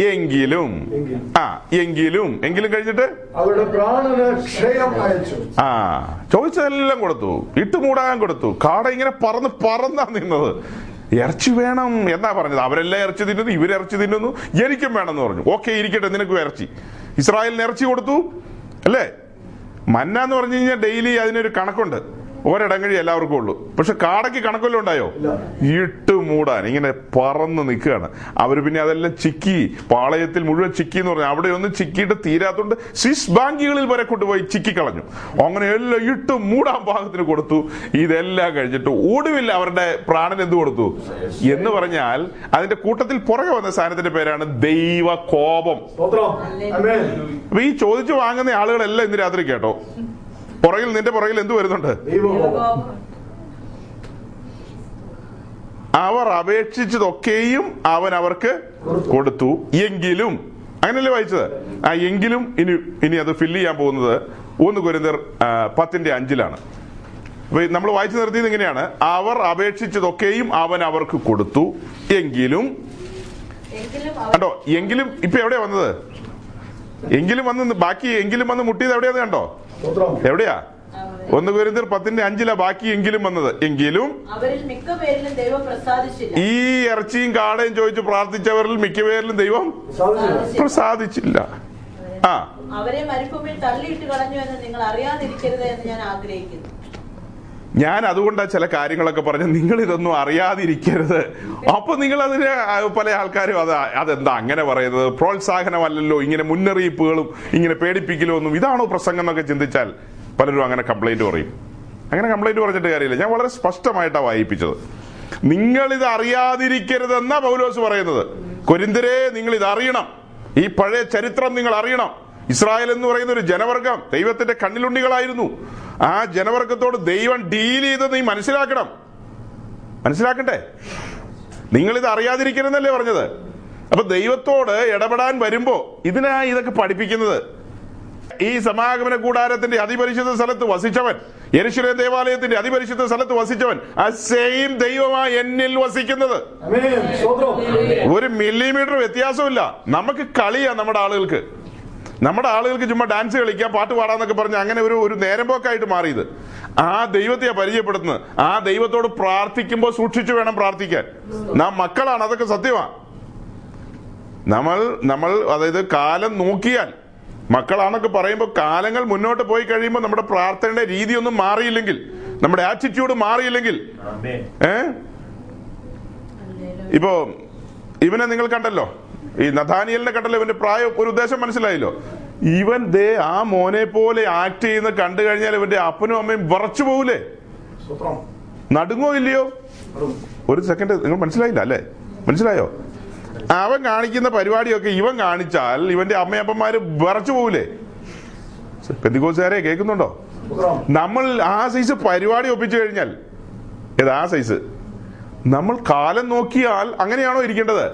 എങ്കിലും കഴിഞ്ഞിട്ട് ചോദിച്ചതെല്ലാം കൊടുത്തു, ഇട്ടുമൂടാൻ കൊടുത്തു. കാട ഇങ്ങനെ പറന്നാ നിന്നത്. ഇറച്ചി വേണം എന്നാ പറഞ്ഞത്. അവരെല്ലാം ഇറച്ചി തിന്നുന്നു, ഇവരിറച്ചി തിന്നുന്നു, എനിക്കും വേണമെന്ന് പറഞ്ഞു. ഓക്കെ, ഇരിക്കട്ടെ, നിനക്കും ഇറച്ചി. ഇസ്രായേലിന് ഇറച്ചി കൊടുത്തു, അല്ലേ? മന്ന എന്ന് പറഞ്ഞു കഴിഞ്ഞാൽ ഡെയിലി അതിനൊരു കണക്കുണ്ട്, ഒരിടം കഴി എല്ലാവർക്കും ഉള്ളൂ. പക്ഷെ കാടയ്ക്ക് കണക്കൊല്ലം ഉണ്ടായോ? ഇട്ടുമൂടാൻ ഇങ്ങനെ പറന്ന് നിൽക്കുകയാണ് അവർ. പിന്നെ അതെല്ലാം ചിക്കി, പാളയത്തിൽ മുഴുവൻ ചിക്കി എന്ന് പറഞ്ഞു. അവിടെ ഒന്നും ചിക്കിയിട്ട് തീരാത്തോണ്ട് സ്വിസ് ബാങ്കുകളിൽ വരെ കൊണ്ടുപോയി ചിക്കിക്കളഞ്ഞു. അങ്ങനെ എല്ലാം ഇട്ട് മൂടാൻ ഭാഗത്തിന് കൊടുത്തു. ഇതെല്ലാം കഴിഞ്ഞിട്ട് ഒടുവില്ല അവരുടെ പ്രാണൻ എന്ത് കൊടുത്തു എന്ന് പറഞ്ഞാൽ അതിന്റെ കൂട്ടത്തിൽ പുറകെ വന്ന സാധനത്തിന്റെ പേരാണ് ദൈവ കോപം. അപ്പൊ ഈ ചോദിച്ചു വാങ്ങുന്ന ആളുകളെല്ലാം ഇന്ന് രാത്രി കേട്ടോ, പുറകിൽ, നിന്റെ പുറകിൽ എന്ത് വരുന്നുണ്ട്? അവർ അപേക്ഷിച്ചതൊക്കെയും അവൻ അവർക്ക് കൊടുത്തു. എങ്കിലും, അങ്ങനെയല്ലേ വായിച്ചത്? ആ എങ്കിലും ഇനി അത് ഫില്ല് ചെയ്യാൻ പോകുന്നത് 1 കൊരിന്ത്യർ 10:5. അപ്പൊ നമ്മൾ വായിച്ചു നിർത്തിയത് ഇങ്ങനെയാണ്: അവർ അപേക്ഷിച്ചതൊക്കെയും അവൻ അവർക്ക് കൊടുത്തു. എങ്കിലും കണ്ടോ, എങ്കിലും ഇപ്പൊ എവിടെയാ വന്നത്? എങ്കിലും വന്ന് ബാക്കി എങ്കിലും വന്ന് മുട്ടിയത് എവിടെയാന്ന് കണ്ടോ? എവിടെയാ? 1 കൊരിന്ത്യർ 10:5 ബാക്കി എങ്കിലും വന്നത്. എങ്കിലും ഈ ഇറച്ചിയും കാടയും ചോദിച്ചു പ്രാർത്ഥിച്ചവരിൽ മിക്കപേരിലും ദൈവം പ്രസാദിച്ചില്ല. ആ, അവരെ മരുഭൂമിയിൽ തള്ളിയിട്ട് കളഞ്ഞു എന്ന് നിങ്ങൾ അറിയാതിരിക്കരുത് എന്ന് ഞാൻ ആഗ്രഹിക്കുന്നു. ഞാൻ അതുകൊണ്ടാ ചില കാര്യങ്ങളൊക്കെ പറഞ്ഞു, നിങ്ങൾ ഇതൊന്നും അറിയാതിരിക്കരുത്. അപ്പൊ നിങ്ങൾ അതിന് പല ആൾക്കാരും അതെന്താ അങ്ങനെ പറയുന്നത്, പ്രോത്സാഹനമല്ലല്ലോ, ഇങ്ങനെ മുന്നറിയിപ്പുകളും ഇങ്ങനെ പേടിപ്പിക്കലോ ഒന്നും, ഇതാണോ പ്രസംഗം എന്നൊക്കെ ചിന്തിച്ചാൽ പലരും അങ്ങനെ കംപ്ലൈന്റ് പറയും. അങ്ങനെ കംപ്ലൈന്റ് പറഞ്ഞിട്ട് കാര്യമില്ല. ഞാൻ വളരെ സ്പഷ്ടമായിട്ടാണ് വായിപ്പിച്ചത്. നിങ്ങളിത് അറിയാതിരിക്കരുതെന്നാ പൗലോസ് പറയുന്നത്. കൊരിന്ത്യരെ, നിങ്ങൾ ഇത് അറിയണം, ഈ പഴയ ചരിത്രം നിങ്ങൾ അറിയണം. ഇസ്രായേൽ എന്ന് പറയുന്ന ഒരു ജനവർഗം ദൈവത്തിന്റെ കണ്ണിലുണ്ടികളായിരുന്നു. ആ ജനവർഗത്തോട് ദൈവം ഡീൽ ചെയ്ത് നീ മനസ്സിലാക്കണം, മനസ്സിലാക്കണ്ടേ? നിങ്ങളിത് അറിയാതിരിക്കരുതെന്നല്ലേ പറഞ്ഞത്. അപ്പൊ ദൈവത്തോട് ഇടപെടാൻ വരുമ്പോ ഇതിനാ ഇതൊക്കെ പഠിപ്പിക്കുന്നത്. ഈ സമാഗമന കൂടാരത്തിന്റെ അതിപരിശുദ്ധ സ്ഥലത്ത് വസിച്ചവൻ, യെരുശലേം ദേവാലയത്തിന്റെ അതിപരിശുദ്ധ സ്ഥലത്ത് വസിച്ചവൻ, ആ സെയിം ദൈവമായി എന്നിൽ വസിക്കുന്നത്. ഒരു മില്ലിമീറ്റർ വ്യത്യാസമില്ല. നമുക്ക് കളിയാ നമ്മുടെ ആളുകൾക്ക് ചുമ്മാ ഡാൻസ് കളിക്കുക, പാട്ട് പാടാന്നൊക്കെ പറഞ്ഞ് അങ്ങനെ ഒരു നേരം പോക്കായിട്ട് മാറിയത്. ആ ദൈവത്തെ പരിചയപ്പെടുത്തുന്നത്, ആ ദൈവത്തോട് പ്രാർത്ഥിക്കുമ്പോൾ സൂക്ഷിച്ചു വേണം പ്രാർത്ഥിക്കാൻ. നാം മക്കളാണ്, അതൊക്കെ സത്യമാണ്. നമ്മൾ അതായത് കാലം നോക്കിയാൽ, മക്കളാണെന്നൊക്കെ പറയുമ്പോൾ കാലങ്ങൾ മുന്നോട്ട് പോയി കഴിയുമ്പോൾ നമ്മുടെ പ്രാർത്ഥനയുടെ രീതിയൊന്നും മാറിയില്ലെങ്കിൽ, നമ്മുടെ ആറ്റിറ്റ്യൂഡ് മാറിയില്ലെങ്കിൽ, ഇപ്പോ ഇവനെ നിങ്ങൾ കണ്ടല്ലോ, ഈ നഥാനിയലിനെ കണ്ടല്ലോ, ഇവന്റെ പ്രായം ഒരു ഉദ്ദേശം മനസ്സിലായല്ലോ. ഇവൻ ദേ ആ മോനെ പോലെ ആക്ട് ചെയ്യുന്ന കണ്ടു കഴിഞ്ഞാൽ ഇവന്റെ അപ്പനും അമ്മയും വിറച്ചു പോകൂലേ? നടുങ്ങോ ഇല്ലയോ? ഒരു സെക്കൻഡ് നിങ്ങൾ മനസ്സിലായില്ല അല്ലേ? മനസ്സിലായോ? അവൻ കാണിക്കുന്ന പരിപാടിയൊക്കെ ഇവൻ കാണിച്ചാൽ ഇവന്റെ അമ്മയപ്പന്മാര് വിറച്ചു പോകൂലേ? പെന്തിക്കോസ്തുകാരെ കേൾക്കുന്നുണ്ടോ? നമ്മൾ ആ സൈസ് പരിപാടി ഒപ്പിച്ചു കഴിഞ്ഞാൽ, ഏതാ സൈസ്, നമ്മൾ കാലം നോക്കിയാൽ അങ്ങനെയാണോ ഇരിക്കേണ്ടത്?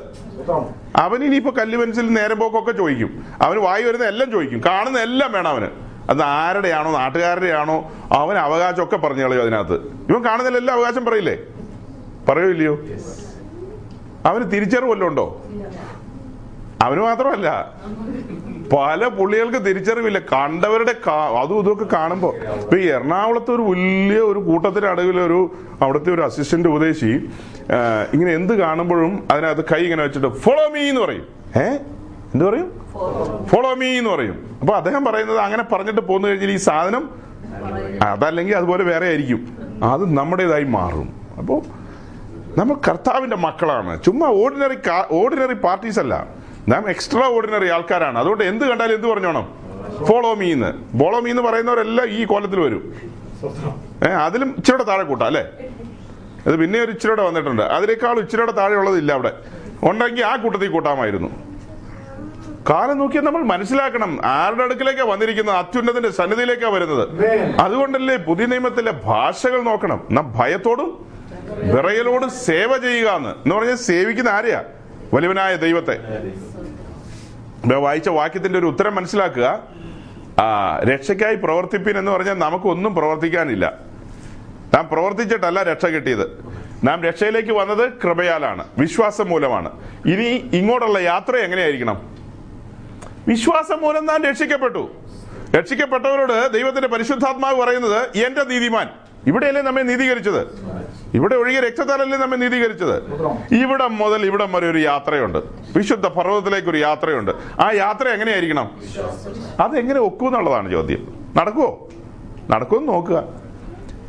അവന് ഇനിയിപ്പോ കല്ല് പെൻസിൽ നേരം പോക്കൊക്കെ ചോദിക്കും, അവന് വായി വരുന്ന എല്ലാം ചോദിക്കും, കാണുന്ന എല്ലാം വേണം അവന്. അത് ആരുടെയാണോ, നാട്ടുകാരുടെയാണോ, അവൻ അവകാശമൊക്കെ പറഞ്ഞു കളയും. അതിനകത്ത് ഇവൻ കാണുന്നതിലെല്ലാം അവകാശം പറയില്ലേ? പറയൂല്ലയോ? അവന് തിരിച്ചറിവ് വല്ലതും ഉണ്ടോ? അവന് മാത്രമല്ല, പല പുള്ളികൾക്ക് തിരിച്ചറിവില്ല കണ്ടവരുടെ അതും ഇതൊക്കെ കാണുമ്പോ. ഇപ്പൊ ഈ എറണാകുളത്ത് ഒരു വലിയ ഒരു കൂട്ടത്തിന്റെ അടുവിലൊരു അവിടുത്തെ ഒരു അസിസ്റ്റന്റ് ഉപദേശി ഇങ്ങനെ എന്ത് കാണുമ്പോഴും അതിനകത്ത് കൈ ഇങ്ങനെ വെച്ചിട്ട് ഫോളോ മീ എന്ന് പറയും. എന്ത് പറയും? ഫോളോ മീ എന്ന് പറയും. അപ്പൊ അദ്ദേഹം പറയുന്നത് അങ്ങനെ പറഞ്ഞിട്ട് പോന്നു കഴിഞ്ഞാൽ ഈ സാധനം അതല്ലെങ്കിൽ അതുപോലെ വേറെ ആയിരിക്കും, അത് നമ്മുടേതായി മാറും. അപ്പോ നമ്മൾ കർത്താവിന്റെ മക്കളാണ്, ചുമ്മാ ഓർഡിനറി പാർട്ടീസ് അല്ല, നാം എക്സ്ട്രാ ഓർഡിനറി ആൾക്കാരാണ്. അതുകൊണ്ട് എന്ത് കണ്ടാലും എന്ത് പറഞ്ഞോണം? ഫോളോ മീ എന്ന് പറയുന്നവരെല്ലാം ഈ കോലത്തിൽ വരും. അതിലും ഇച്ചിരിയുടെ താഴെ കൂട്ടാം അല്ലേ? അത് പിന്നെ ഒരു ഇച്ചിരിയുടെ വന്നിട്ടുണ്ട്, അതിനേക്കാളും ഇച്ചിരിയുടെ താഴെ ഉള്ളതില്ല. അവിടെ ഉണ്ടെങ്കിൽ ആ കൂട്ടത്തിൽ കൂട്ടാമായിരുന്നു. കാലം നോക്കിയാൽ നമ്മൾ മനസ്സിലാക്കണം ആരുടെ അടുക്കിലേക്കാണ് വന്നിരിക്കുന്നത്, അത്യുന്നതിന്റെ സന്നിധിയിലേക്കാണ് വരുന്നത്. അതുകൊണ്ടല്ലേ പുതിയ നിയമത്തിലെ ഭാഷകൾ നോക്കണം, നാം ഭയത്തോടും വിറയലോടും സേവ ചെയ്യുക എന്ന് പറഞ്ഞാൽ സേവിക്കുന്ന ആരെയാ? വലിയവനായ ദൈവത്തെ. വായിച്ച വാക്യത്തിന്റെ ഒരു ഉത്തരം മനസ്സിലാക്കുക. രക്ഷയ്ക്കായി പ്രവർത്തിപ്പിൻ എന്ന് പറഞ്ഞാൽ നമുക്കൊന്നും പ്രവർത്തിക്കാനില്ല. നാം പ്രവർത്തിച്ചിട്ടല്ല രക്ഷ കിട്ടിയത്. നാം രക്ഷയിലേക്ക് വന്നത് കൃപയാലാണ്, വിശ്വാസം മൂലമാണ്. ഇനി ഇങ്ങോട്ടുള്ള യാത്ര എങ്ങനെയായിരിക്കണം? വിശ്വാസം മൂലം നാം രക്ഷിക്കപ്പെട്ടു. രക്ഷിക്കപ്പെട്ടവരോട് ദൈവത്തിന്റെ പരിശുദ്ധാത്മാവ് പറയുന്നത് എന്റെ നീതിമാൻ. ഇവിടെയല്ലേ നമ്മെ നീതീകരിച്ചത്? ഇവിടെ ഒഴികെ രക്തത്താലല്ലേ നമ്മെ നീതീകരിച്ചത്? ഇവിടെ മുതൽ ഇവിടെ വരെ ഒരു യാത്രയുണ്ട്, വിശുദ്ധ പർവ്വതത്തിലേക്ക് ഒരു യാത്രയുണ്ട്. ആ യാത്ര എങ്ങനെയായിരിക്കണം? അതെങ്ങനെ ഒക്കുമെന്നുള്ളതാണ് ചോദ്യം. നടക്കുമെന്ന് നോക്കുക.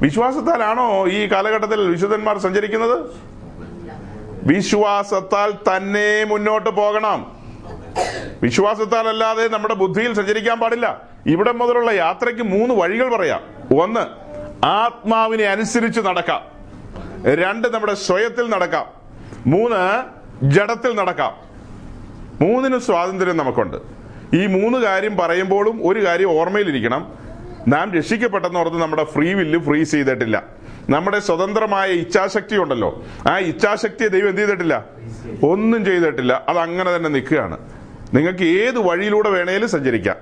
വിശ്വാസത്താലാണോ ഈ കാലഘട്ടത്തിൽ വിശുദ്ധന്മാർ സഞ്ചരിക്കുന്നത്? വിശ്വാസത്താൽ തന്നെ മുന്നോട്ട് പോകണം. വിശ്വാസത്താൽ അല്ലാതെ നമ്മുടെ ബുദ്ധിയിൽ സഞ്ചരിക്കാൻ പാടില്ല. ഇവിടെ മുതലുള്ള യാത്രയ്ക്ക് 3 വഴികൾ പറയാം. 1, ആത്മാവിനെ അനുസരിച്ച് നടക്കാം. 2, നമ്മുടെ സ്വയത്തിൽ നടക്കാം. 3, ജഡത്തിൽ നടക്കാം. 3നും സ്വാതന്ത്ര്യം നമുക്കുണ്ട്. ഈ 3 കാര്യം പറയുമ്പോഴും ഒരു കാര്യം ഓർമ്മയിലിരിക്കണം, നാം രക്ഷിക്കപ്പെട്ടെന്നോർത്ത് നമ്മുടെ ഫ്രീ വില്ല് ഫ്രീസ് ചെയ്തിട്ടില്ല. നമ്മുടെ സ്വതന്ത്രമായ ഇച്ഛാശക്തി ഉണ്ടല്ലോ, ആ ഇച്ഛാശക്തിയെ ദൈവം എന്ത് ചെയ്തിട്ടില്ല? ഒന്നും ചെയ്തിട്ടില്ല. അത് അങ്ങനെ തന്നെ നിൽക്കുകയാണ്. നിങ്ങൾക്ക് ഏത് വഴിയിലൂടെ വേണേലും സഞ്ചരിക്കാം.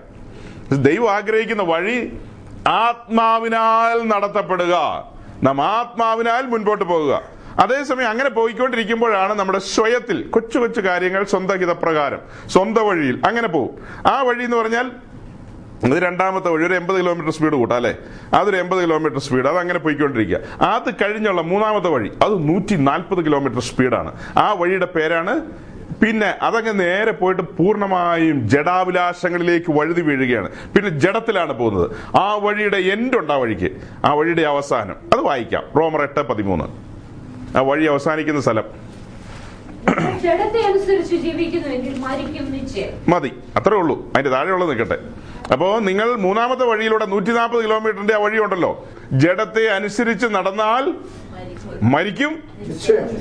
ദൈവം ആഗ്രഹിക്കുന്ന വഴി ആത്മാവിനാൽ നടത്തപ്പെടുക, നാം ആത്മാവിനാൽ മുൻപോട്ട് പോകുക. അതേസമയം അങ്ങനെ പോയിക്കൊണ്ടിരിക്കുമ്പോഴാണ് നമ്മുടെ സ്വയത്തിൽ കൊച്ചു കൊച്ചു കാര്യങ്ങൾ സ്വന്തം ഹിതപ്രകാരം സ്വന്തം വഴിയിൽ അങ്ങനെ പോകും. ആ വഴി എന്ന് പറഞ്ഞാൽ അത് രണ്ടാമത്തെ വഴി. ഒരു 80 കിലോമീറ്റർ സ്പീഡ് കൂട്ടാം അല്ലേ? അതൊരു 80 കിലോമീറ്റർ സ്പീഡ്, അത് അങ്ങനെ പോയിക്കൊണ്ടിരിക്കുക. അത് കഴിഞ്ഞുള്ള 3-മത്തെ വഴി അത് 140 കിലോമീറ്റർ സ്പീഡാണ്. ആ വഴിയുടെ പേരാണ് പിന്നെ അതങ്ങ് നേരെ പോയിട്ട് പൂർണ്ണമായും ജഡാഭിലാഷങ്ങളിലേക്ക് വഴുതി വീഴുകയാണ്. പിന്നെ ജഡത്തിലാണ് പോകുന്നത്. ആ വഴിയുടെ എൻഡ് ഉണ്ട്, ആ വഴിക്ക്, ആ വഴിയുടെ അവസാനം. അത് വായിക്കാം, റോമർ 8:13. ആ വഴി അവസാനിക്കുന്ന സ്ഥലം മതി, അത്രേ ഉള്ളൂ. അതിന്റെ താഴെയുള്ളത് നിൽക്കട്ടെ. അപ്പോ നിങ്ങൾ 3-മത്തെ വഴിയിലൂടെ 140 കിലോമീറ്ററിന്റെ ആ വഴി ഉണ്ടല്ലോ, ജഡത്തെ അനുസരിച്ച് നടന്നാൽ മരിക്കും,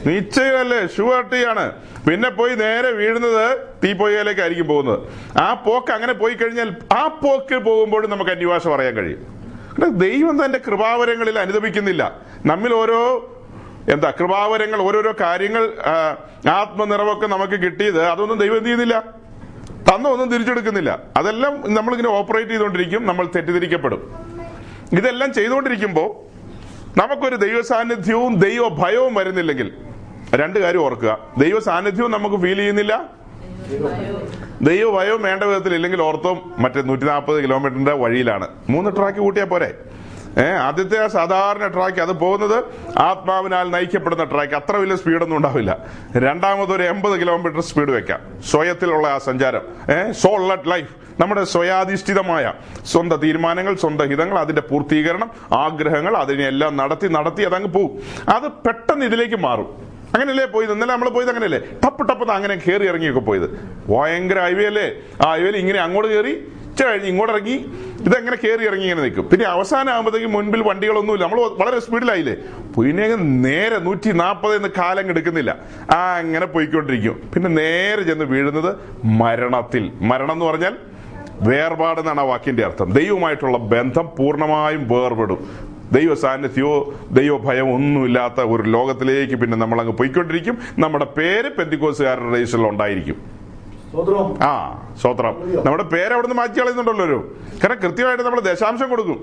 നിശ്ചയമല്ലേ, ഷുവർട്ടിയാണ്. പിന്നെ പോയി നേരെ വീഴുന്നത് തീപ്പൊയ്കയിലേക്കായിരിക്കും പോകുന്നത്. ആ പോക്ക് അങ്ങനെ പോയി കഴിഞ്ഞാൽ ആ പോക്ക് പോകുമ്പോഴും നമുക്ക് അന്വേഷണം പറയാൻ കഴിയും. ദൈവം തന്റെ കൃപാവരങ്ങളിൽ അനുദപിക്കുന്നില്ല. നമ്മിൽ ഓരോ കൃപാവരങ്ങൾ, ഓരോരോ കാര്യങ്ങൾ, ആത്മനിറവൊക്കെ നമുക്ക് കിട്ടിയത് അതൊന്നും ദൈവം എന്ത് ചെയ്യുന്നില്ല, തന്നൊന്നും തിരിച്ചെടുക്കുന്നില്ല. അതെല്ലാം നമ്മളിങ്ങനെ ഓപ്പറേറ്റ് ചെയ്തുകൊണ്ടിരിക്കും, നമ്മൾ തെറ്റിദ്ധരിക്കപ്പെടും. ഇതെല്ലാം ചെയ്തുകൊണ്ടിരിക്കുമ്പോൾ നമുക്കൊരു ദൈവ സാന്നിധ്യവും ദൈവ ഭയവും വരുന്നില്ലെങ്കിൽ രണ്ട് കാര്യം ഓർക്കുക. ദൈവ സാന്നിധ്യവും നമുക്ക് ഫീൽ ചെയ്യുന്നില്ല, ദൈവ ഭയവും വേണ്ട വിധത്തിൽ ഇല്ലെങ്കിൽ ഓർത്തും മറ്റേ 140 കിലോമീറ്ററിന്റെ വഴിയിലാണ്. 3 ട്രാക്ക് കൂട്ടിയാൽ പോരെ? ആദ്യത്തെ ആ സാധാരണ ട്രാക്ക് അത് പോകുന്നത് ആത്മാവിനാൽ നയിക്കപ്പെടുന്ന ട്രാക്ക്, അത്ര വലിയ സ്പീഡൊന്നും ഉണ്ടാവില്ല. രണ്ടാമതൊരു 80 കിലോമീറ്റർ സ്പീഡ് വെക്കാം, സ്വയത്തിലുള്ള ആ സഞ്ചാരം. സോൾ ലെറ്റ് ലൈഫ്, നമ്മുടെ സ്വയാധിഷ്ഠിതമായ സ്വന്തം തീരുമാനങ്ങൾ, സ്വന്തം ഹിതങ്ങൾ, അതിന്റെ പൂർത്തീകരണം, ആഗ്രഹങ്ങൾ, അതിനെല്ലാം നടത്തി അതങ്ങ് പോകും. അത് പെട്ടെന്ന് ഇതിലേക്ക് മാറും. അങ്ങനെയല്ലേ പോയത് ഇന്നലെ നമ്മൾ പോയത്? അങ്ങനെയല്ലേ ടപ്പ് ടപ്പ് അങ്ങനെ കയറി ഇറങ്ങിയൊക്കെ പോയത്? ഭയങ്കര ഹൈവേ അല്ലേ? ആ ഹൈവേയിൽ ഇങ്ങനെ അങ്ങോട്ട് കയറി കഴിഞ്ഞ് ഇങ്ങോട്ട് ഇറങ്ങി, ഇതെങ്ങനെ കയറി ഇറങ്ങി ഇങ്ങനെ നിൽക്കും. പിന്നെ അവസാനം ആകുമ്പോഴത്തേക്കും മുൻപിൽ വണ്ടികളൊന്നുമില്ല, നമ്മൾ വളരെ സ്പീഡിലായില്ലേ? പിന്നെ നേരെ 140 കാലം എടുക്കുന്നില്ല, ആ അങ്ങനെ പോയിക്കൊണ്ടിരിക്കും. പിന്നെ നേരെ ചെന്ന് വീഴുന്നത് മരണത്തിൽ. മരണം എന്ന് പറഞ്ഞാൽ വേർപാട് എന്നാണ് ആ വാക്കിന്റെ അർത്ഥം. ദൈവമായിട്ടുള്ള ബന്ധം പൂർണ്ണമായും വേർപെടും. ദൈവ സാന്നിധ്യമോ ദൈവ ഭയമോ ഒന്നുമില്ലാത്ത ഒരു ലോകത്തിലേക്ക് പിന്നെ നമ്മളങ്ങ് പോയിക്കൊണ്ടിരിക്കും. നമ്മുടെ പേര് പെന്തിക്കോസുകാരുടെ രജിസ്റ്ററിൽ ഉണ്ടായിരിക്കും. ആ സ്വത്രം, നമ്മുടെ പേര് അവിടുന്ന് മാറ്റി കളയുന്നുണ്ടല്ലോ. കാരണം കൃത്യമായിട്ട് നമ്മൾ ദശാംശം കൊടുക്കും.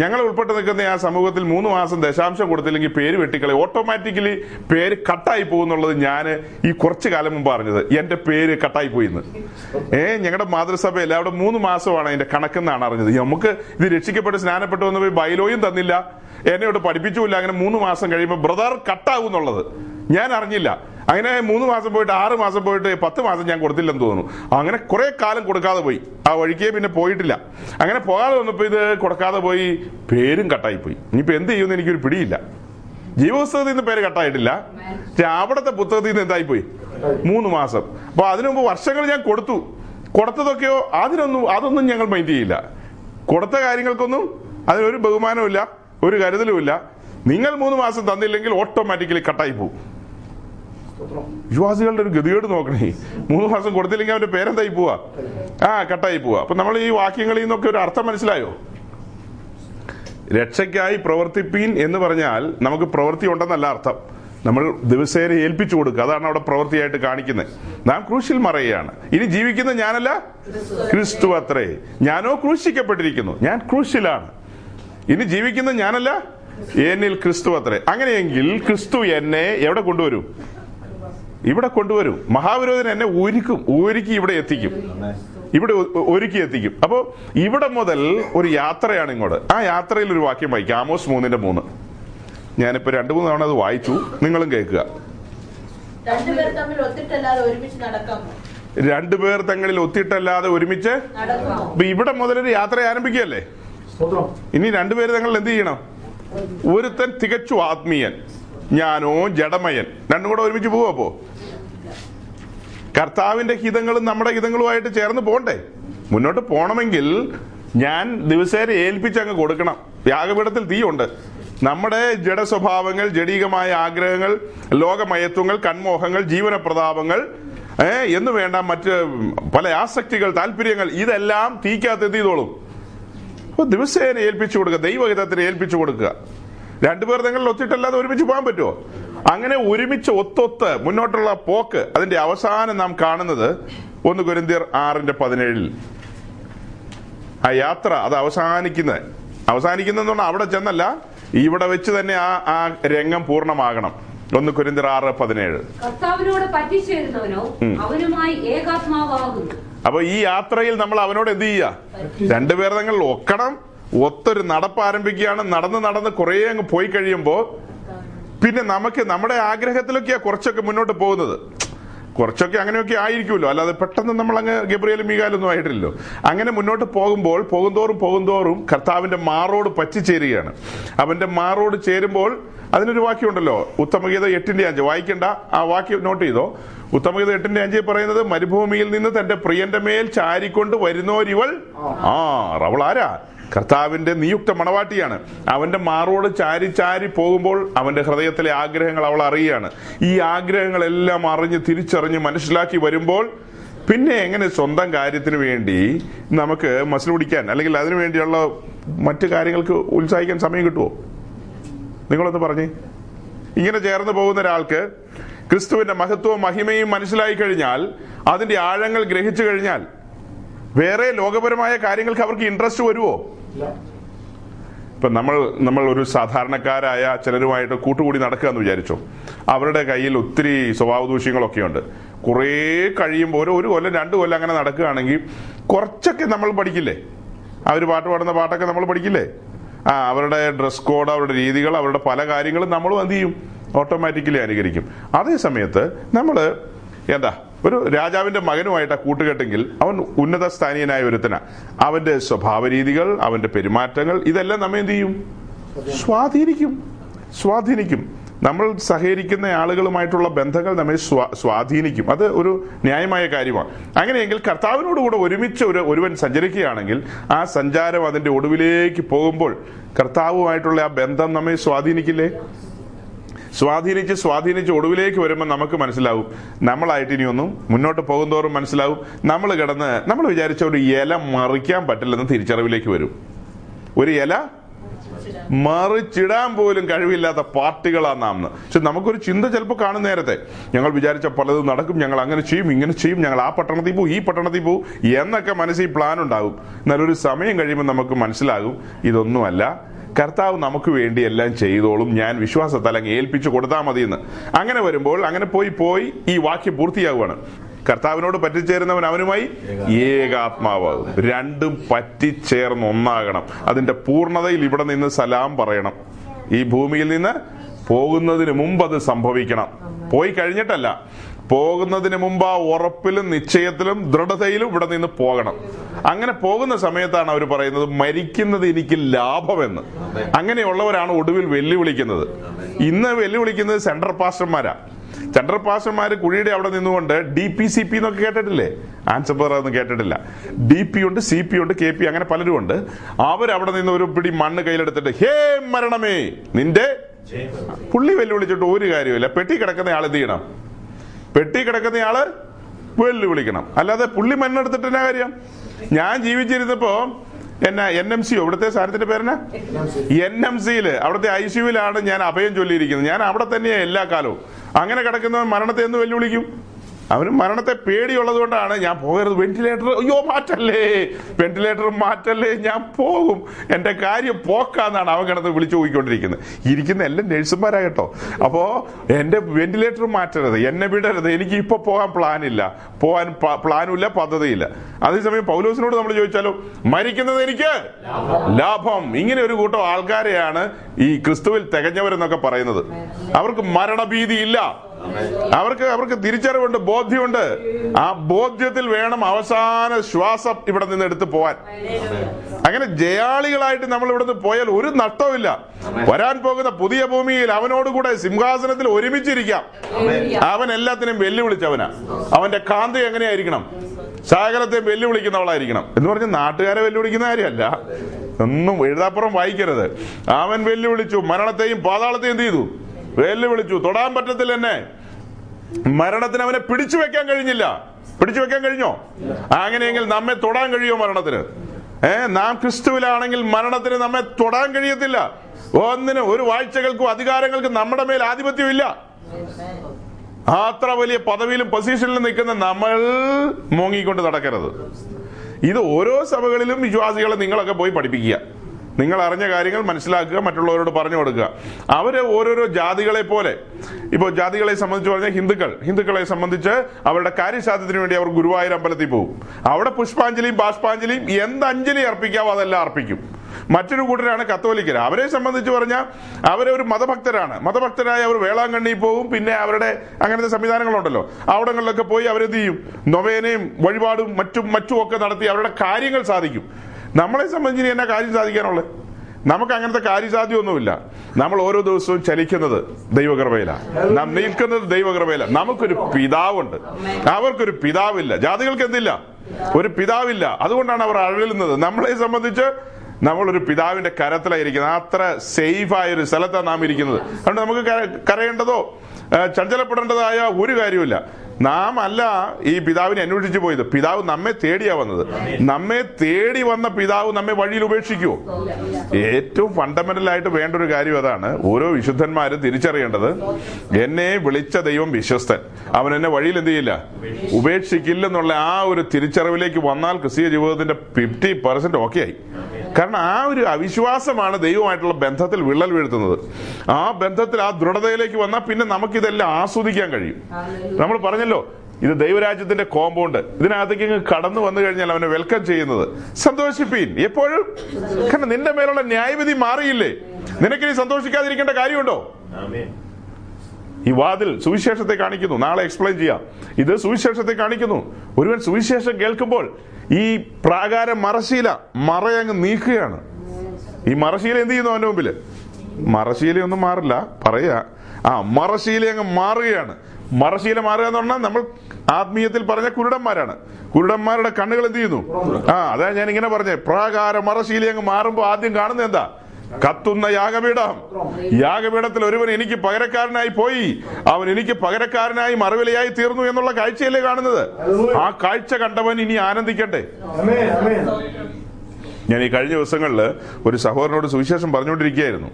ഞങ്ങൾ ഉൾപ്പെട്ട് നിൽക്കുന്ന ആ സമൂഹത്തിൽ 3 മാസം ദശാംശം കൊടുത്തില്ലെങ്കിൽ പേര് വെട്ടിക്കളയും. ഓട്ടോമാറ്റിക്കലി പേര് കട്ടായി പോകുന്നുള്ളത് ഞാൻ ഈ കുറച്ചു കാലം മുമ്പ് പറഞ്ഞത്. എന്റെ പേര് കട്ടായി പോയിന്ന് ഞങ്ങളുടെ മാതൃസഭയിൽ അവിടെ 3 മാസമാണ് അതിന്റെ കണക്കെന്നാണ് അറിഞ്ഞത്. നമുക്ക് ഇത് രക്ഷിക്കപ്പെട്ട് സ്നാനപ്പെട്ടു വന്ന് പോയി ബൈലോയും തന്നില്ല, എന്നോട് പഠിപ്പിച്ചുമില്ല. അങ്ങനെ 3 മാസം കഴിയുമ്പോൾ ബ്രദർ കട്ടാവും എന്നുള്ളത് ഞാൻ അറിഞ്ഞില്ല. അങ്ങനെ 3 മാസം പോയിട്ട് 6 മാസം പോയിട്ട് 10 മാസം ഞാൻ കൊടുത്തില്ലെന്ന് തോന്നുന്നു. അങ്ങനെ കുറെ കാലം കൊടുക്കാതെ പോയി, ആ വഴിക്കേ പിന്നെ പോയിട്ടില്ല. അങ്ങനെ പോകാതെ വന്നപ്പോൾ ഇത് കൊടുക്കാതെ പോയി, പേരും കട്ടായി പോയി. ഇനിയിപ്പോൾ എന്ത് ചെയ്യുമെന്ന് എനിക്കൊരു പിടിയില്ല. ജീവപുസ്തകത്തിൽ നിന്ന് പേര് കട്ടായിട്ടില്ല, അവിടുത്തെ പുസ്തകത്തിൽ നിന്ന് എന്തായി പോയി? 3 മാസം. അപ്പൊ അതിനു മുമ്പ് വർഷങ്ങൾ ഞാൻ കൊടുത്തതൊക്കെയോ അതൊന്നും ഞങ്ങൾ മൈൻഡ് ചെയ്യില്ല. കൊടുത്ത കാര്യങ്ങൾക്കൊന്നും അതിനൊരു ബഹുമാനമില്ല, ഒരു കരുതലുമില്ല. നിങ്ങൾ 3 മാസം തന്നില്ലെങ്കിൽ ഓട്ടോമാറ്റിക്കലി കട്ടായി പോകും. വിശ്വാസികളുടെ ഒരു ഗതികേട് നോക്കണേ. 3 മാസം കൊടുത്തില്ലെങ്കിൽ അവന്റെ പേരെന്തായി പോവാ? കട്ടായി പോവാ. അപ്പൊ നമ്മൾ ഈ വാക്യങ്ങളിൽ നിന്നൊക്കെ ഒരു അർത്ഥം മനസ്സിലായോ? രക്ഷയ്ക്കായി പ്രവർത്തിപ്പീൻ എന്ന് പറഞ്ഞാൽ നമുക്ക് പ്രവൃത്തി ഉണ്ടെന്നല്ല അർത്ഥം, നമ്മൾ ദിവസേന ഏൽപ്പിച്ചു കൊടുക്കുക. അതാണ് അവിടെ പ്രവൃത്തിയായിട്ട് കാണിക്കുന്നത്. നാം ക്രൂശിൽ മറയുകയാണ്. ഇനി ജീവിക്കുന്ന ഞാനല്ല, ക്രിസ്തു അത്രേ. ഞാനോ ക്രൂശിക്കപ്പെട്ടിരിക്കുന്നു, ഞാൻ ക്രൂശിലാണ്. ഇനി ജീവിക്കുന്ന ഞാനല്ല, എന്നിൽ ക്രിസ്തു അത്രേ. അങ്ങനെയെങ്കിൽ ക്രിസ്തു എന്നെ എവിടെ കൊണ്ടുവരും? ഇവിടെ കൊണ്ടുവരും. മഹാവിരോധന എന്നെ ഒരുക്കി ഇവിടെ ഒരുക്കി എത്തിക്കും. അപ്പോ ഇവിടെ മുതൽ ഒരു യാത്രയാണ് ഇങ്ങോട്ട്. ആ യാത്രയിൽ ഒരു വാക്യം വായിക്കും, ആമോസ് 3:3. ഞാനിപ്പോ 2-3 തവണ അത് വായിച്ചു, നിങ്ങളും കേൾക്കുക. രണ്ടുപേർ തങ്ങളിൽ ഒത്തിട്ടല്ലാതെ ഒരുമിച്ച്. അപ്പൊ ഇവിടെ മുതൽ ഒരു യാത്ര ആരംഭിക്കുകയല്ലേ. ഇനി രണ്ടുപേർ തങ്ങളിൽ എന്ത് ചെയ്യണം? ഒരുത്തൻ തികച്ചു ആത്മീയൻ, ഞാനോ ജഡമയൻ. രണ്ടും കൂടെ ഒരുമിച്ച് പോവാ. അപ്പോ കർത്താവിന്റെ ഹിതങ്ങളും നമ്മുടെ ഹിതങ്ങളുമായിട്ട് ചേർന്ന് പോണ്ടേ? മുന്നോട്ട് പോണമെങ്കിൽ ഞാൻ ദിവസേന ഏൽപ്പിച്ച് അങ്ങ് കൊടുക്കണം. യാഗപീഠത്തിൽ തീയുണ്ട്. നമ്മുടെ ജഡ സ്വഭാവങ്ങൾ, ജഡീകമായ ആഗ്രഹങ്ങൾ, ലോകമയത്വങ്ങൾ, കൺമോഹങ്ങൾ, ജീവന പ്രതാപങ്ങൾ എന്ന് വേണ്ട മറ്റ് പല ആസക്തികൾ, താല്പര്യങ്ങൾ, ഇതെല്ലാം തീക്കകത്ത് എത്തിയതോളും. അപ്പൊ ദിവസേന ഏൽപ്പിച്ചു കൊടുക്കുക, ദൈവഹിതത്തിന് ഏൽപ്പിച്ചു കൊടുക്കുക. രണ്ടുപേർ തങ്ങളിൽ ഒത്തിട്ടല്ലാതെ ഒരുമിച്ച് പോകാൻ പറ്റുമോ? അങ്ങനെ ഒരുമിച്ച് ഒത്തൊത്ത് മുന്നോട്ടുള്ള പോക്ക് അതിന്റെ അവസാനം നാം കാണുന്നത് 1 കൊരിന്ത്യർ 6:17. ആ യാത്ര അത് അവസാനിക്കുന്നതെന്ന് പറഞ്ഞാൽ അവിടെ ചെന്നല്ല, ഇവിടെ വെച്ച് തന്നെ ആ രംഗം പൂർണ്ണമാകണം. 1 കൊരിന്ത്യർ 6:17. അപ്പൊ ഈ യാത്രയിൽ നമ്മൾ അവനോട് എന്ത് ചെയ്യുക? രണ്ടുപേർ തങ്ങളിൽ ഒക്കണം, ഒത്തൊരു നടപ്പ് ആരംഭിക്കുകയാണ്. നടന്ന് കുറേ അങ്ങ് പോയി കഴിയുമ്പോ പിന്നെ നമുക്ക് നമ്മുടെ ആഗ്രഹത്തിലൊക്കെയാ കുറച്ചൊക്കെ മുന്നോട്ട് പോകുന്നത്. കുറച്ചൊക്കെ അങ്ങനെയൊക്കെ ആയിരിക്കുമല്ലോ, അല്ലാതെ പെട്ടെന്ന് നമ്മൾ അങ്ങ് ഗബ്രിയേലും മീഖായിലൊന്നും ആയിട്ടില്ലല്ലോ. അങ്ങനെ മുന്നോട്ട് പോകുമ്പോൾ പോകുന്തോറും കർത്താവിന്റെ മാറോട് പറ്റിച്ചേരുകയാണ്. അവന്റെ മാറോട് ചേരുമ്പോൾ അതിനൊരു വാക്യമുണ്ടല്ലോ, ഉത്തമഗീതം 8:5. വായിക്കണ്ട, ആ വാക്യം നോട്ട് ചെയ്തോ. ഉത്തമഗീതം 8:5 പറയുന്നത്, മരുഭൂമിയിൽ നിന്ന് തന്റെ പ്രിയന്റെ മേൽ ചാരിക്കൊണ്ട് വരുന്നോരിവൾ. അവൾ ആരാ? കർത്താവിന്റെ നിയുക്ത മണവാട്ടിയാണ്. അവന്റെ മാറോട് ചാരി പോകുമ്പോൾ അവന്റെ ഹൃദയത്തിലെ ആഗ്രഹങ്ങൾ അവൾ അറിയുകയാണ്. ഈ ആഗ്രഹങ്ങളെല്ലാം തിരിച്ചറിഞ്ഞ് മനസ്സിലാക്കി വരുമ്പോൾ പിന്നെ എങ്ങനെ സ്വന്തം കാര്യത്തിന് വേണ്ടി നമുക്ക് മസിൽ പിടിക്കാൻ, അല്ലെങ്കിൽ അതിനു വേണ്ടിയുള്ള മറ്റു കാര്യങ്ങൾക്ക് ഉത്സാഹിക്കാൻ സമയം കിട്ടുമോ? നിങ്ങളൊന്ന് പറഞ്ഞേ. ഇങ്ങനെ ചേർന്ന് പോകുന്ന ഒരാൾക്ക് ക്രിസ്തുവിന്റെ മഹത്വവും മഹിമയും മനസ്സിലായി കഴിഞ്ഞാൽ അതിന്റെ ആഴങ്ങൾ ഗ്രഹിച്ചു കഴിഞ്ഞാൽ വേറെ ലോകപരമായ കാര്യങ്ങൾക്ക് അവർക്ക് ഇൻട്രസ്റ്റ് വരുമോ? ഇപ്പൊ നമ്മൾ ഒരു സാധാരണക്കാരായ ചിലരുമായിട്ട് കൂട്ടുകൂടി നടക്കുക എന്ന് വിചാരിച്ചോ, അവരുടെ കയ്യിൽ ഒത്തിരി സ്വഭാവ ദൂഷ്യങ്ങളൊക്കെ ഉണ്ട്. കുറേ കഴിയുമ്പോൾ ഒരു കൊല്ലം രണ്ടു കൊല്ലം അങ്ങനെ നടക്കുകയാണെങ്കിൽ കുറച്ചൊക്കെ നമ്മൾ പഠിക്കില്ലേ? അവർ പാട്ട് പാടുന്ന പാട്ടൊക്കെ നമ്മൾ പഠിക്കില്ലേ? ആ, അവരുടെ ഡ്രസ് കോഡ്, അവരുടെ രീതികൾ, അവരുടെ പല കാര്യങ്ങളും നമ്മളും എന്ത് ചെയ്യും? ഓട്ടോമാറ്റിക്കലി അനുകരിക്കും. അതേ സമയത്ത് നമ്മൾ ഒരു രാജാവിന്റെ മകനുമായിട്ടാണ് കൂട്ടുകെട്ടെങ്കിൽ അവൻ ഉന്നത സ്ഥാനീയനായ ഒരുത്തന, അവന്റെ സ്വഭാവ രീതികൾ, അവന്റെ പെരുമാറ്റങ്ങൾ, ഇതെല്ലാം നമ്മെ എന്ത് ചെയ്യും? സ്വാധീനിക്കും. നമ്മൾ സഹകരിക്കുന്ന ആളുകളുമായിട്ടുള്ള ബന്ധങ്ങൾ നമ്മെ സ്വാധീനിക്കും. അത് ഒരു ന്യായമായ കാര്യമാണ്. അങ്ങനെയെങ്കിൽ കർത്താവിനോടുകൂടെ ഒരുമിച്ച് ഒരുവൻ സഞ്ചരിക്കുകയാണെങ്കിൽ ആ സഞ്ചാരം അതിന്റെ ഒടുവിലേക്ക് പോകുമ്പോൾ കർത്താവുമായിട്ടുള്ള ആ ബന്ധം നമ്മെ സ്വാധീനിക്കില്ലേ? സ്വാധീനിച്ച് ഒടുവിലേക്ക് വരുമ്പോൾ നമുക്ക് മനസ്സിലാവും നമ്മളായിട്ട് ഇനിയൊന്നും മുന്നോട്ട് പോകുന്തോറും മനസ്സിലാവും നമ്മൾ വിചാരിച്ച ഒരു ഇല മറിക്കാൻ പറ്റില്ലെന്ന് തിരിച്ചറിവിലേക്ക് വരും. ഒരു ഇല മറിച്ചിടാൻ പോലും കഴിവില്ലാത്ത പാർട്ടികളാണ് നാം. പക്ഷെ നമുക്കൊരു ചിന്ത ചിലപ്പോൾ കാണും, നേരത്തെ ഞങ്ങൾ വിചാരിച്ച പലതും നടക്കും, ഞങ്ങൾ അങ്ങനെ ചെയ്യും, ഇങ്ങനെ ചെയ്യും, ഞങ്ങൾ ആ പട്ടണത്തിൽ പോകും, ഈ പട്ടണത്തിൽ പോകും എന്നൊക്കെ മനസ്സിൽ പ്ലാൻ ഉണ്ടാകും. എന്നാൽ ഒരു സമയം കഴിയുമ്പോൾ നമുക്ക് മനസ്സിലാകും ഇതൊന്നുമല്ല, കർത്താവ് നമുക്ക് വേണ്ടി എല്ലാം ചെയ്തോളും, ഞാൻ വിശ്വാസത്താൽ അങ്ങ് ഏൽപ്പിച്ചു കൊടുത്താൽ മതി എന്ന്. അങ്ങനെ വരുമ്പോൾ അങ്ങനെ പോയി ഈ വാക്യം പൂർത്തിയാകുവാണ്, കർത്താവിനോട് പറ്റിച്ചേരുന്നവൻ അവനുമായി ഏകാത്മാവാകും. രണ്ടും പറ്റിച്ചേർന്ന് ഒന്നാകണം. അതിന്റെ പൂർണ്ണതയിൽ ഇവിടെ നിന്ന് സലാം പറയണം. ഈ ഭൂമിയിൽ നിന്ന് പോകുന്നതിന് മുമ്പ് അത് സംഭവിക്കണം. പോയി കഴിഞ്ഞിട്ടല്ല, പോകുന്നതിന് മുമ്പ് ആ ഉറപ്പിലും നിശ്ചയത്തിലും ദൃഢതയിലും ഇവിടെ നിന്ന് പോകണം. അങ്ങനെ പോകുന്ന സമയത്താണ് അവർ പറയുന്നത് മരിക്കുന്നത് എനിക്ക് ലാഭമെന്ന്. അങ്ങനെയുള്ളവരാണ് ഒടുവിൽ വെല്ലുവിളിക്കുന്നത്. ഇന്ന് വെല്ലുവിളിക്കുന്നത് സെൻട്രൽ പാസ്റ്റർമാരാ. സെൻട്രൽ പാസ്റ്റർമാര് കുഴിയുടെ അവിടെ നിന്നുകൊണ്ട് DPCP എന്നൊക്കെ കേട്ടിട്ടില്ലേ? ആൻസർ പറയാനൊന്നും കേട്ടിട്ടില്ല. DP ഉണ്ട്, CP ഉണ്ട്, KP, അങ്ങനെ പലരും ഉണ്ട്. അവരവിടെ നിന്ന് ഒരു പിടി മണ്ണ് കയ്യിലെടുത്തിട്ട് ഹേ മരണമേ നിന്റെ, പുള്ളി വെല്ലുവിളിച്ചിട്ട് ഒരു കാര്യമില്ല. പെട്ടി കിടക്കുന്ന ആൾ എന്ത് ചെയ്യണം? പെട്ടി കിടക്കുന്നയാള് വെല്ലുവിളിക്കണം. അല്ലാതെ പുള്ളി മണ്ണെടുത്തിട്ട് എന്നാ കാര്യം? ഞാൻ ജീവിച്ചിരുന്നപ്പോ NMCO, ഇവിടുത്തെ സാധനത്തിന്റെ പേരെന്നാ, NMCയില്, അവിടുത്തെ ICUവിലാണ് ഞാൻ അഭയം ചൊല്ലിയിരിക്കുന്നത്. ഞാൻ അവിടെ തന്നെയാണ് എല്ലാ കാലവും. അങ്ങനെ കിടക്കുന്നവൻ മരണത്തെ എന്ന് വെല്ലുവിളിക്കും? അവനും മരണത്തെ പേടിയുള്ളത് കൊണ്ടാണ് ഞാൻ പോകരുത്, വെന്റിലേറ്റർ, അയ്യോ മാറ്റല്ലേ, വെന്റിലേറ്റർ മാറ്റല്ലേ, ഞാൻ പോകും, എന്റെ കാര്യം പോക്കാന്നാണ് അവൻ കിടന്ന് വിളിച്ചു പോയിക്കൊണ്ടിരിക്കുന്നത്. ഇരിക്കുന്ന എല്ലാം നഴ്സുമാരാകട്ടോ. അപ്പോ എന്റെ വെന്റിലേറ്റർ മാറ്റരുത്, എന്നെ വിടരുത്, എനിക്ക് ഇപ്പൊ പോകാൻ പ്ലാനില്ല, പോകാൻ പ്ലാനുമില്ല, പദ്ധതിയില്ല. അതേസമയം പൗലോസിനോട് നമ്മൾ ചോദിച്ചാലോ മരിക്കുന്നത് എനിക്ക് ലാഭം. ഇങ്ങനെ ഒരു കൂട്ടം ആൾക്കാരെയാണ് ഈ ക്രിസ്തുവിൽ തികഞ്ഞവരെന്നൊക്കെ പറയുന്നത്. അവർക്ക് മരണഭീതി ഇല്ല. അവർക്ക് തിരിച്ചറിവുണ്ട്, ബോധ്യമുണ്ട്. ആ ബോധ്യത്തിൽ വേണം അവസാന ശ്വാസം ഇവിടെ നിന്ന് എടുത്തു പോവാൻ. അങ്ങനെ ജയാളികളായിട്ട് നമ്മൾ ഇവിടുന്ന് പോയാൽ ഒരു നഷ്ടവുമില്ല. വരാൻ പോകുന്ന പുതിയ ഭൂമിയിൽ അവനോടുകൂടെ സിംഹാസനത്തിൽ ഒരുമിച്ചിരിക്കാം. അവൻ എല്ലാത്തിനും വെല്ലുവിളിച്ചവനാ. അവന്റെ കാന്തി എങ്ങനെയായിരിക്കണം? സകലത്തെ വെല്ലുവിളിക്കുന്നവളായിരിക്കണം. എന്ന് പറഞ്ഞാൽ നാട്ടുകാരെ വെല്ലുവിളിക്കുന്ന കാര്യമല്ല, ഒന്നും എഴുതാപ്പുറം വായിക്കരുത്. അവൻ വെല്ലുവിളിച്ചു, മരണത്തെയും പാതാളത്തെയും എന്ത് ചെയ്തു? വെല്ലുവിളിച്ചു. തൊടാൻ പറ്റത്തില്ല എന്നെ. മരണത്തിന് അവനെ പിടിച്ചു വെക്കാൻ കഴിഞ്ഞില്ല. പിടിച്ചു വെക്കാൻ കഴിഞ്ഞോ? അങ്ങനെയെങ്കിൽ നമ്മെ തൊടാൻ കഴിയുമോ മരണത്തിന്? നാം ക്രിസ്തുവിലാണെങ്കിൽ മരണത്തിന് നമ്മെ തൊടാൻ കഴിയത്തില്ല. ഒന്നിനും, ഒരു വാഴ്ചകൾക്കും അധികാരങ്ങൾക്കും നമ്മുടെ മേൽ ആധിപത്യം ഇല്ല. അത്ര വലിയ പദവിയിലും പൊസിഷനിലും നിൽക്കുന്ന നമ്മൾ മോങ്ങിക്കൊണ്ട് നടക്കരുത്. ഇത് ഓരോ സഭകളിലും വിശ്വാസികളെ നിങ്ങളൊക്കെ പോയി പഠിപ്പിക്കുക, നിങ്ങൾ അറിഞ്ഞ കാര്യങ്ങൾ മനസ്സിലാക്കുക, മറ്റുള്ളവരോട് പറഞ്ഞു കൊടുക്കുക. അവര് ഓരോരോ ജാതികളെ പോലെ, ഇപ്പോൾ ജാതികളെ സംബന്ധിച്ച് പറഞ്ഞാൽ ഹിന്ദുക്കളെ സംബന്ധിച്ച് അവരുടെ കാര്യസാധ്യത്തിന് വേണ്ടി അവർ ഗുരുവായൂർ അമ്പലത്തിൽ പോകും. അവിടെ പുഷ്പാഞ്ജലിയും ബാഷ്പാഞ്ജലിയും എന്ത് അഞ്ജലി അർപ്പിക്കാവോ അതെല്ലാം അർപ്പിക്കും. മറ്റൊരു കൂട്ടരാണ് കത്തോലിക്കർ. അവരെ സംബന്ധിച്ച് പറഞ്ഞാൽ അവരൊരു മതഭക്തരായ അവർ വേളാങ്കണ്ണി പോവും. പിന്നെ അവരുടെ അങ്ങനത്തെ സംവിധാനങ്ങളുണ്ടല്ലോ, അവിടങ്ങളിലൊക്കെ പോയി അവരെന്ത് ചെയ്യും? നൊവേനയും വഴിപാടും മറ്റും ഒക്കെ നടത്തി അവരുടെ കാര്യങ്ങൾ സാധിക്കും. നമ്മളെ സംബന്ധിച്ച് എന്നാ കാര്യം സാധിക്കാനുള്ളത്? നമുക്ക് അങ്ങനത്തെ കാര്യസാധ്യമൊന്നുമില്ല. നമ്മൾ ഓരോ ദിവസവും ചലിക്കുന്നത് ദൈവകൃപയിലാണ്, നാം നിൽക്കുന്നത് ദൈവകൃപയിലാണ്. നമുക്കൊരു പിതാവുണ്ട്, അവർക്കൊരു പിതാവില്ല. ജാതികൾക്ക് എന്തില്ല? ഒരു പിതാവില്ല. അതുകൊണ്ടാണ് അവർ അഴലുന്നത്. നമ്മളെ സംബന്ധിച്ച് നമ്മളൊരു പിതാവിന്റെ കരത്തിലായിരിക്കുന്നത്. അത്ര സേഫായൊരു സ്ഥലത്താണ് നാം ഇരിക്കുന്നത്. അതുകൊണ്ട് നമുക്ക് കരയേണ്ടതോ ചഞ്ചലപ്പെടേണ്ടതായ ഒരു കാര്യമില്ല. നാം അല്ല ഈ പിതാവിനെ അന്വേഷിച്ചു പോയത്, പിതാവ് നമ്മെ തേടിയാ വന്നത്. നമ്മെ തേടി വന്ന പിതാവ് നമ്മെ വഴിയിൽ ഉപേക്ഷിക്കുവോ? ഏറ്റവും ഫണ്ടമെന്റൽ ആയിട്ട് വേണ്ട ഒരു കാര്യം അതാണ്. ഓരോ വിശുദ്ധന്മാരും തിരിച്ചറിയേണ്ടത്, എന്നെ വിളിച്ച ദൈവം വിശ്വസ്തൻ, അവൻ എന്നെ വഴിയിൽ എന്ത് ചെയ്യില്ല, ഉപേക്ഷിക്കില്ലെന്നുള്ള ആ ഒരു തിരിച്ചറിവിലേക്ക് വന്നാൽ ക്രിസ്തീയ ജീവിതത്തിന്റെ 50% ഓക്കെ ആയി. കാരണം ആ ഒരു അവിശ്വാസമാണ് ദൈവമായിട്ടുള്ള ബന്ധത്തിൽ വിള്ളൽ വീഴ്ത്തുന്നത്. ആ ബന്ധത്തിൽ ആ ദൃഢതയിലേക്ക് വന്നാൽ പിന്നെ നമുക്കിതെല്ലാം ആസ്വദിക്കാൻ കഴിയും. നമ്മൾ പറഞ്ഞല്ലോ, ഇത് ദൈവരാജ്യത്തിന്റെ കോമ്പൗണ്ട്, ഇതിനകത്തേക്ക് കടന്നു വന്നു കഴിഞ്ഞാൽ അവനെ വെൽക്കം ചെയ്യുന്നത്. സന്തോഷിപ്പീൻ എപ്പോഴും, കാരണം നിന്റെ മേലുള്ള ന്യായവിധി മാറിയില്ലേ. നിനക്ക് ഇനി സന്തോഷിക്കാതിരിക്കേണ്ട കാര്യമുണ്ടോ? ഈ വാതിൽ സുവിശേഷത്തെ കാണിക്കുന്നു. നാളെ എക്സ്പ്ലെയിൻ ചെയ്യാം. ഇത് സുവിശേഷത്തെ കാണിക്കുന്നു. ഒരുവൻ സുവിശേഷം കേൾക്കുമ്പോൾ ഈ പ്രാകാരം മറശീല മറയങ്ങ് നീക്കുകയാണ്. ഈ മറശീല എന്ത് ചെയ്യുന്നു? അവന്റെ മുമ്പില് മറശീലയൊന്നും മാറില്ല, പറയാ ആ മറശീല അങ്ങ് മാറുകയാണ്. മറശീല മാറുക എന്ന് പറഞ്ഞാൽ നമ്മൾ ആത്മീയത്തിൽ പറഞ്ഞ കുരുടന്മാരാണ്. കുരുടന്മാരുടെ കണ്ണുകൾ എന്ത് ചെയ്യുന്നു? അതാ ഞാൻ ഇങ്ങനെ പറഞ്ഞേ, പ്രാകാരം മറശീല അങ്ങ് മാറുമ്പോ ആദ്യം കാണുന്നത് എന്താ? കത്തുന്ന യാഗപീഠം. യാഗപീഠത്തിൽ ഒരുവൻ എനിക്ക് പകരക്കാരനായി പോയി, അവൻ എനിക്ക് പകരക്കാരനായി മറവിലയായി തീർന്നു എന്നുള്ള കാഴ്ചയല്ലേ കാണുന്നത്. ആ കാഴ്ച കണ്ടവൻ ഇനി ആനന്ദിക്കട്ടെ. ഞാൻ ഈ കഴിഞ്ഞ ദിവസങ്ങളിൽ ഒരു സഹോദരനോട് സുവിശേഷം പറഞ്ഞുകൊണ്ടിരിക്കുകയായിരുന്നു.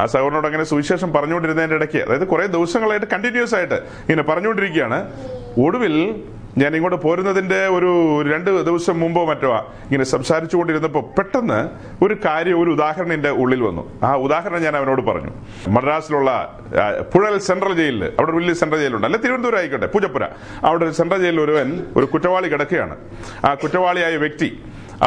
ആ സഹോദരനോട് അങ്ങനെ സുവിശേഷം പറഞ്ഞുകൊണ്ടിരുന്നതിന്റെ ഇടയ്ക്ക്, അതായത് കുറെ ദിവസങ്ങളായിട്ട് കണ്ടിന്യൂസ് ആയിട്ട് ഇങ്ങനെ പറഞ്ഞുകൊണ്ടിരിക്കുകയാണ്. ഒടുവിൽ ഞാൻ ഇങ്ങോട്ട് പോരുന്നതിന്റെ ഒരു 2 ദിവസം മുമ്പോ മറ്റോ ഇങ്ങനെ സംസാരിച്ചു കൊണ്ടിരുന്നപ്പോൾ പെട്ടെന്ന് ഒരു കാര്യം, ഒരു ഉദാഹരണം എന്റെ ഉള്ളിൽ വന്നു. ആ ഉദാഹരണം ഞാൻ അവനോട് പറഞ്ഞു. മദ്രാസിലുള്ള പുഴൽ സെൻട്രൽ ജയിലിൽ, അവിടെ വലിയ സെൻട്രൽ ജയിലുണ്ട്, അല്ലെ തിരുവനന്തപുരം ആയിക്കോട്ടെ, പൂജപ്പുര, അവിടെ ഒരു സെൻട്രൽ ജയിലിൽ ഒരുവൻ, ഒരു കുറ്റവാളി കിടക്കുകയാണ്. ആ കുറ്റവാളിയായ വ്യക്തി,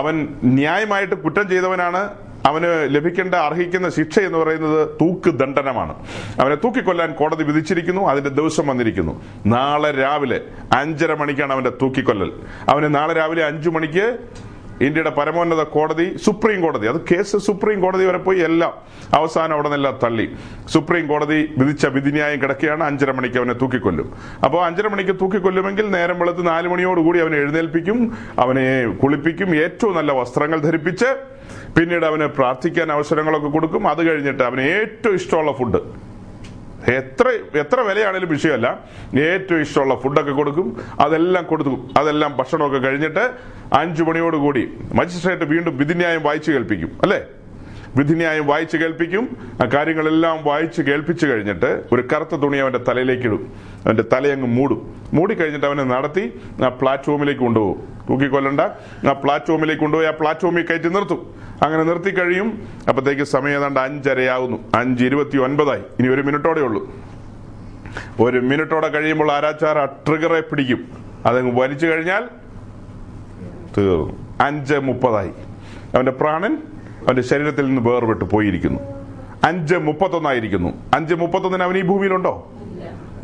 അവൻ ന്യായമായിട്ട് കുറ്റം ചെയ്തവനാണ്. അവന് ലഭിക്കേണ്ട അർഹിക്കുന്ന ശിക്ഷ എന്ന് പറയുന്നത് തൂക്കുദണ്ഡനമാണ്. അവനെ തൂക്കിക്കൊല്ലാൻ കോടതി വിധിച്ചിരിക്കുന്നു. അതിന്റെ ദിവസം വന്നിരിക്കുന്നു. നാളെ രാവിലെ 5:30 മണിക്കാണ് അവന്റെ തൂക്കിക്കൊല്ലൽ. അവന് നാളെ രാവിലെ 5 മണിക്ക് ഇന്ത്യയുടെ പരമോന്നത കോടതി, സുപ്രീം കോടതി, അത് കേസ് സുപ്രീം കോടതി വരെ പോയി എല്ലാം അവസാനം അവിടെ നിന്നെല്ലാം തള്ളി. സുപ്രീം കോടതി വിധിച്ച വിധിന്യായം കിടക്കുകയാണ്. 5:30 മണിക്ക് അവനെ തൂക്കിക്കൊല്ലും. അപ്പോൾ 5:30 മണിക്ക് തൂക്കിക്കൊല്ലുമെങ്കിൽ നേരം വെളുത്ത് 4 മണിയോടുകൂടി അവനെ എഴുന്നേൽപ്പിക്കും, അവനെ കുളിപ്പിക്കും, ഏറ്റവും നല്ല വസ്ത്രങ്ങൾ ധരിപ്പിച്ച്, പിന്നീട് അവന് പ്രാർത്ഥിക്കാൻ അവസരങ്ങളൊക്കെ കൊടുക്കും. അത് കഴിഞ്ഞിട്ട് അവന് ഏറ്റവും ഇഷ്ടമുള്ള ഫുഡ്, എത്ര വിലയാണെങ്കിലും വിഷയമല്ല, ഏറ്റവും ഇഷ്ടമുള്ള ഫുഡൊക്കെ കൊടുക്കും. അതെല്ലാം കൊടുത്തു, അതെല്ലാം ഭക്ഷണമൊക്കെ കഴിഞ്ഞിട്ട് 5 മണിയോടുകൂടി മജിസ്ട്രേറ്റ് വീണ്ടും വിധിന്യായം വായിച്ചു കേൾപ്പിക്കും, അല്ലേ? വിധിന്യായം വായിച്ചു കേൾപ്പിക്കും. ആ കാര്യങ്ങളെല്ലാം വായിച്ചു കേൾപ്പിച്ചു കഴിഞ്ഞിട്ട് ഒരു കറുത്ത തുണി അവന്റെ തലയിലേക്ക് ഇടും. അവന്റെ തലയങ്ങ് മൂടും. മൂടിക്കഴിഞ്ഞിട്ട് അവനെ നടത്തി ആ പ്ലാറ്റ്ഫോമിലേക്ക് കൊണ്ടുപോകും. തൂക്കിക്കൊല്ലണ്ട ആ പ്ലാറ്റ്ഫോമിലേക്ക് കൊണ്ടുപോയി ആ പ്ലാറ്റ്ഫോമിൽ കയറ്റി നിർത്തും. അങ്ങനെ നിർത്തി കഴിയും. അപ്പോഴത്തേക്ക് സമയം ഏതാണ്ട് 5:30 ആവുന്നു. 5:29 ആയി. ഇനി 1 മിനിറ്റോടെ ഉള്ളൂ. 1 മിനിറ്റോടെ കഴിയുമ്പോൾ ആരാച്ചാർ ആ ട്രിഗറെ പിടിക്കും. അതങ്ങ് വലിച്ചു കഴിഞ്ഞാൽ തീർന്നു. 5:30 ആയി. അവന്റെ പ്രാണൻ അവന്റെ ശരീരത്തിൽ നിന്ന് വേർപെട്ട് പോയിരിക്കുന്നു. 5:31 ആയിരിക്കുന്നു. 5:31 അവൻ ഈ ഭൂമിയിലുണ്ടോ?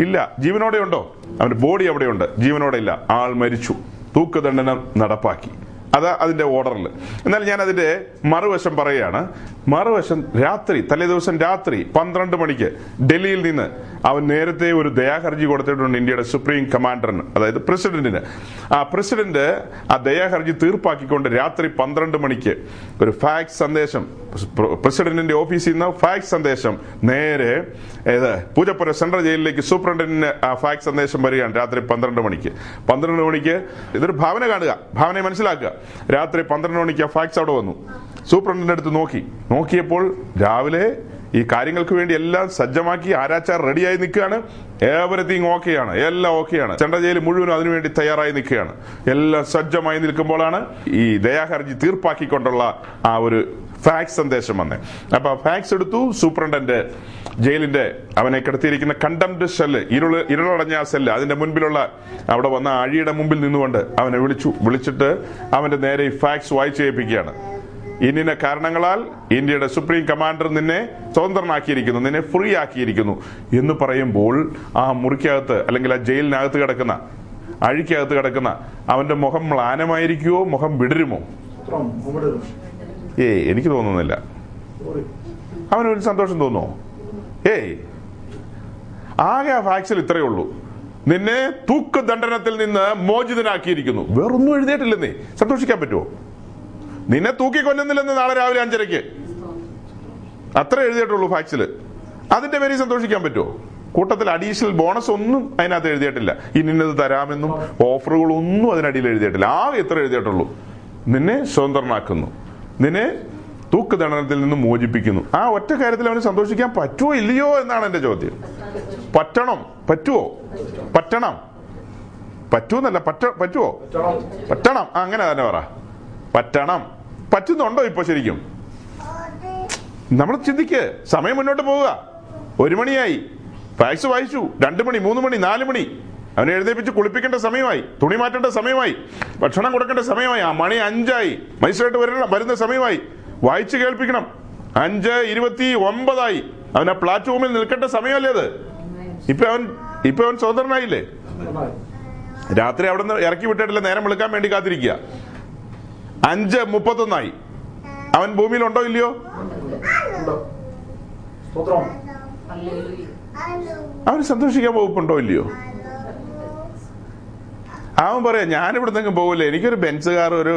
ഇല്ല. ജീവനോടെ ഉണ്ടോ? അവന്റെ ബോഡി അവിടെയുണ്ട്, ജീവനോടെ ഇല്ല. ആൾ മരിച്ചു. തൂക്കുദണ്ഡനം നടപ്പാക്കി. അതാ അതിന്റെ ഓർഡറിൽ. എന്നാൽ ഞാൻ അതിന്റെ മറുവശം പറയുകയാണ്. മറുവശം രാത്രി, തലേദിവസം രാത്രി 12 മണിക്ക് ഡൽഹിയിൽ നിന്ന് അവൻ നേരത്തെ ഒരു ദയാഹർജി കൊടുത്തിട്ടുണ്ട് ഇന്ത്യയുടെ സുപ്രീം കമാൻഡറിന്, അതായത് പ്രസിഡന്റിന്. ആ പ്രസിഡന്റ് ആ ദയാഹർജി തീർപ്പാക്കിക്കൊണ്ട് രാത്രി 12 മണിക്ക് ഒരു ഫാക്സ് സന്ദേശം, പ്രസിഡന്റിന്റെ ഓഫീസിൽ നിന്ന് ഫാക്സ് സന്ദേശം നേരെ പൂജപ്പുര സെൻട്രൽ ജയിലിലേക്ക് സൂപ്രണ്ടിന് ആ ഫാക്സ് സന്ദേശം വരികയാണ് രാത്രി 12 മണിക്ക്. 12 മണിക്ക് ഇതൊരു ഭാവന കാണുക, ഭാവനയെ മനസ്സിലാക്കുക. രാത്രി 12 മണിക്ക് ആ ഫാക്സ് അവിടെ വന്നു. സൂപ്രണ്ടിന്റെ അടുത്ത് നോക്കിയപ്പോൾ രാവിലെ ഈ കാര്യങ്ങൾക്ക് വേണ്ടി എല്ലാം സജ്ജമാക്കി ആരാച്ചാർ റെഡിയായി നിൽക്കുകയാണ്. എവരിത്തിങ് ഓക്കെയാണ്, എല്ലാം ഓക്കെയാണ്. സെൻട്രൽ ജയിൽ മുഴുവനും അതിനുവേണ്ടി തയ്യാറായി നിൽക്കുകയാണ്. എല്ലാം സജ്ജമായി നിൽക്കുമ്പോഴാണ് ഈ ദയാഹർജി തീർപ്പാക്കിക്കൊണ്ടുള്ള ആ ഒരു ഫാക്സ് സന്ദേശം വന്നേ. അപ്പൊ ഫാക്സ് എടുത്തു സൂപ്രണ്ടന്റ്. ജയിലിന്റെ അവനെ കിടത്തിയിരിക്കുന്ന കണ്ടംപ്റ്റ് സെല്ല്, ഇരുളടഞ്ഞ ആ സെല്ല്, അതിന്റെ മുൻപിലുള്ള അവിടെ വന്ന അഴിയുടെ മുമ്പിൽ നിന്നുകൊണ്ട് അവനെ വിളിച്ചിട്ട് അവന്റെ നേരെ ഈ ഫാക്സ് വായിച്ചു കേൾപ്പിക്കുകയാണ്. ഇന്ന കാരണങ്ങളാൽ ഇന്ത്യയുടെ സുപ്രീം കമാൻഡർ നിന്നെ സ്വതന്ത്രനാക്കിയിരിക്കുന്നു, നിന്നെ ഫ്രീ ആക്കിയിരിക്കുന്നു എന്ന് പറയുമ്പോൾ ആ മുറിക്കകത്ത്, അല്ലെങ്കിൽ ആ ജയിലിനകത്ത് കിടക്കുന്ന, അഴിക്കകത്ത് കിടക്കുന്ന അവന്റെ മുഖം മ്ലാനമായിരിക്കുമോ? മുഖം വിടരുമോ? എനിക്ക് തോന്നുന്നില്ല. അവനൊരു സന്തോഷം തോന്നുമോ? ആകെ ആ ഫാക്സിൽ ഇത്രയേ ഉള്ളൂ, നിന്നെ തൂക്കുദണ്ഡനത്തിൽ നിന്ന് മോചിതനാക്കിയിരിക്കുന്നു. വേറൊന്നും എഴുതിയിട്ടില്ലെന്നേ. സന്തോഷിക്കാൻ പറ്റുമോ? നിന്നെ തൂക്കിക്കൊല്ലുന്നില്ലെന്ന് നാളെ രാവിലെ 5:30 അത്ര എഴുതിയിട്ടുള്ളൂ ഫാക്സിൽ. അതിന്റെ പേരിൽ സന്തോഷിക്കാൻ പറ്റുമോ? കൂട്ടത്തിൽ അഡീഷണൽ ബോണസ് ഒന്നും അതിനകത്ത് എഴുതിയിട്ടില്ല. ഇന്നത് തരാമെന്നും ഓഫറുകളൊന്നും അതിനടിയിൽ എഴുതിയിട്ടില്ല. ആ എത്ര എഴുതിയിട്ടുള്ളൂ? നിന്നെ സ്വതന്ത്രനാക്കുന്നു, നിന്നെ തൂക്കുതണനത്തിൽ നിന്ന് മോചിപ്പിക്കുന്നു. ആ ഒറ്റ കാര്യത്തിൽ അവന് സന്തോഷിക്കാൻ പറ്റുമോ ഇല്ലയോ എന്നാണ് എന്റെ ചോദ്യം. പറ്റണം അങ്ങനെ തന്നെ പറ. പറ്റുന്നുണ്ടോ ഇപ്പൊ? ശരിക്കും നമ്മൾ ചിന്തിക്ക്. സമയം മുന്നോട്ട് പോവുക. 1 മണിയായി, ഫാക്സ് വായിച്ചു, 2 മണി, 3 മണി, 4 മണി. അവനെ എഴുന്നേപ്പിച്ച് കുളിപ്പിക്കേണ്ട സമയമായി, തുണി മാറ്റേണ്ട സമയമായി, ഭക്ഷണം കൊടുക്കേണ്ട സമയമായി. ആ മണി 5ആയി, മൈസൂരായിട്ട് വരുന്ന സമയമായി, വായിച്ചു കേൾപ്പിക്കണം. 5:29 അവൻ ആ പ്ലാറ്റ്ഫോമിൽ നിൽക്കേണ്ട സമയമല്ലേ അത്? ഇപ്പൊ അവൻ സ്വതന്ത്രനായില്ലേ? രാത്രി അവിടെ നിന്ന് ഇറക്കി വിട്ടിട്ടില്ല, നേരം വിളിക്കാൻ വേണ്ടി കാത്തിരിക്കുക. 5:31 അവൻ ഭൂമിയിലുണ്ടോ ഇല്ലയോ? അവന് സന്തോഷിക്കാൻ വകുപ്പുണ്ടോ ഇല്ലയോ? അവൻ പറയാ, ഞാനിവിടുന്നെങ്കിലും പോകില്ല, എനിക്കൊരു ബെൻസ് കാർ, ഒരു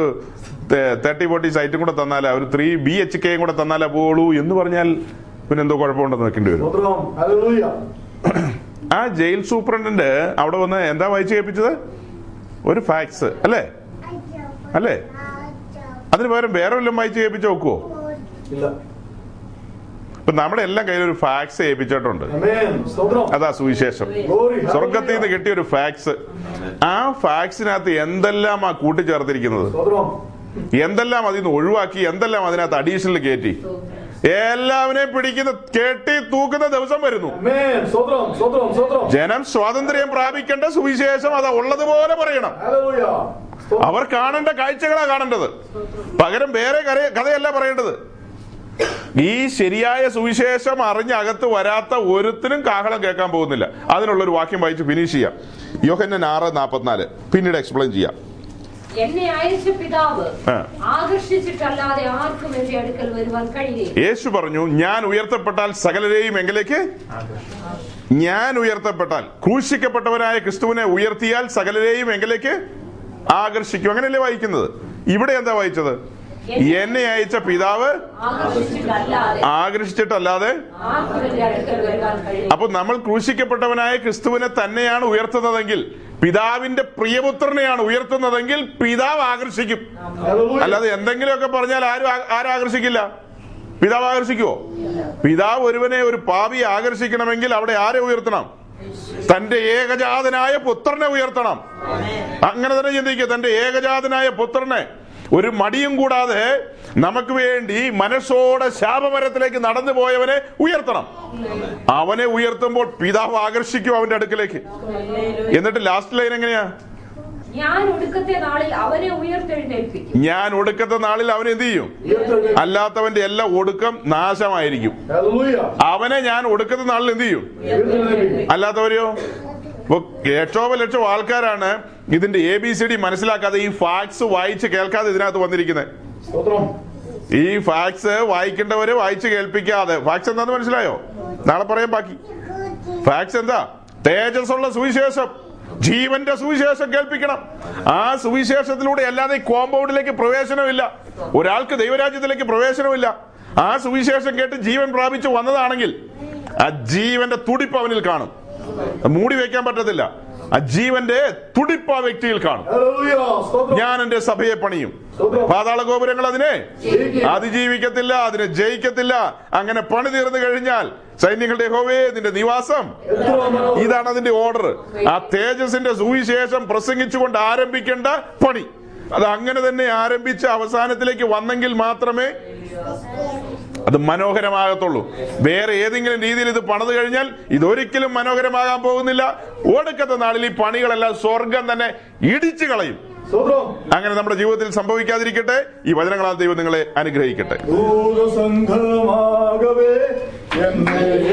30-40 സൈറ്റും കൂടെ തന്നാലേ, ഒരു 3 BHK കൂടെ തന്നാലേ പോകൂ എന്ന് പറഞ്ഞാൽ പിന്നെന്തോ കുഴപ്പമുണ്ടെന്ന് വെക്കേണ്ടി വരും. ആ ജയിൽ സൂപ്രണ്ടിന്റെ അവിടെ വന്ന് എന്താ വായിച്ചു കേൾപ്പിച്ചത്? ഒരു ഫാക്സ് അല്ലേ? അതിന് പകരം വേറെ വല്ലതും വായിച്ചു കേൾപ്പിച്ച് നോക്കുവോ? ഇപ്പൊ നമ്മുടെ എല്ലാം കയ്യിൽ ഒരു ഫാക്സ് ഏൽപ്പിച്ചിട്ടുണ്ട്. അതാ സുവിശേഷം. സ്വർഗത്തിൽ നിന്ന് കിട്ടിയ ഒരു ഫാക്സ്. ആ ഫാക്സിനകത്ത് എന്തെല്ലാം ആ കൂട്ടിച്ചേർത്തിരിക്കുന്നത്, എന്തെല്ലാം അതിൽ നിന്ന് ഒഴിവാക്കി, എന്തെല്ലാം അതിനകത്ത് അഡീഷണൽ കയറ്റി. എല്ലാവരെയും പിടിക്കുന്ന, കെട്ടി തൂക്കുന്ന ദിവസം വരുന്നു. ജനം സ്വാതന്ത്ര്യം പ്രാപിക്കേണ്ട സുവിശേഷം അതാ ഉള്ളതുപോലെ പറയണം. അവർ കാണേണ്ട കാഴ്ചകളാ കാണേണ്ടത്, പകരം വേറെ കഥയല്ല പറയേണ്ടത്. ഈ ശരിയായ സുവിശേഷം അറിഞ്ഞ് അകത്ത് വരാത്ത ഒരുത്തിനും കാഹളം കേൾക്കാൻ പോകുന്നില്ല. അതിനുള്ളൊരു വാക്യം വായിച്ച് ഫിനിഷ് ചെയ്യാം. യോഹന്നാൻ 6:44 പിന്നീട് എക്സ്പ്ലെയിൻ ചെയ്യാം. യേശു പറഞ്ഞു, ഞാൻ ഉയർത്തപ്പെട്ടാൽ സകലരെയും എങ്കിലേക്ക്, ഞാൻ ഉയർത്തപ്പെട്ടാൽ, ക്രൂശിക്കപ്പെട്ടവനായ ക്രിസ്തുവിനെ ഉയർത്തിയാൽ സകലരെയും എങ്കിലേക്ക് ആകർഷിക്കും. അങ്ങനെയല്ലേ വായിക്കുന്നത്? ഇവിടെ എന്താ വായിച്ചത്? എന്നെ അയച്ച പിതാവ് ആകർഷിച്ചിട്ടല്ലാതെ. അപ്പൊ നമ്മൾ ക്രൂശിക്കപ്പെട്ടവനായ ക്രിസ്തുവിനെ തന്നെയാണ് ഉയർത്തുന്നതെങ്കിൽ, പിതാവിന്റെ പ്രിയപുത്രനെയാണ് ഉയർത്തുന്നതെങ്കിൽ പിതാവ് ആകർഷിക്കും. അല്ലാതെ എന്തെങ്കിലുമൊക്കെ പറഞ്ഞാൽ ആരാകർഷിക്കില്ല? പിതാവ് ആകർഷിക്കുവോ? പിതാവ് ഒരുവനെ, ഒരു പാപിയെ ആകർഷിക്കണമെങ്കിൽ അവിടെ ആരെ ഉയർത്തണം? തന്റെ ഏകജാതനായ പുത്രനെ ഉയർത്തണം. അങ്ങനെ തന്നെ ചിന്തിക്കുക. തന്റെ ഏകജാതനായ പുത്രനെ ഒരു മടിയും കൂടാതെ നമുക്ക് വേണ്ടി മനസ്സോടെ ശാപമരത്തിലേക്ക് നടന്നു പോയവനെ ഉയർത്തണം. അവനെ ഉയർത്തുമ്പോൾ പിതാവ് ആകർഷിക്കും അവന്റെ അടുക്കലേക്ക്. എന്നിട്ട് ലാസ്റ്റ് ലൈൻ എങ്ങനെയാ? ഞാൻ ഒടുക്കത്തെ നാളിൽ അവനെ എന്ത് ചെയ്യും? അല്ലാത്തവന്റെ എല്ലാ ഒടുക്കം നാശമായിരിക്കും. അവനെ ഞാൻ ഒടുക്കത്തെ നാളിൽ എന്ത് ചെയ്യും? അല്ലാത്തവരെയോ? ലക്ഷോ ആൾക്കാരാണ് ഇതിന്റെ ABCD മനസ്സിലാക്കാതെ ഈ ഫാക്സ് വായിച്ച് കേൾക്കാതെ ഇതിനകത്ത് വന്നിരിക്കുന്നത്. ഈ ഫാക്സ് വായിക്കേണ്ടവര് വായിച്ച് കേൾപ്പിക്കാതെ. ഫാക്സ് എന്താന്ന് മനസ്സിലായോ? നാളെ പറയാൻ ബാക്കി. ഫാക്സ് എന്താ? തേജസ്സുള്ള സുവിശേഷം, ജീവന്റെ സുവിശേഷം കേൾപ്പിക്കണം. ആ സുവിശേഷത്തിലൂടെ അല്ലാതെ ഈ കോമ്പൗണ്ടിലേക്ക് പ്രവേശനമില്ല. ഒരാൾക്ക് ദൈവരാജ്യത്തിലേക്ക് പ്രവേശനമില്ല. ആ സുവിശേഷം കേട്ട് ജീവൻ പ്രാപിച്ചു വന്നതാണെങ്കിൽ ആ ജീവന്റെ തുടിപ്പ് അവനിൽ കാണും. മൂടി വെക്കാൻ പറ്റത്തില്ല. ആ ജീവന്റെ തുടിപ്പ് ആ വ്യക്തിയിൽ കാണും. ഞാൻ എന്റെ സഭയെ പണിയും, പാതാള ഗോപുരങ്ങൾ അതിനെ അതിജീവിക്കത്തില്ല, അതിനെ ജയിക്കത്തില്ല. അങ്ങനെ പണി തീർന്നു കഴിഞ്ഞാൽ സൈന്യങ്ങളുടെ യഹോവേ നിന്റെ നിവാസം. ഇതാണ് അതിന്റെ ഓർഡർ. ആ തേജസിന്റെ സുവിശേഷം പ്രസംഗിച്ചുകൊണ്ട് ആരംഭിക്കേണ്ട പണി അത് അങ്ങനെ തന്നെ ആരംഭിച്ച് അവസാനത്തിലേക്ക് വന്നെങ്കിൽ മാത്രമേ അത് മനോഹരമാകത്തുള്ളൂ. വേറെ ഏതെങ്കിലും രീതിയിൽ ഇത് പണിത് കഴിഞ്ഞാൽ ഇതൊരിക്കലും മനോഹരമാകാൻ പോകുന്നില്ല. ഒടുക്കത്തെ നാളിൽ ഈ പണികളെല്ലാം സ്വർഗം തന്നെ ഇടിച്ചു കളയും. അങ്ങനെ നമ്മുടെ ജീവിതത്തിൽ സംഭവിക്കാതിരിക്കട്ടെ. ഈ വചനങ്ങളാൽ ദൈവം നിങ്ങളെ അനുഗ്രഹിക്കട്ടെ.